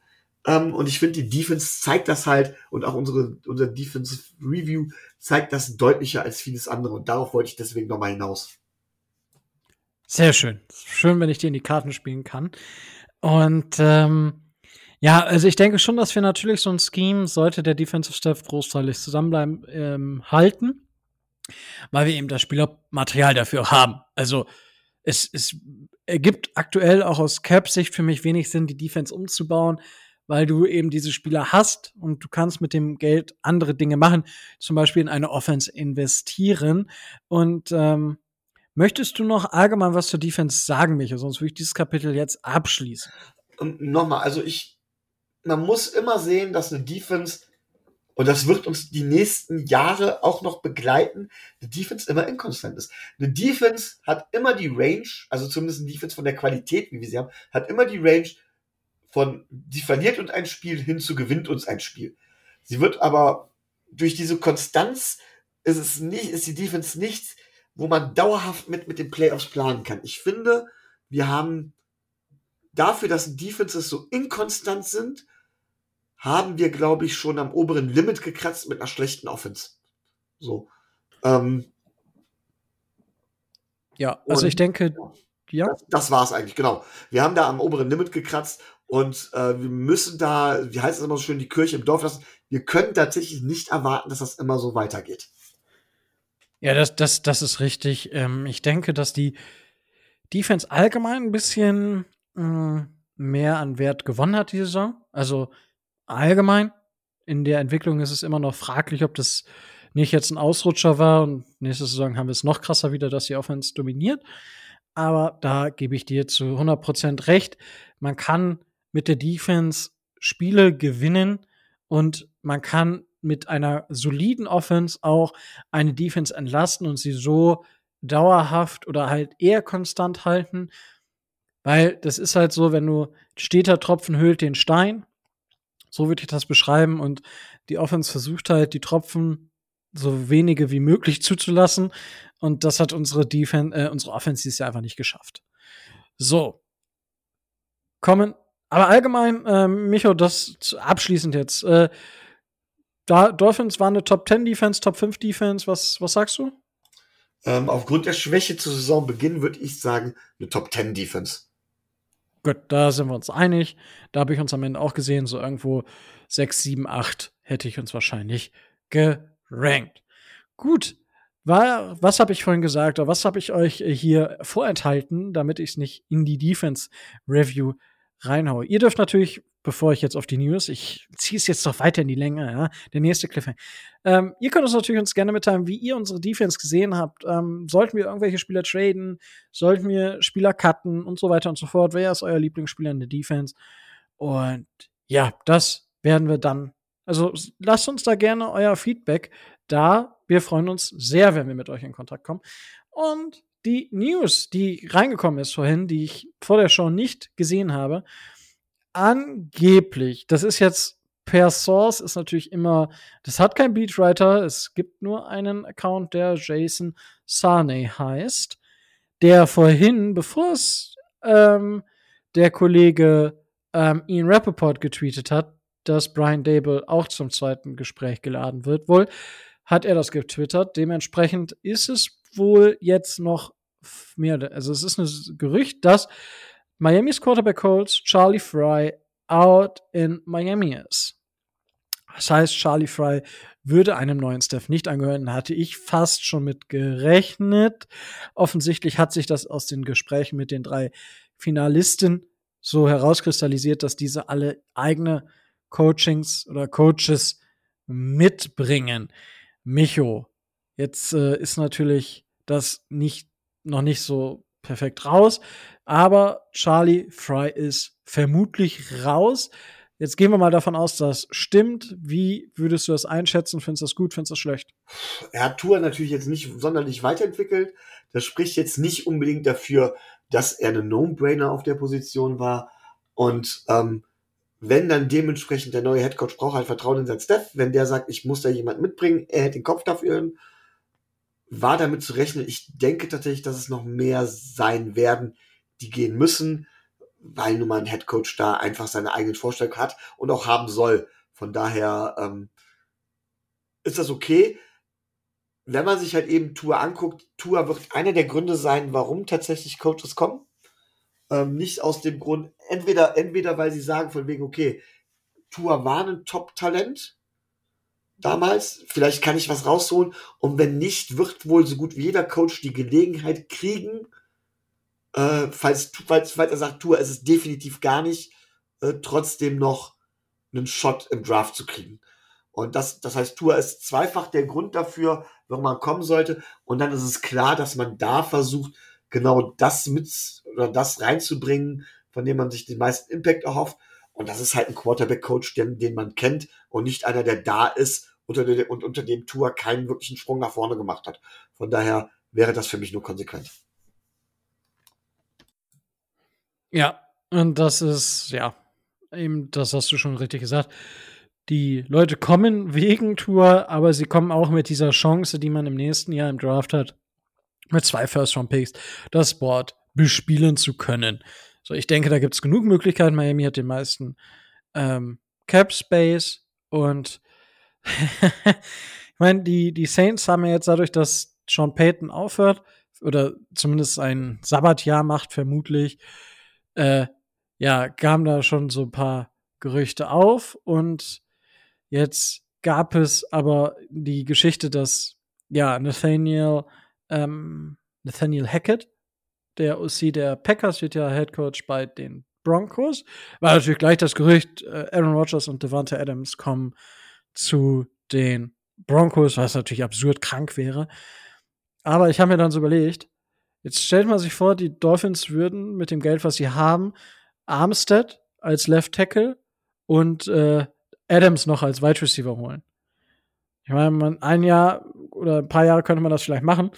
Ähm, und ich finde, die Defense zeigt das halt, und auch unsere unser Defensive Review zeigt das deutlicher als vieles andere. Und darauf wollte ich deswegen nochmal hinaus. Sehr schön. Schön, wenn ich dir in die Karten spielen kann. Und ähm, ja, also ich denke schon, dass wir natürlich so ein Scheme, sollte der Defensive Staff großteilig zusammenbleiben, ähm, halten, weil wir eben das Spielermaterial dafür haben. Also es, es ergibt aktuell auch aus Cap-Sicht für mich wenig Sinn, die Defense umzubauen, weil du eben diese Spieler hast und du kannst mit dem Geld andere Dinge machen, zum Beispiel in eine Offense investieren. Und ähm, möchtest du noch allgemein was zur Defense sagen, Michael? Sonst würde ich dieses Kapitel jetzt abschließen. Und nochmal, also ich, man muss immer sehen, dass eine Defense, und das wird uns die nächsten Jahre auch noch begleiten, eine Defense immer inkonstant ist. Eine Defense hat immer die Range, also zumindest eine Defense von der Qualität, wie wir sie haben, hat immer die Range von, die verliert uns ein Spiel hin zu gewinnt uns ein Spiel. Sie wird aber durch diese Konstanz, ist es nicht, ist die Defense nichts, wo man dauerhaft mit, mit den Playoffs planen kann. Ich finde, wir haben dafür, dass Defenses so inkonstant sind, haben wir, glaube ich, schon am oberen Limit gekratzt mit einer schlechten Offense. So. Ähm, ja, also ich denke, ja. Das, das war es eigentlich, genau. Wir haben da am oberen Limit gekratzt und äh, wir müssen da, wie heißt es immer so schön, die Kirche im Dorf lassen. Wir können tatsächlich nicht erwarten, dass das immer so weitergeht. Ja, das, das, das ist richtig. Ähm, ich denke, dass die Defense allgemein ein bisschen mh, mehr an Wert gewonnen hat, die Saison. Also allgemein in der Entwicklung ist es immer noch fraglich, ob das nicht jetzt ein Ausrutscher war. Und nächste Saison haben wir es noch krasser wieder, dass die Offense dominiert. Aber da gebe ich dir zu hundert Prozent recht. Man kann mit der Defense Spiele gewinnen und man kann mit einer soliden Offense auch eine Defense entlasten und sie so dauerhaft oder halt eher konstant halten. Weil das ist halt so, wenn du steter Tropfen höhlt den Stein, so würde ich das beschreiben, und die Offense versucht halt, die Tropfen so wenige wie möglich zuzulassen, und das hat unsere Defense, äh, unsere Offense dieses Jahr einfach nicht geschafft. So. Kommen, aber allgemein, äh, Micho, das abschließend jetzt, äh, Da, Dolphins war eine Top zehn Defense, Top fünf Defense, was, was sagst du? Ähm, aufgrund der Schwäche zu Saisonbeginn würde ich sagen, eine Top zehn Defense. Gut, da sind wir uns einig. Da habe ich uns am Ende auch gesehen, so irgendwo sechs, sieben, acht hätte ich uns wahrscheinlich gerankt. Gut, war, was habe ich vorhin gesagt, oder was habe ich euch hier vorenthalten, damit ich es nicht in die Defense-Review reinhaue? Ihr dürft natürlich, bevor ich jetzt auf die News, ich ziehe es jetzt noch weiter in die Länge, ja, der nächste Cliffhanger. Ähm, ihr könnt uns natürlich uns gerne mitteilen, wie ihr unsere Defense gesehen habt. Ähm, sollten wir irgendwelche Spieler traden? Sollten wir Spieler cutten? Und so weiter und so fort. Wer ist euer Lieblingsspieler in der Defense? Und ja, das werden wir dann, also lasst uns da gerne euer Feedback da. Wir freuen uns sehr, wenn wir mit euch in Kontakt kommen. Und die News, die reingekommen ist vorhin, die ich vor der Show nicht gesehen habe, angeblich, das ist jetzt per Source, ist natürlich immer, das hat kein Beatwriter, es gibt nur einen Account, der Jason Sarney heißt, der vorhin, bevor es ähm, der Kollege ähm, Ian Rappaport getweetet hat, dass Brian Daboll auch zum zweiten Gespräch geladen wird, wohl, hat er das getwittert. Dementsprechend ist es wohl jetzt noch mehr, also es ist ein Gerücht, dass Miamis Quarterback Coach Charlie Fry out in Miami ist. Das heißt, Charlie Fry würde einem neuen Staff nicht angehören. Da hatte ich fast schon mit gerechnet. Offensichtlich hat sich das aus den Gesprächen mit den drei Finalisten so herauskristallisiert, dass diese alle eigene Coachings oder Coaches mitbringen. Micho, jetzt äh, ist natürlich das nicht, noch nicht so perfekt raus, aber Charlie Fry ist vermutlich raus. Jetzt gehen wir mal davon aus, dass stimmt. Wie würdest du das einschätzen? Findest du das gut, findest du das schlecht? Er hat Tour natürlich jetzt nicht sonderlich weiterentwickelt. Das spricht jetzt nicht unbedingt dafür, dass er eine No-Brainer auf der Position war. Und ähm, wenn dann dementsprechend der neue Headcoach braucht halt Vertrauen in sein Staff, wenn der sagt, ich muss da jemanden mitbringen, er hätte den Kopf dafür, war damit zu rechnen. Ich denke tatsächlich, dass es noch mehr sein werden, die gehen müssen, weil nun mal ein Headcoach da einfach seine eigenen Vorstellungen hat und auch haben soll. Von daher ähm, ist das okay. Wenn man sich halt eben Tua anguckt, Tua wird einer der Gründe sein, warum tatsächlich Coaches kommen. Ähm, nicht aus dem Grund, entweder, entweder weil sie sagen von wegen, okay, Tua war ein Top-Talent damals, vielleicht kann ich was rausholen, und wenn nicht, wird wohl so gut wie jeder Coach die Gelegenheit kriegen, äh, falls, falls, falls er sagt, Tua ist es definitiv gar nicht, äh, trotzdem noch einen Shot im Draft zu kriegen. Und das, das heißt, Tua ist zweifach der Grund dafür, wenn man kommen sollte. Und dann ist es klar, dass man da versucht, genau das mit oder das reinzubringen, von dem man sich den meisten Impact erhofft. Und das ist halt ein Quarterback-Coach, den, den man kennt und nicht einer, der da ist unter der, und unter dem Tua keinen wirklichen Sprung nach vorne gemacht hat. Von daher wäre das für mich nur konsequent. Ja, und das ist, ja, eben, das hast du schon richtig gesagt. Die Leute kommen wegen Tour, aber sie kommen auch mit dieser Chance, die man im nächsten Jahr im Draft hat, mit zwei First-Round-Picks das Board bespielen zu können. So, ich denke, da gibt es genug Möglichkeiten. Miami hat den meisten ähm, Cap-Space und ich meine, die, die Saints haben ja jetzt dadurch, dass Sean Payton aufhört oder zumindest ein Sabbatjahr macht, vermutlich, äh, ja, kamen da schon so ein paar Gerüchte auf und jetzt gab es aber die Geschichte, dass ja Nathaniel ähm, Nathaniel Hackett, der O C der Packers, wird ja Headcoach bei den Broncos, war natürlich gleich das Gerücht, äh, Aaron Rodgers und Davante Adams kommen zu den Broncos, was natürlich absurd krank wäre. Aber ich habe mir dann so überlegt, jetzt stellt man sich vor, die Dolphins würden mit dem Geld, was sie haben, Armstead als Left Tackle und äh, Adams noch als Wide Receiver holen. Ich meine, man ein Jahr oder ein paar Jahre könnte man das vielleicht machen,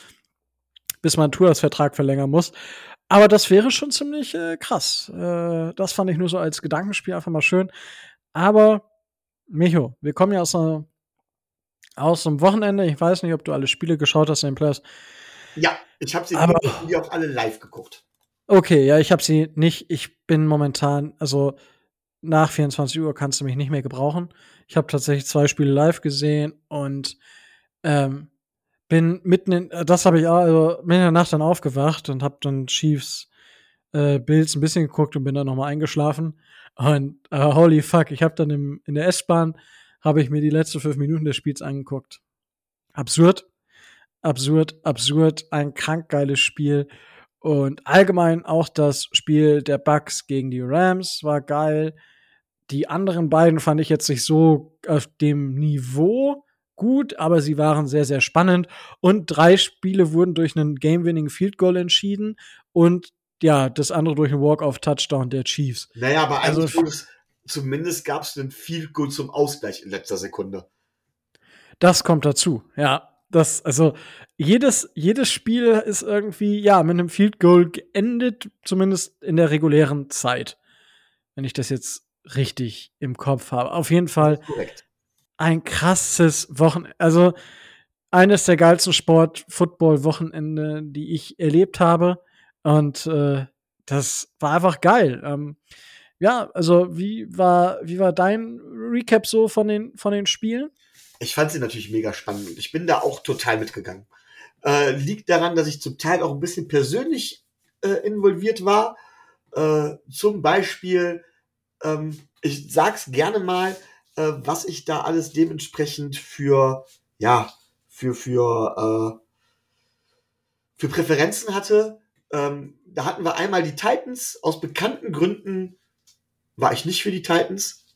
bis man Tuas Vertrag verlängern muss. Aber das wäre schon ziemlich äh, krass. Äh, das fand ich nur so als Gedankenspiel einfach mal schön. Aber, Micho, wir kommen ja aus, einer, aus einem Wochenende. Ich weiß nicht, ob du alle Spiele geschaut hast in den Playoffs. Ja, ich habe sie aber, die auch alle live geguckt. Okay, ja, ich habe sie nicht. Ich bin momentan, also nach vierundzwanzig Uhr kannst du mich nicht mehr gebrauchen. Ich habe tatsächlich zwei Spiele live gesehen und ähm, bin mitten in, das habe ich auch, also mitten in der Nacht dann aufgewacht und habe dann Chiefs äh, Bills ein bisschen geguckt und bin dann nochmal eingeschlafen. Und äh, holy fuck, ich habe dann im, in der S-Bahn, habe ich mir die letzten fünf Minuten des Spiels angeguckt. Absurd, absurd, absurd, ein krank geiles Spiel. Und allgemein auch das Spiel der Bucks gegen die Rams war geil. Die anderen beiden fand ich jetzt nicht so auf dem Niveau gut, aber sie waren sehr, sehr spannend. Und drei Spiele wurden durch einen game-winning Field Goal entschieden und ja, das andere durch einen Walk-Off-Touchdown der Chiefs. Naja, aber also, f- zumindest gab es einen Field Goal zum Ausgleich in letzter Sekunde. Das kommt dazu, ja. Das, also, jedes, jedes Spiel ist irgendwie, ja, mit einem Field Goal geendet, zumindest in der regulären Zeit. Wenn ich das jetzt richtig im Kopf habe. Auf jeden Fall ein krasses Wochenende. Also, eines der geilsten Sport-Football-Wochenende, die ich erlebt habe. Und, äh, das war einfach geil. Ähm, ja, also, wie war, wie war dein Recap so von den, von den Spielen? Ich fand sie natürlich mega spannend und ich bin da auch total mitgegangen. Äh, liegt daran, dass ich zum Teil auch ein bisschen persönlich äh, involviert war. Äh, zum Beispiel, ähm, ich sag's gerne mal, äh, was ich da alles dementsprechend für, ja, für, für, äh, für Präferenzen hatte. Ähm, da hatten wir einmal die Titans. Aus bekannten Gründen war ich nicht für die Titans.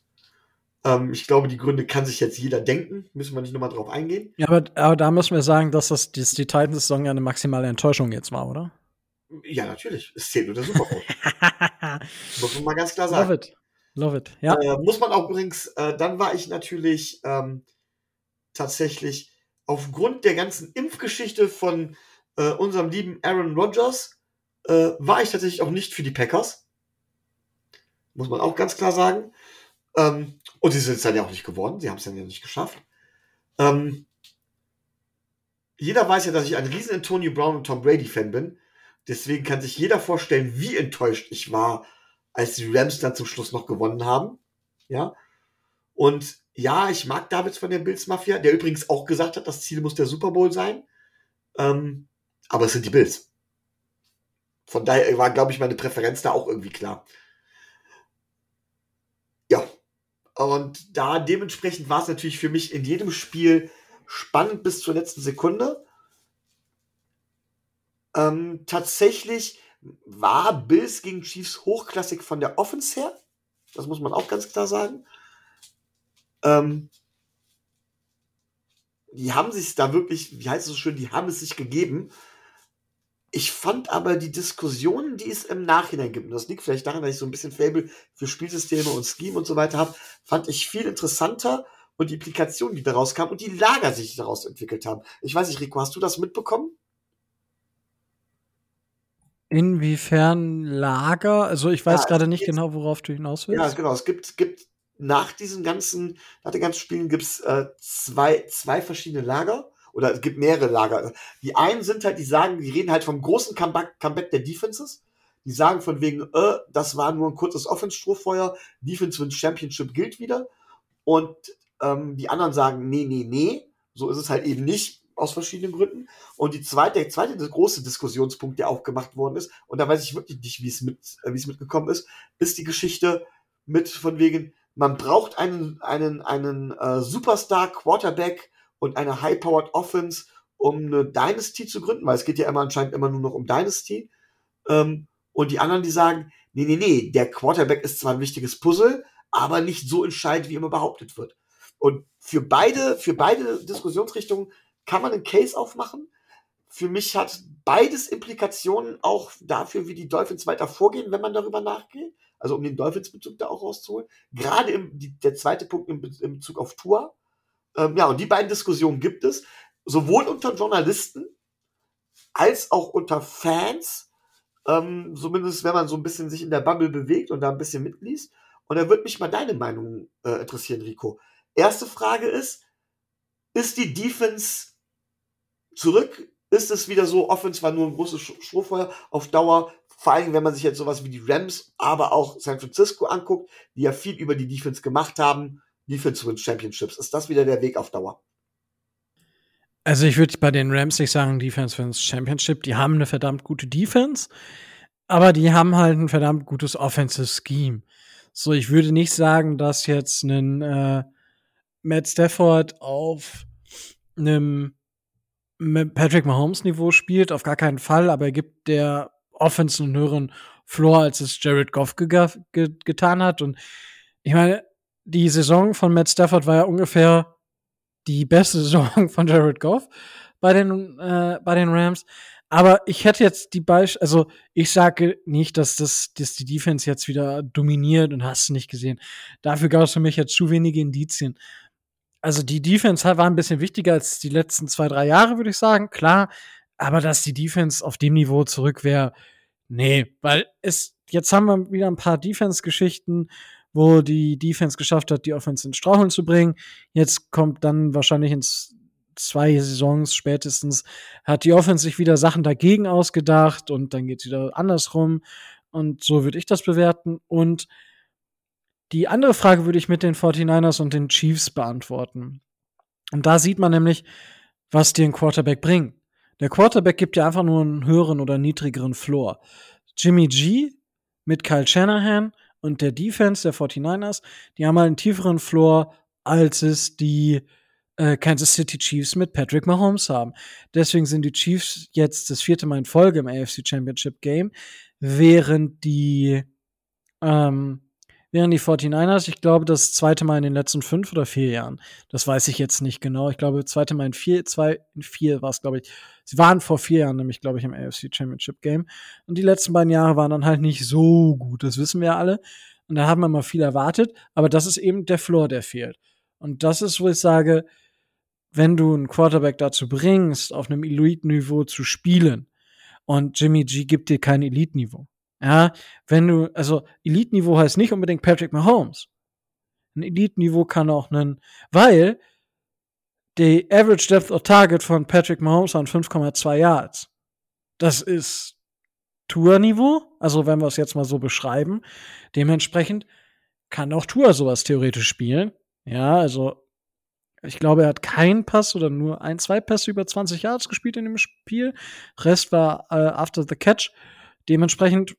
Ich glaube, die Gründe kann sich jetzt jeder denken. Müssen wir nicht nochmal drauf eingehen. Ja, aber, aber da müssen wir sagen, dass das die, die Titans-Saison ja eine maximale Enttäuschung jetzt war, oder? Ja, natürlich. Es zählt nur der Super Bowl. Muss man mal ganz klar sagen. Love it. Love it. Ja. Äh, muss man auch übrigens, äh, dann war ich natürlich ähm, tatsächlich aufgrund der ganzen Impfgeschichte von äh, unserem lieben Aaron Rodgers äh, war ich tatsächlich auch nicht für die Packers. Muss man auch ganz klar sagen. Ähm, und sie sind es dann ja auch nicht geworden, sie haben es dann ja nicht geschafft. Ähm, jeder weiß ja, dass ich ein riesen Antonio Brown und Tom Brady Fan bin, deswegen kann sich jeder vorstellen, wie enttäuscht ich war als die Rams dann zum Schluss noch gewonnen haben. Ja. Und ja, ich mag Davids von der Bills Mafia, der übrigens auch gesagt hat, das Ziel muss der Super Bowl sein. Ähm, aber es sind die Bills. Von daher war, glaube ich, meine Präferenz da auch irgendwie klar. Ja. Und da dementsprechend war es natürlich für mich in jedem Spiel spannend bis zur letzten Sekunde. Ähm, tatsächlich war Bills gegen Chiefs hochklassig von der Offense her. Das muss man auch ganz klar sagen. Ähm, die haben sich da wirklich, wie heißt es so schön, die haben es sich gegeben. Ich fand aber die Diskussionen, die es im Nachhinein gibt, und das liegt vielleicht daran, dass ich so ein bisschen Faible für Spielsysteme und Scheme und so weiter habe, fand ich viel interessanter und die Implikationen, die daraus kamen und die Lager, die sich daraus entwickelt haben. Ich weiß nicht, Rico, hast du das mitbekommen? Inwiefern Lager? Also ich weiß ja, gerade nicht genau, worauf du hinaus willst. Ja, genau. Es gibt, gibt nach diesen ganzen, nach den ganzen Spielen gibt es äh, zwei, zwei verschiedene Lager. Oder es gibt mehrere Lager. Die einen sind halt, die sagen, die reden halt vom großen Comeback, Comeback der Defenses. Die sagen von wegen, äh, das war nur ein kurzes Offense-Strohfeuer, Defense wins Championship gilt wieder. Und ähm, die anderen sagen, nee, nee, nee. So ist es halt eben nicht. Aus verschiedenen Gründen. Und die zweite, der zweite große Diskussionspunkt, der auch gemacht worden ist, und da weiß ich wirklich nicht, wie es mit, wie es mitgekommen ist, ist die Geschichte mit von wegen, man braucht einen, einen, einen äh, Superstar-Quarterback und eine High-Powered Offense, um eine Dynasty zu gründen, weil es geht ja immer anscheinend immer nur noch um Dynasty. Ähm, und die anderen, die sagen, nee, nee, nee, der Quarterback ist zwar ein wichtiges Puzzle, aber nicht so entscheidend, wie immer behauptet wird. Und für beide, für beide Diskussionsrichtungen kann man einen Case aufmachen? Für mich hat beides Implikationen auch dafür, wie die Dolphins weiter vorgehen, wenn man darüber nachgeht. Also um den Dolphins-Bezug da auch rauszuholen. Gerade im, die, der zweite Punkt im, im Bezug auf Tua. Ähm, ja, und die beiden Diskussionen gibt es. Sowohl unter Journalisten als auch unter Fans. Ähm, zumindest, wenn man so ein bisschen sich in der Bubble bewegt und da ein bisschen mitliest. Und da würde mich mal deine Meinung äh, interessieren, Rico. Erste Frage ist, ist die Defense zurück? Ist es wieder so, Offense war nur ein großes Strohfeuer auf Dauer, vor allem wenn man sich jetzt sowas wie die Rams, aber auch San Francisco anguckt, die ja viel über die Defense gemacht haben, Defense wins Championships. Ist das wieder der Weg auf Dauer? Also ich würde bei den Rams nicht sagen, Defense wins Championship, die haben eine verdammt gute Defense, aber die haben halt ein verdammt gutes Offensive Scheme. So, ich würde nicht sagen, dass jetzt ein äh, Matt Stafford auf einem Patrick Mahomes Niveau spielt, auf gar keinen Fall, aber er gibt der Offense einen höheren Floor, als es Jared Goff ge- ge- getan hat. Und ich meine, die Saison von Matt Stafford war ja ungefähr die beste Saison von Jared Goff bei den, äh, bei den Rams. Aber ich hätte jetzt die Beispiele, also ich sage nicht, dass das, dass die Defense jetzt wieder dominiert und hast du nicht gesehen. Dafür gab es für mich jetzt zu wenige Indizien. Also die Defense war ein bisschen wichtiger als die letzten zwei, drei Jahre, würde ich sagen, klar. Aber dass die Defense auf dem Niveau zurück wäre, nee. Weil es jetzt haben wir wieder ein paar Defense-Geschichten, wo die Defense geschafft hat, die Offense ins Straucheln zu bringen. Jetzt kommt dann wahrscheinlich in zwei Saisons spätestens, hat die Offense sich wieder Sachen dagegen ausgedacht und dann geht es wieder andersrum. Und so würde ich das bewerten. Und die andere Frage würde ich mit den forty-niners und den Chiefs beantworten. Und da sieht man nämlich, was dir ein Quarterback bringt. Der Quarterback gibt dir einfach nur einen höheren oder niedrigeren Floor. Jimmy G mit Kyle Shanahan und der Defense der forty-niners, die haben halt einen tieferen Floor, als es die äh, Kansas City Chiefs mit Patrick Mahomes haben. Deswegen sind die Chiefs jetzt das vierte Mal in Folge im A F C Championship Game, während die ähm, Während die forty-niners, ich glaube, das zweite Mal in den letzten fünf oder vier Jahren, das weiß ich jetzt nicht genau, ich glaube, das zweite Mal in vier, zwei, in vier war es, glaube ich, sie waren vor vier Jahren nämlich, glaube ich, im A F C Championship Game und die letzten beiden Jahre waren dann halt nicht so gut, das wissen wir alle und da haben wir mal viel erwartet, aber das ist eben der Floor, der fehlt und das ist, wo ich sage, wenn du einen Quarterback dazu bringst, auf einem Elite-Niveau zu spielen und Jimmy G gibt dir kein Elite-Niveau. Ja, wenn du, also Elite-Niveau heißt nicht unbedingt Patrick Mahomes. Ein Elite-Niveau kann auch einen, weil die Average Depth of Target von Patrick Mahomes waren fünf Komma zwei Yards. Das ist Tour-Niveau, also wenn wir es jetzt mal so beschreiben. Dementsprechend kann auch Tour sowas theoretisch spielen. Ja, also ich glaube, er hat keinen Pass oder nur ein, zwei Pässe über zwanzig Yards gespielt in dem Spiel. Rest war äh, after the catch. Dementsprechend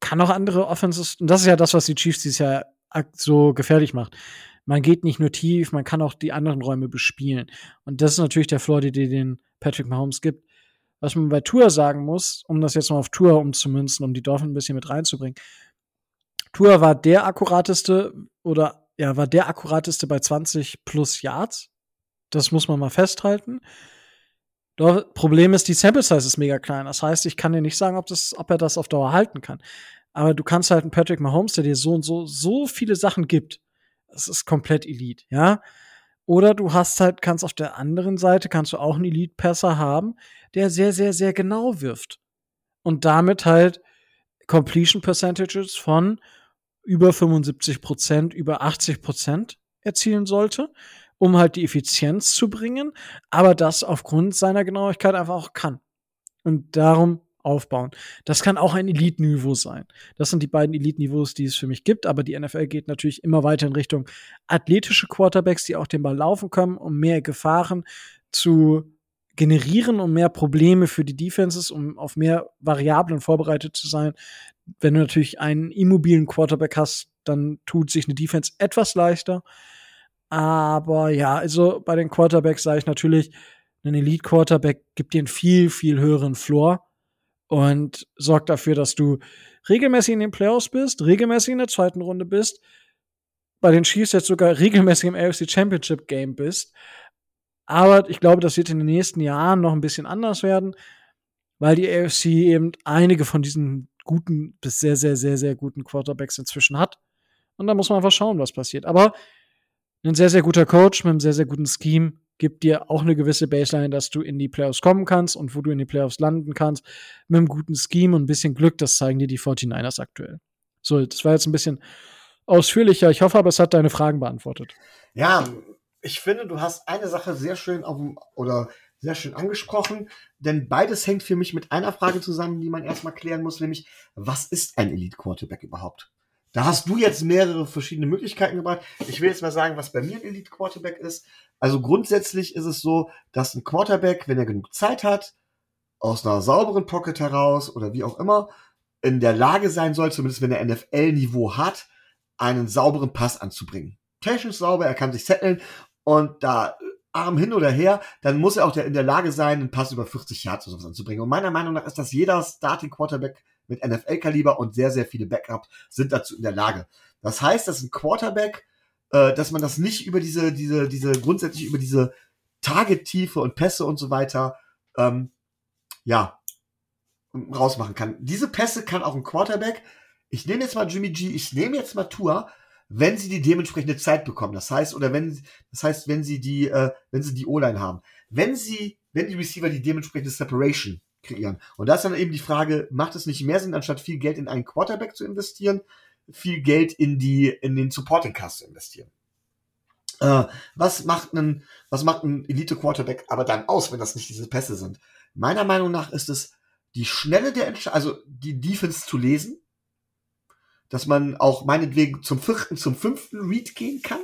kann auch andere Offenses, und das ist ja das, was die Chiefs dieses Jahr so gefährlich macht. Man geht nicht nur tief, man kann auch die anderen Räume bespielen. Und das ist natürlich der Floor, die den Patrick Mahomes gibt. Was man bei Tua sagen muss, um das jetzt mal auf Tua umzumünzen, um die Dolphins ein bisschen mit reinzubringen. Tua war der akkurateste oder ja, war der akkurateste bei zwanzig plus Yards. Das muss man mal festhalten. Das Problem ist, die Sample Size ist mega klein. Das heißt, ich kann dir nicht sagen, ob das, ob er das auf Dauer halten kann. Aber du kannst halt einen Patrick Mahomes, der dir so und so, so viele Sachen gibt. Das ist komplett Elite, ja. Oder du hast halt, kannst auf der anderen Seite, kannst du auch einen Elite-Passer haben, der sehr, sehr, sehr genau wirft. Und damit halt Completion Percentages von über fünfundsiebzig Prozent, über achtzig Prozent erzielen sollte, um halt die Effizienz zu bringen, aber das aufgrund seiner Genauigkeit einfach auch kann. Und darum aufbauen. Das kann auch ein Elite-Niveau sein. Das sind die beiden Elite-Niveaus, die es für mich gibt, aber die N F L geht natürlich immer weiter in Richtung athletische Quarterbacks, die auch den Ball laufen können, um mehr Gefahren zu generieren, um mehr Probleme für die Defenses, um auf mehr Variablen vorbereitet zu sein. Wenn du natürlich einen immobilen Quarterback hast, dann tut sich eine Defense etwas leichter. Aber ja, also bei den Quarterbacks sage ich natürlich, ein Elite-Quarterback gibt dir einen viel, viel höheren Floor und sorgt dafür, dass du regelmäßig in den Playoffs bist, regelmäßig in der zweiten Runde bist, bei den Chiefs jetzt sogar regelmäßig im A F C Championship Game bist. Aber ich glaube, das wird in den nächsten Jahren noch ein bisschen anders werden, weil die A F C eben einige von diesen guten bis sehr, sehr, sehr, sehr guten Quarterbacks inzwischen hat. Und da muss man einfach schauen, was passiert. Aber ein sehr, sehr guter Coach mit einem sehr, sehr guten Scheme gibt dir auch eine gewisse Baseline, dass du in die Playoffs kommen kannst und wo du in die Playoffs landen kannst. Mit einem guten Scheme und ein bisschen Glück, das zeigen dir die forty-niners aktuell. So, das war jetzt ein bisschen ausführlicher. Ich hoffe aber, es hat deine Fragen beantwortet. Ja, ich finde, du hast eine Sache sehr schön auf oder sehr schön angesprochen, denn beides hängt für mich mit einer Frage zusammen, die man erstmal klären muss, nämlich, was ist ein Elite-Quarterback überhaupt? Da hast du jetzt mehrere verschiedene Möglichkeiten gebracht. Ich will jetzt mal sagen, was bei mir ein Elite-Quarterback ist. Also grundsätzlich ist es so, dass ein Quarterback, wenn er genug Zeit hat, aus einer sauberen Pocket heraus oder wie auch immer, in der Lage sein soll, zumindest wenn er N F L-Niveau hat, einen sauberen Pass anzubringen. Technisch sauber, er kann sich setteln und da Arm hin oder her, dann muss er auch in der Lage sein, einen Pass über vierzig Yards oder sowas anzubringen. Und meiner Meinung nach ist das jeder Starting-Quarterback mit N F L-Kaliber und sehr, sehr viele Backups sind dazu in der Lage. Das heißt, dass ein Quarterback, äh, dass man das nicht über diese, diese, diese, grundsätzlich über diese Target-Tiefe und Pässe und so weiter, ähm, ja, rausmachen kann. Diese Pässe kann auch ein Quarterback, ich nehme jetzt mal Jimmy G, ich nehme jetzt mal Tua, wenn sie die dementsprechende Zeit bekommen. Das heißt, oder wenn, das heißt, wenn sie die, äh, wenn sie die O-Line haben. Wenn sie, wenn die Receiver die dementsprechende Separation kreieren. Und da ist dann eben die Frage, macht es nicht mehr Sinn, anstatt viel Geld in einen Quarterback zu investieren, viel Geld in die, in den Supporting Cast zu investieren? Äh, was macht ein, was macht ein Elite-Quarterback aber dann aus, wenn das nicht diese Pässe sind? Meiner Meinung nach ist es die Schnelle der Entscheidung, also die Defense zu lesen, dass man auch meinetwegen zum vierten, zum fünften Read gehen kann,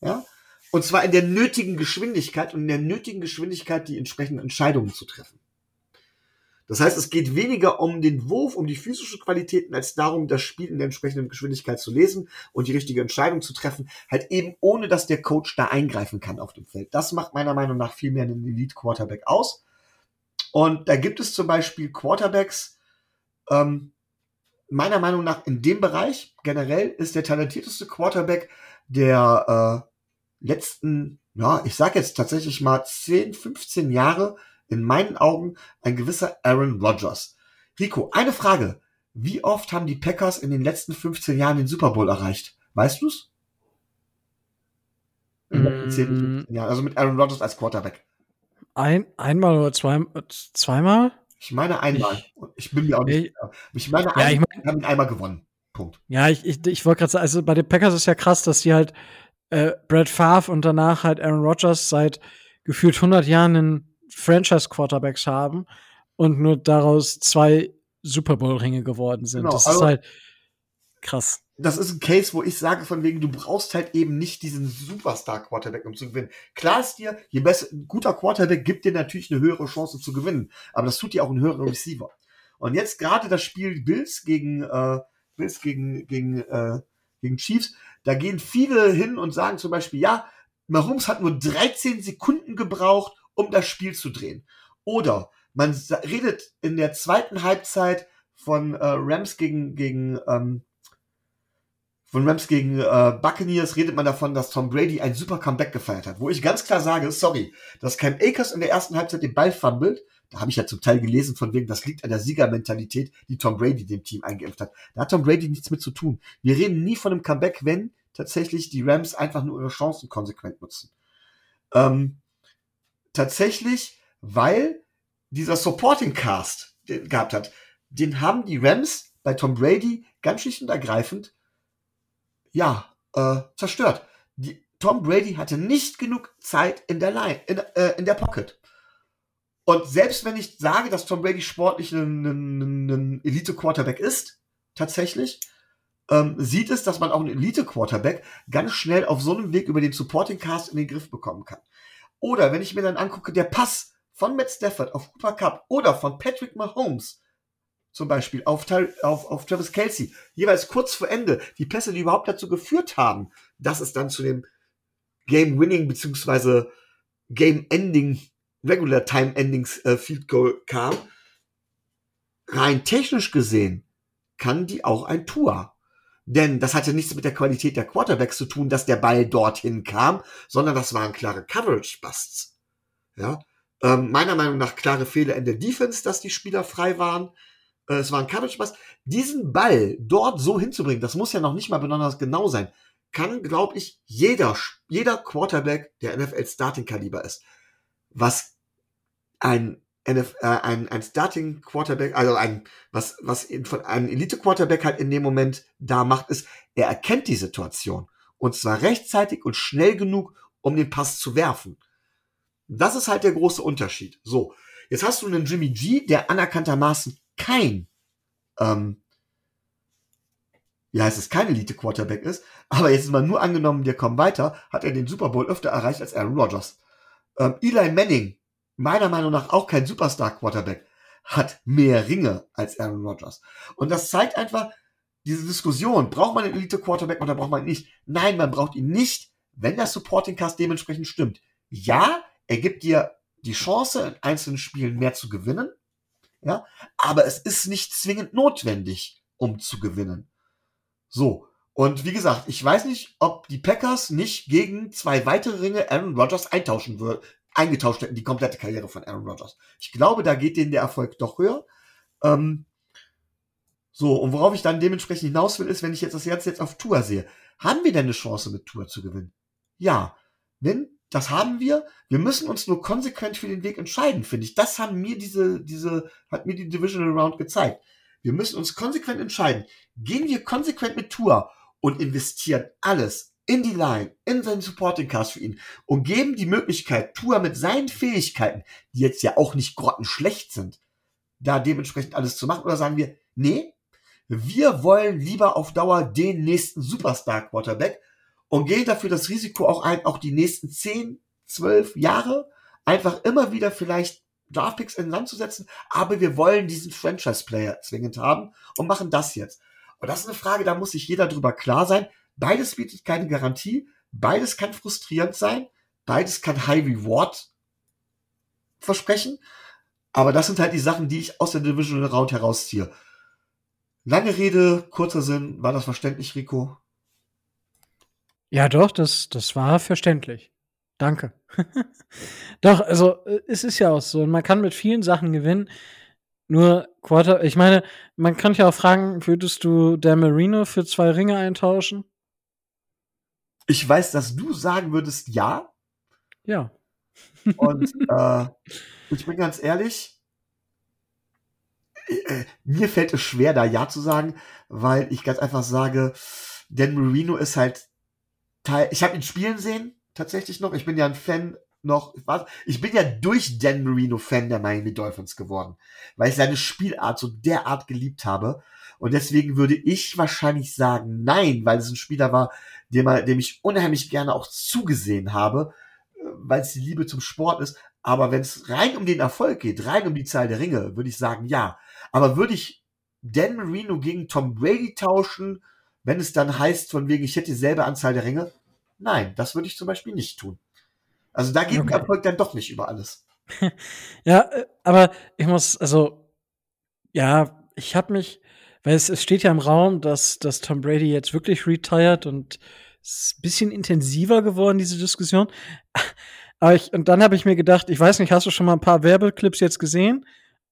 ja, und zwar in der nötigen Geschwindigkeit und in der nötigen Geschwindigkeit die entsprechenden Entscheidungen zu treffen. Das heißt, es geht weniger um den Wurf, um die physischen Qualitäten, als darum, das Spiel in der entsprechenden Geschwindigkeit zu lesen und die richtige Entscheidung zu treffen, halt eben ohne, dass der Coach da eingreifen kann auf dem Feld. Das macht meiner Meinung nach viel mehr einen Elite-Quarterback aus. Und da gibt es zum Beispiel Quarterbacks, ähm, meiner Meinung nach in dem Bereich generell ist der talentierteste Quarterback der äh, letzten, ja, ich sag jetzt tatsächlich mal zehn, fünfzehn Jahre, in meinen Augen ein gewisser Aaron Rodgers. Rico, eine Frage. Wie oft haben die Packers in den letzten fünfzehn Jahren den Super Bowl erreicht? Weißt du's? In den letzten zehn, fünfzehn Jahren, also mit Aaron Rodgers als Quarterback. Ein, einmal oder zwei, zweimal? Ich meine einmal. Ich, ich bin mir auch nicht sicher. Ich, ich meine, ja, einmal, ich mein, haben einmal gewonnen. Punkt. Ja, ich, ich, ich wollte gerade sagen, also bei den Packers ist ja krass, dass die halt äh, Brett Favre und danach halt Aaron Rodgers seit gefühlt hundert Jahren in Franchise-Quarterbacks haben und nur daraus zwei Super Bowl-Ringe geworden sind. Genau, das ist halt krass. Das ist ein Case, wo ich sage, von wegen, du brauchst halt eben nicht diesen Superstar-Quarterback, um zu gewinnen. Klar ist dir, je besser, ein guter Quarterback gibt dir natürlich eine höhere Chance, um zu gewinnen. Aber das tut dir auch ein höherer Receiver. Und jetzt gerade das Spiel Bills gegen, äh, Bills gegen, gegen, äh, gegen Chiefs, da gehen viele hin und sagen zum Beispiel, ja, Mahomes hat nur dreizehn Sekunden gebraucht, um das Spiel zu drehen. Oder man redet in der zweiten Halbzeit von äh, Rams gegen, gegen, ähm, von Rams gegen äh, Buccaneers redet man davon, dass Tom Brady ein super Comeback gefeiert hat. Wo ich ganz klar sage, sorry, dass Cam Akers in der ersten Halbzeit den Ball fummelt, da habe ich ja zum Teil gelesen von wegen, das liegt an der Siegermentalität, die Tom Brady dem Team eingeimpft hat. Da hat Tom Brady nichts mit zu tun. Wir reden nie von einem Comeback, wenn tatsächlich die Rams einfach nur ihre Chancen konsequent nutzen. Ähm, tatsächlich, weil dieser Supporting Cast den gehabt hat, den haben die Rams bei Tom Brady ganz schlicht und ergreifend ja, äh, zerstört. Die, Tom Brady hatte nicht genug Zeit in der Line, in, äh, in der Pocket. Und selbst wenn ich sage, dass Tom Brady sportlich ein, ein, ein Elite-Quarterback ist, tatsächlich, ähm, sieht es, dass man auch einen Elite-Quarterback ganz schnell auf so einem Weg über den Supporting-Cast in den Griff bekommen kann. Oder wenn ich mir dann angucke, der Pass von Matt Stafford auf Cooper Kupp oder von Patrick Mahomes zum Beispiel auf, auf, auf Travis Kelce, jeweils kurz vor Ende, die Pässe, die überhaupt dazu geführt haben, dass es dann zu dem Game-Winning bzw. Game-Ending, Regular-Time-Endings äh, Field Goal kam, rein technisch gesehen kann die auch ein Tua. Denn das hatte nichts mit der Qualität der Quarterbacks zu tun, dass der Ball dorthin kam, sondern das waren klare Coverage-Busts. Ja? Ähm, meiner Meinung nach klare Fehler in der Defense, dass die Spieler frei waren. Äh, es war ein Coverage-Bust. Diesen Ball dort so hinzubringen, das muss ja noch nicht mal besonders genau sein, kann, glaube ich, jeder, jeder Quarterback, der N F L-Starting-Kaliber ist. Was ein N F L, äh, ein, ein Starting Quarterback, also ein, was, was von einem Elite Quarterback halt in dem Moment da macht, ist, er erkennt die Situation. Und zwar rechtzeitig und schnell genug, um den Pass zu werfen. Das ist halt der große Unterschied. So. Jetzt hast du einen Jimmy G, der anerkanntermaßen kein, ähm, wie heißt es, kein Elite Quarterback ist. Aber jetzt ist man nur angenommen, wir kommen weiter, hat er den Super Bowl öfter erreicht als Aaron Rodgers. Ähm, Eli Manning, meiner Meinung nach auch kein Superstar-Quarterback, hat mehr Ringe als Aaron Rodgers. Und das zeigt einfach diese Diskussion, braucht man einen Elite-Quarterback oder braucht man ihn nicht? Nein, man braucht ihn nicht, wenn der Supporting-Cast dementsprechend stimmt. Ja, er gibt dir die Chance, in einzelnen Spielen mehr zu gewinnen, ja, aber es ist nicht zwingend notwendig, um zu gewinnen. So, und wie gesagt, ich weiß nicht, ob die Packers nicht gegen zwei weitere Ringe Aaron Rodgers eintauschen würden, eingetauscht hätten, die komplette Karriere von Aaron Rodgers. Ich glaube, da geht denen der Erfolg doch höher. Ähm, so, und worauf ich dann dementsprechend hinaus will, ist, wenn ich jetzt das Ganze jetzt auf Tua sehe, haben wir denn eine Chance, mit Tua zu gewinnen? Ja, denn das haben wir. Wir müssen uns nur konsequent für den Weg entscheiden, finde ich. Das haben mir diese, diese, hat mir die Divisional Round gezeigt. Wir müssen uns konsequent entscheiden. Gehen wir konsequent mit Tua und investieren alles in die Line, in seinen Supporting Cast für ihn und geben die Möglichkeit, Tua mit seinen Fähigkeiten, die jetzt ja auch nicht grottenschlecht sind, da dementsprechend alles zu machen? Oder sagen wir, nee, wir wollen lieber auf Dauer den nächsten Superstar-Quarterback und gehen dafür das Risiko auch ein, auch die nächsten zehn, zwölf Jahre einfach immer wieder vielleicht Draftpicks in den Sand zu setzen, aber wir wollen diesen Franchise-Player zwingend haben und machen das jetzt. Und das ist eine Frage, da muss sich jeder drüber klar sein. Beides bietet keine Garantie, beides kann frustrierend sein, beides kann High Reward versprechen, aber das sind halt die Sachen, die ich aus der Divisional Round herausziehe. Lange Rede, kurzer Sinn, war das verständlich, Rico? Ja doch, das, das war verständlich. Danke. Doch, also es ist ja auch so, man kann mit vielen Sachen gewinnen, nur Quarter, ich meine, man kann ja auch fragen, würdest du Dan Marino für zwei Ringe eintauschen? Ich weiß, dass du sagen würdest, ja. Ja. Und äh, ich bin ganz ehrlich, äh, mir fällt es schwer, da ja zu sagen, weil ich ganz einfach sage, Dan Marino ist halt Teil, ich habe ihn spielen sehen, tatsächlich noch. Ich bin ja ein Fan noch, was? Ich bin ja durch Dan Marino Fan der Miami Dolphins geworden, weil ich seine Spielart so derart geliebt habe. Und deswegen würde ich wahrscheinlich sagen, nein, weil es ein Spieler war, dem, dem ich unheimlich gerne auch zugesehen habe, weil es die Liebe zum Sport ist. Aber wenn es rein um den Erfolg geht, rein um die Zahl der Ringe, würde ich sagen, ja. Aber würde ich Dan Marino gegen Tom Brady tauschen, wenn es dann heißt, von wegen, ich hätte dieselbe Anzahl der Ringe? Nein, das würde ich zum Beispiel nicht tun. Also da geht okay. Erfolg dann doch nicht über alles. Ja, aber ich muss, also, ja, ich habe mich, weil es, es steht ja im Raum, dass, dass Tom Brady jetzt wirklich retired, und es ist ein bisschen intensiver geworden, diese Diskussion. Aber ich, und dann habe ich mir gedacht, ich weiß nicht, hast du schon mal ein paar Werbeclips jetzt gesehen?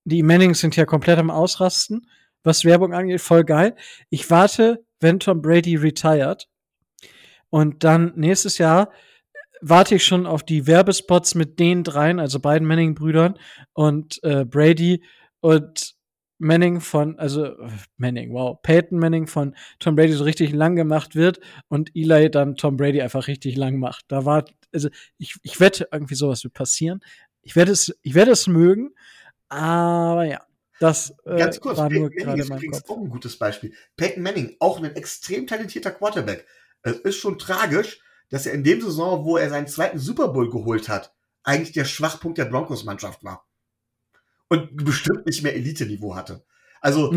Die Mannings sind ja komplett am Ausrasten, was Werbung angeht, voll geil. Ich warte, wenn Tom Brady retired, und dann nächstes Jahr warte ich schon auf die Werbespots mit den dreien, also beiden Manning-Brüdern und äh, Brady und Manning von, also Manning, wow, Peyton Manning von Tom Brady so richtig lang gemacht wird und Eli dann Tom Brady einfach richtig lang macht. Da war, also ich, ich wette, irgendwie sowas wird passieren. Ich werde es, ich werde es mögen, aber ja. Das, äh, Ganz kurz, war Peyton Manning ist übrigens auch ein gutes Beispiel. Peyton Manning, auch ein extrem talentierter Quarterback. Es ist schon tragisch, dass er in dem Saison, wo er seinen zweiten Super Bowl geholt hat, eigentlich der Schwachpunkt der Broncos-Mannschaft war. Und bestimmt nicht mehr Elite-Niveau hatte. Also in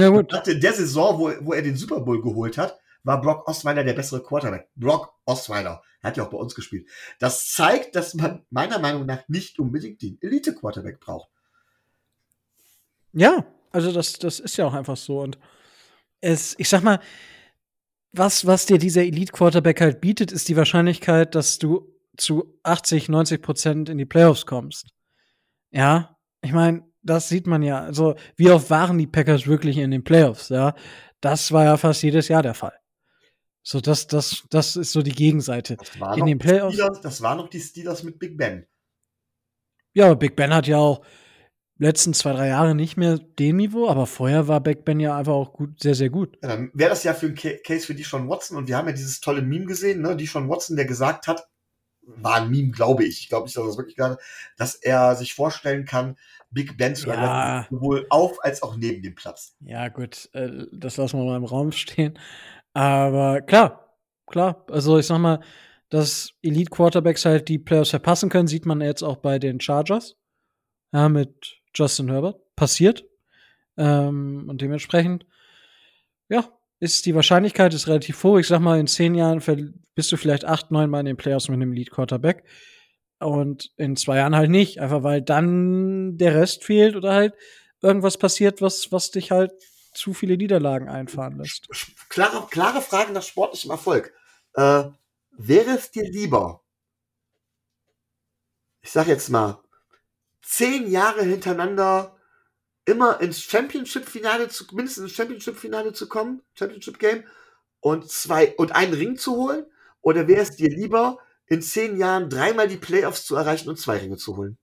der Saison, wo, wo er den Super Bowl geholt hat, war Brock Osweiler der bessere Quarterback. Brock Osweiler. Er hat ja auch bei uns gespielt. Das zeigt, dass man meiner Meinung nach nicht unbedingt den Elite-Quarterback braucht. Ja, also das, das ist ja auch einfach so. Und es, ich sag mal, was, was dir dieser Elite-Quarterback halt bietet, ist die Wahrscheinlichkeit, dass du zu achtzig, neunzig Prozent in die Playoffs kommst. Ja, ich meine, das sieht man ja. Also, wie oft waren die Packers wirklich in den Playoffs, ja? Das war ja fast jedes Jahr der Fall. So, das, das, das ist so die Gegenseite. Das war in den Playoffs. Steelers, das waren noch die Steelers mit Big Ben. Ja, aber Big Ben hat ja auch letzten zwei, drei Jahre nicht mehr dem Niveau, aber vorher war Big Ben ja einfach auch gut, sehr, sehr gut. Ja, dann wäre das ja für ein Case für Deshaun Watson, und wir haben ja dieses tolle Meme gesehen, ne? Deshaun Watson, der gesagt hat, war ein Meme, glaube ich, ich glaube nicht, dass das wirklich gerade, dass er sich vorstellen kann, Big Ben zu erreichen, sowohl auf als auch neben dem Platz. Ja, gut, äh, das lassen wir mal im Raum stehen. Aber klar, klar, also ich sag mal, dass Elite-Quarterbacks halt die Playoffs verpassen können, sieht man jetzt auch bei den Chargers. Ja, mit Justin Herbert, passiert. Ähm, und dementsprechend, ja, ist die Wahrscheinlichkeit ist relativ hoch. Ich sag mal, in zehn Jahren bist du vielleicht acht, neun Mal in den Playoffs mit einem Lead-Quarterback. Und in zwei Jahren halt nicht. Einfach weil dann der Rest fehlt oder halt irgendwas passiert, was, was dich halt zu viele Niederlagen einfahren lässt. Klare, klare Frage nach sportlichem Erfolg. Äh, wäre es dir lieber, ich sag jetzt mal, zehn Jahre hintereinander immer ins Championship-Finale, zu, mindestens ins Championship-Finale zu kommen, Championship-Game, und zwei und einen Ring zu holen? Oder wäre es dir lieber, in zehn Jahren dreimal die Playoffs zu erreichen und zwei Ringe zu holen?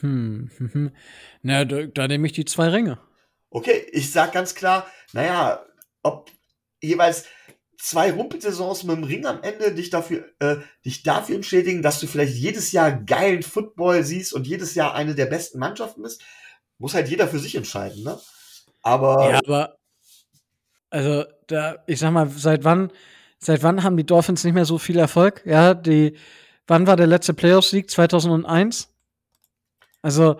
Hm, hm, hm. Na, da, da nehme ich die zwei Ringe. Okay, ich sag ganz klar, naja, ob jeweils zwei Rumpelsaisons mit dem Ring am Ende dich dafür, äh, dich dafür entschädigen, dass du vielleicht jedes Jahr geilen Football siehst und jedes Jahr eine der besten Mannschaften bist, muss halt jeder für sich entscheiden, ne? Aber. Ja, aber. Also, da, ich sag mal, seit wann, seit wann haben die Dolphins nicht mehr so viel Erfolg? Ja, die, wann war der letzte Playoffs-Sieg? zweitausendeins? Also,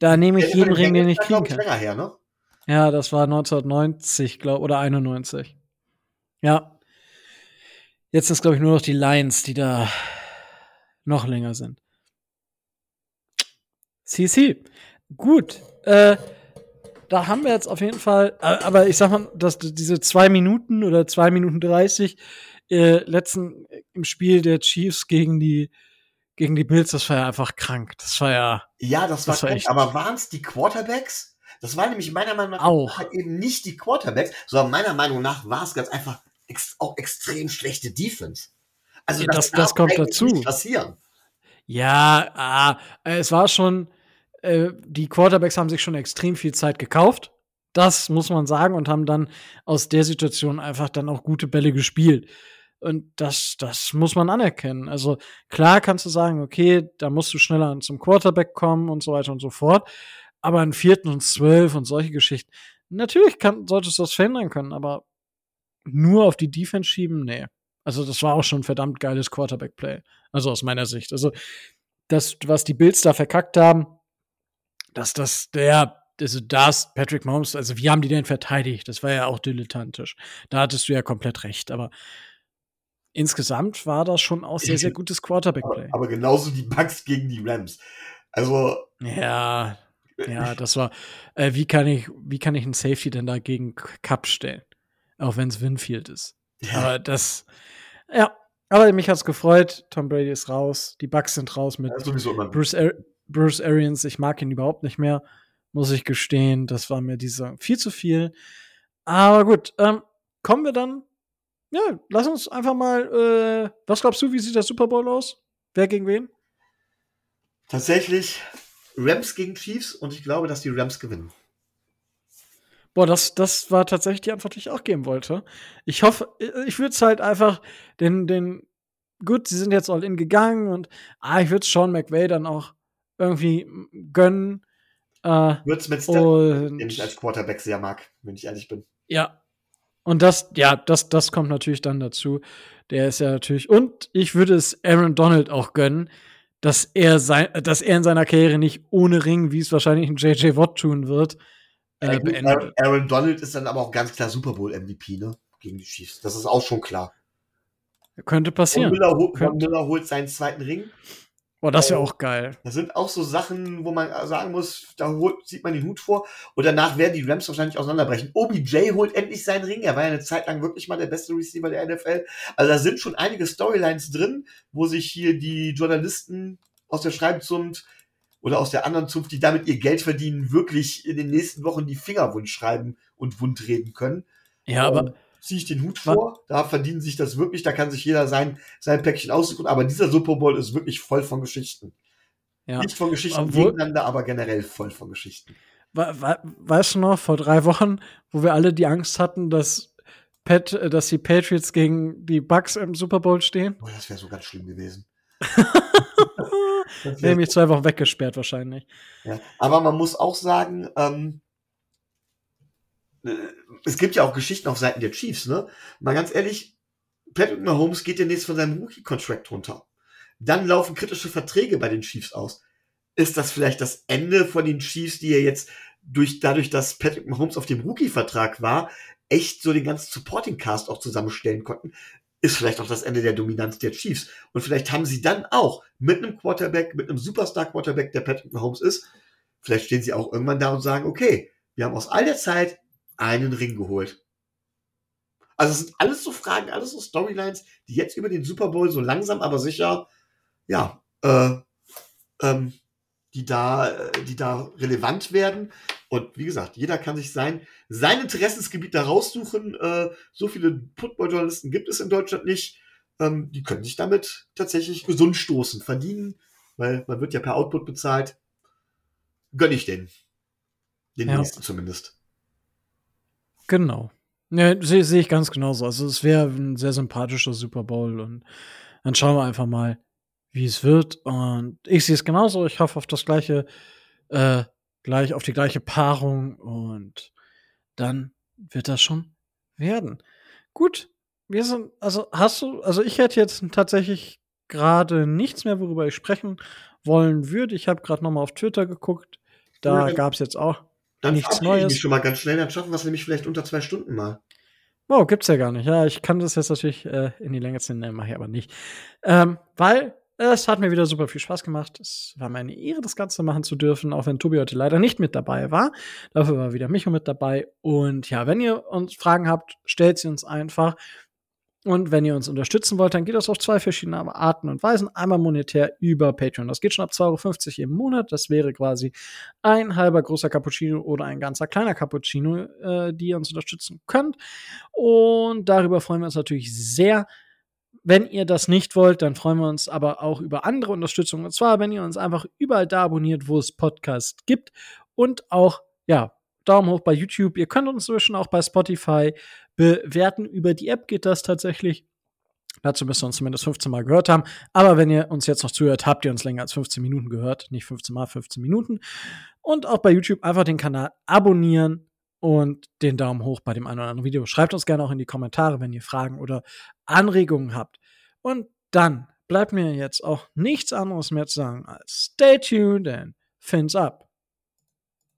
da nehme ich ja, jeden Ring, den ich kriegen kann. Länger her, ne? Ja, das war neunzehnhundertneunzig, glaube, oder einundneunzig. Ja, jetzt sind es, glaube ich, nur noch die Lions, die da noch länger sind. C C, gut, äh, da haben wir jetzt auf jeden Fall, aber ich sag mal, dass diese zwei Minuten oder zwei Minuten dreißig äh, letzten im Spiel der Chiefs gegen die gegen die Bills, das war ja einfach krank. Das war ja, ja, das war, das war krank, echt. Aber waren es die Quarterbacks? Das war nämlich meiner Meinung nach auch halt eben nicht die Quarterbacks, sondern meiner Meinung nach war es ganz einfach auch extrem schlechte Defense. Also, ja, das, das, das kommt dazu. Nicht passieren. Ja, ah, es war schon, äh, die Quarterbacks haben sich schon extrem viel Zeit gekauft. Das muss man sagen, und haben dann aus der Situation einfach dann auch gute Bälle gespielt. Und das, das muss man anerkennen. Also klar kannst du sagen, okay, da musst du schneller zum Quarterback kommen und so weiter und so fort. Aber einen vierten und zwölf und solche Geschichten, natürlich kann, solltest du das verhindern können, aber nur auf die Defense schieben, nee. Also das war auch schon ein verdammt geiles Quarterback-Play. Also aus meiner Sicht. Also das, was die Bills da verkackt haben, dass das der also das Patrick Mahomes, also wie haben die denn verteidigt? Das war ja auch dilettantisch. Da hattest du ja komplett recht, aber insgesamt war das schon auch sehr, sehr gutes Quarterback-Play. Aber, aber genauso die Bucks gegen die Rams. Also ja, ja, das war, äh, wie kann ich, wie kann ich einen Safety denn da gegen Cup stellen? Auch wenn es Winfield ist. Ja. Aber das, ja, aber mich hat's gefreut. Tom Brady ist raus, die Bucks sind raus mit ja, Bruce, Ar- Bruce Arians. Ich mag ihn überhaupt nicht mehr, muss ich gestehen. Das war mir diese viel zu viel. Aber gut, ähm, kommen wir dann. Ja, lass uns einfach mal, äh, was glaubst du, wie sieht der Super Bowl aus? Wer gegen wen? Tatsächlich Rams gegen Chiefs und ich glaube, dass die Rams gewinnen. Boah, das, das war tatsächlich die Antwort, die ich auch geben wollte. Ich hoffe, ich würde es halt einfach den, den, gut, sie sind jetzt all in gegangen und, ah, ich würde es Sean McVay dann auch irgendwie gönnen. Äh, würde es mit Stafford, den ich als Quarterback sehr mag, wenn ich ehrlich bin. Ja. Und das, ja, das, das kommt natürlich dann dazu. Der ist ja natürlich, und ich würde es Aaron Donald auch gönnen, dass er sein, dass er in seiner Karriere nicht ohne Ring, wie es wahrscheinlich ein J J Watt tun wird, äh, beendet. Aaron Donald ist dann aber auch ganz klar Super Bowl M V P, ne? Gegen die Chiefs. Das ist auch schon klar. Könnte passieren. Und Miller, hol- Könnte. Miller holt seinen zweiten Ring. Boah, das wäre auch geil. Das sind auch so Sachen, wo man sagen muss, da holt, sieht man den Hut vor und danach werden die Rams wahrscheinlich auseinanderbrechen. O B J holt endlich seinen Ring. Er war ja eine Zeit lang wirklich mal der beste Receiver der N F L. Also da sind schon einige Storylines drin, wo sich hier die Journalisten aus der Schreibzunft oder aus der anderen Zunft, die damit ihr Geld verdienen, wirklich in den nächsten Wochen die Finger wund schreiben und wund reden können. Ja, aber... Um, ziehe ich den Hut vor, da verdienen sich das wirklich, da kann sich jeder sein, sein Päckchen aussuchen, aber dieser Super Bowl ist wirklich voll von Geschichten. Ja. Nicht von Geschichten Obwohl, gegeneinander, aber generell voll von Geschichten. We- we- weißt du noch, vor drei Wochen, wo wir alle die Angst hatten, dass, Pat- dass die Patriots gegen die Bucks im Super Bowl stehen? Boah, das wäre so ganz schlimm gewesen. Wir haben mich zwei Wochen weggesperrt wahrscheinlich. Ja. Aber man muss auch sagen, ähm, es gibt ja auch Geschichten auf Seiten der Chiefs, ne? Mal ganz ehrlich, Patrick Mahomes geht demnächst von seinem Rookie-Contract runter. Dann laufen kritische Verträge bei den Chiefs aus. Ist das vielleicht das Ende von den Chiefs, die ja jetzt durch, dadurch, dass Patrick Mahomes auf dem Rookie-Vertrag war, echt so den ganzen Supporting-Cast auch zusammenstellen konnten? Ist vielleicht auch das Ende der Dominanz der Chiefs. Und vielleicht haben sie dann auch mit einem Quarterback, mit einem Superstar-Quarterback, der Patrick Mahomes ist, vielleicht stehen sie auch irgendwann da und sagen, okay, wir haben aus all der Zeit einen Ring geholt. Also es sind alles so Fragen, alles so Storylines, die jetzt über den Super Bowl so langsam, aber sicher, ja, äh, ähm, die da, äh, die da relevant werden. Und wie gesagt, jeder kann sich sein, sein Interessensgebiet da raussuchen. Äh, so viele Football-Journalisten gibt es in Deutschland nicht. Ähm, die können sich damit tatsächlich gesund stoßen, verdienen, weil man wird ja per Output bezahlt. Gönne ich denen. Den ja. nächsten zumindest. Genau. Ja, sehe seh ich ganz genauso. Also es wäre ein sehr sympathischer Super Bowl und dann schauen wir einfach mal, wie es wird. Und ich sehe es genauso. Ich hoffe auf das gleiche, äh, gleich auf die gleiche Paarung und dann wird das schon werden. Gut, wir sind, also hast du, also ich hätte jetzt tatsächlich gerade nichts mehr, worüber ich sprechen wollen würde. Ich habe gerade nochmal auf Twitter geguckt. Da ja, gab es jetzt auch. Dann nichts Neues. Ich mich schon mal ganz schnell, dann schaffen wir es nämlich vielleicht unter zwei Stunden mal. Oh, gibt's ja gar nicht. Ja, ich kann das jetzt natürlich äh, in die Länge ziehen, ne, mache ich aber nicht. Ähm, weil äh, es hat mir wieder super viel Spaß gemacht. Es war mir eine Ehre, das Ganze machen zu dürfen, auch wenn Tobi heute leider nicht mit dabei war. Dafür war wieder Micho mit dabei. Und ja, wenn ihr uns Fragen habt, stellt sie uns einfach. Und wenn ihr uns unterstützen wollt, dann geht das auf zwei verschiedene Arten und Weisen. Einmal monetär über Patreon. Das geht schon ab zwei Euro fünfzig im Monat. Das wäre quasi ein halber großer Cappuccino oder ein ganzer kleiner Cappuccino, äh, die ihr uns unterstützen könnt. Und darüber freuen wir uns natürlich sehr. Wenn ihr das nicht wollt, dann freuen wir uns aber auch über andere Unterstützung. Und zwar, wenn ihr uns einfach überall da abonniert, wo es Podcasts gibt. Und auch, ja, Daumen hoch bei YouTube. Ihr könnt uns inzwischen auch bei Spotify bewerten. Über die App geht das tatsächlich. Dazu müsst ihr uns zumindest fünfzehn Mal gehört haben. Aber wenn ihr uns jetzt noch zuhört, habt ihr uns länger als fünfzehn Minuten gehört. Nicht fünfzehn Mal, fünfzehn Minuten. Und auch bei YouTube einfach den Kanal abonnieren und den Daumen hoch bei dem einen oder anderen Video. Schreibt uns gerne auch in die Kommentare, wenn ihr Fragen oder Anregungen habt. Und dann bleibt mir jetzt auch nichts anderes mehr zu sagen als stay tuned and fins up.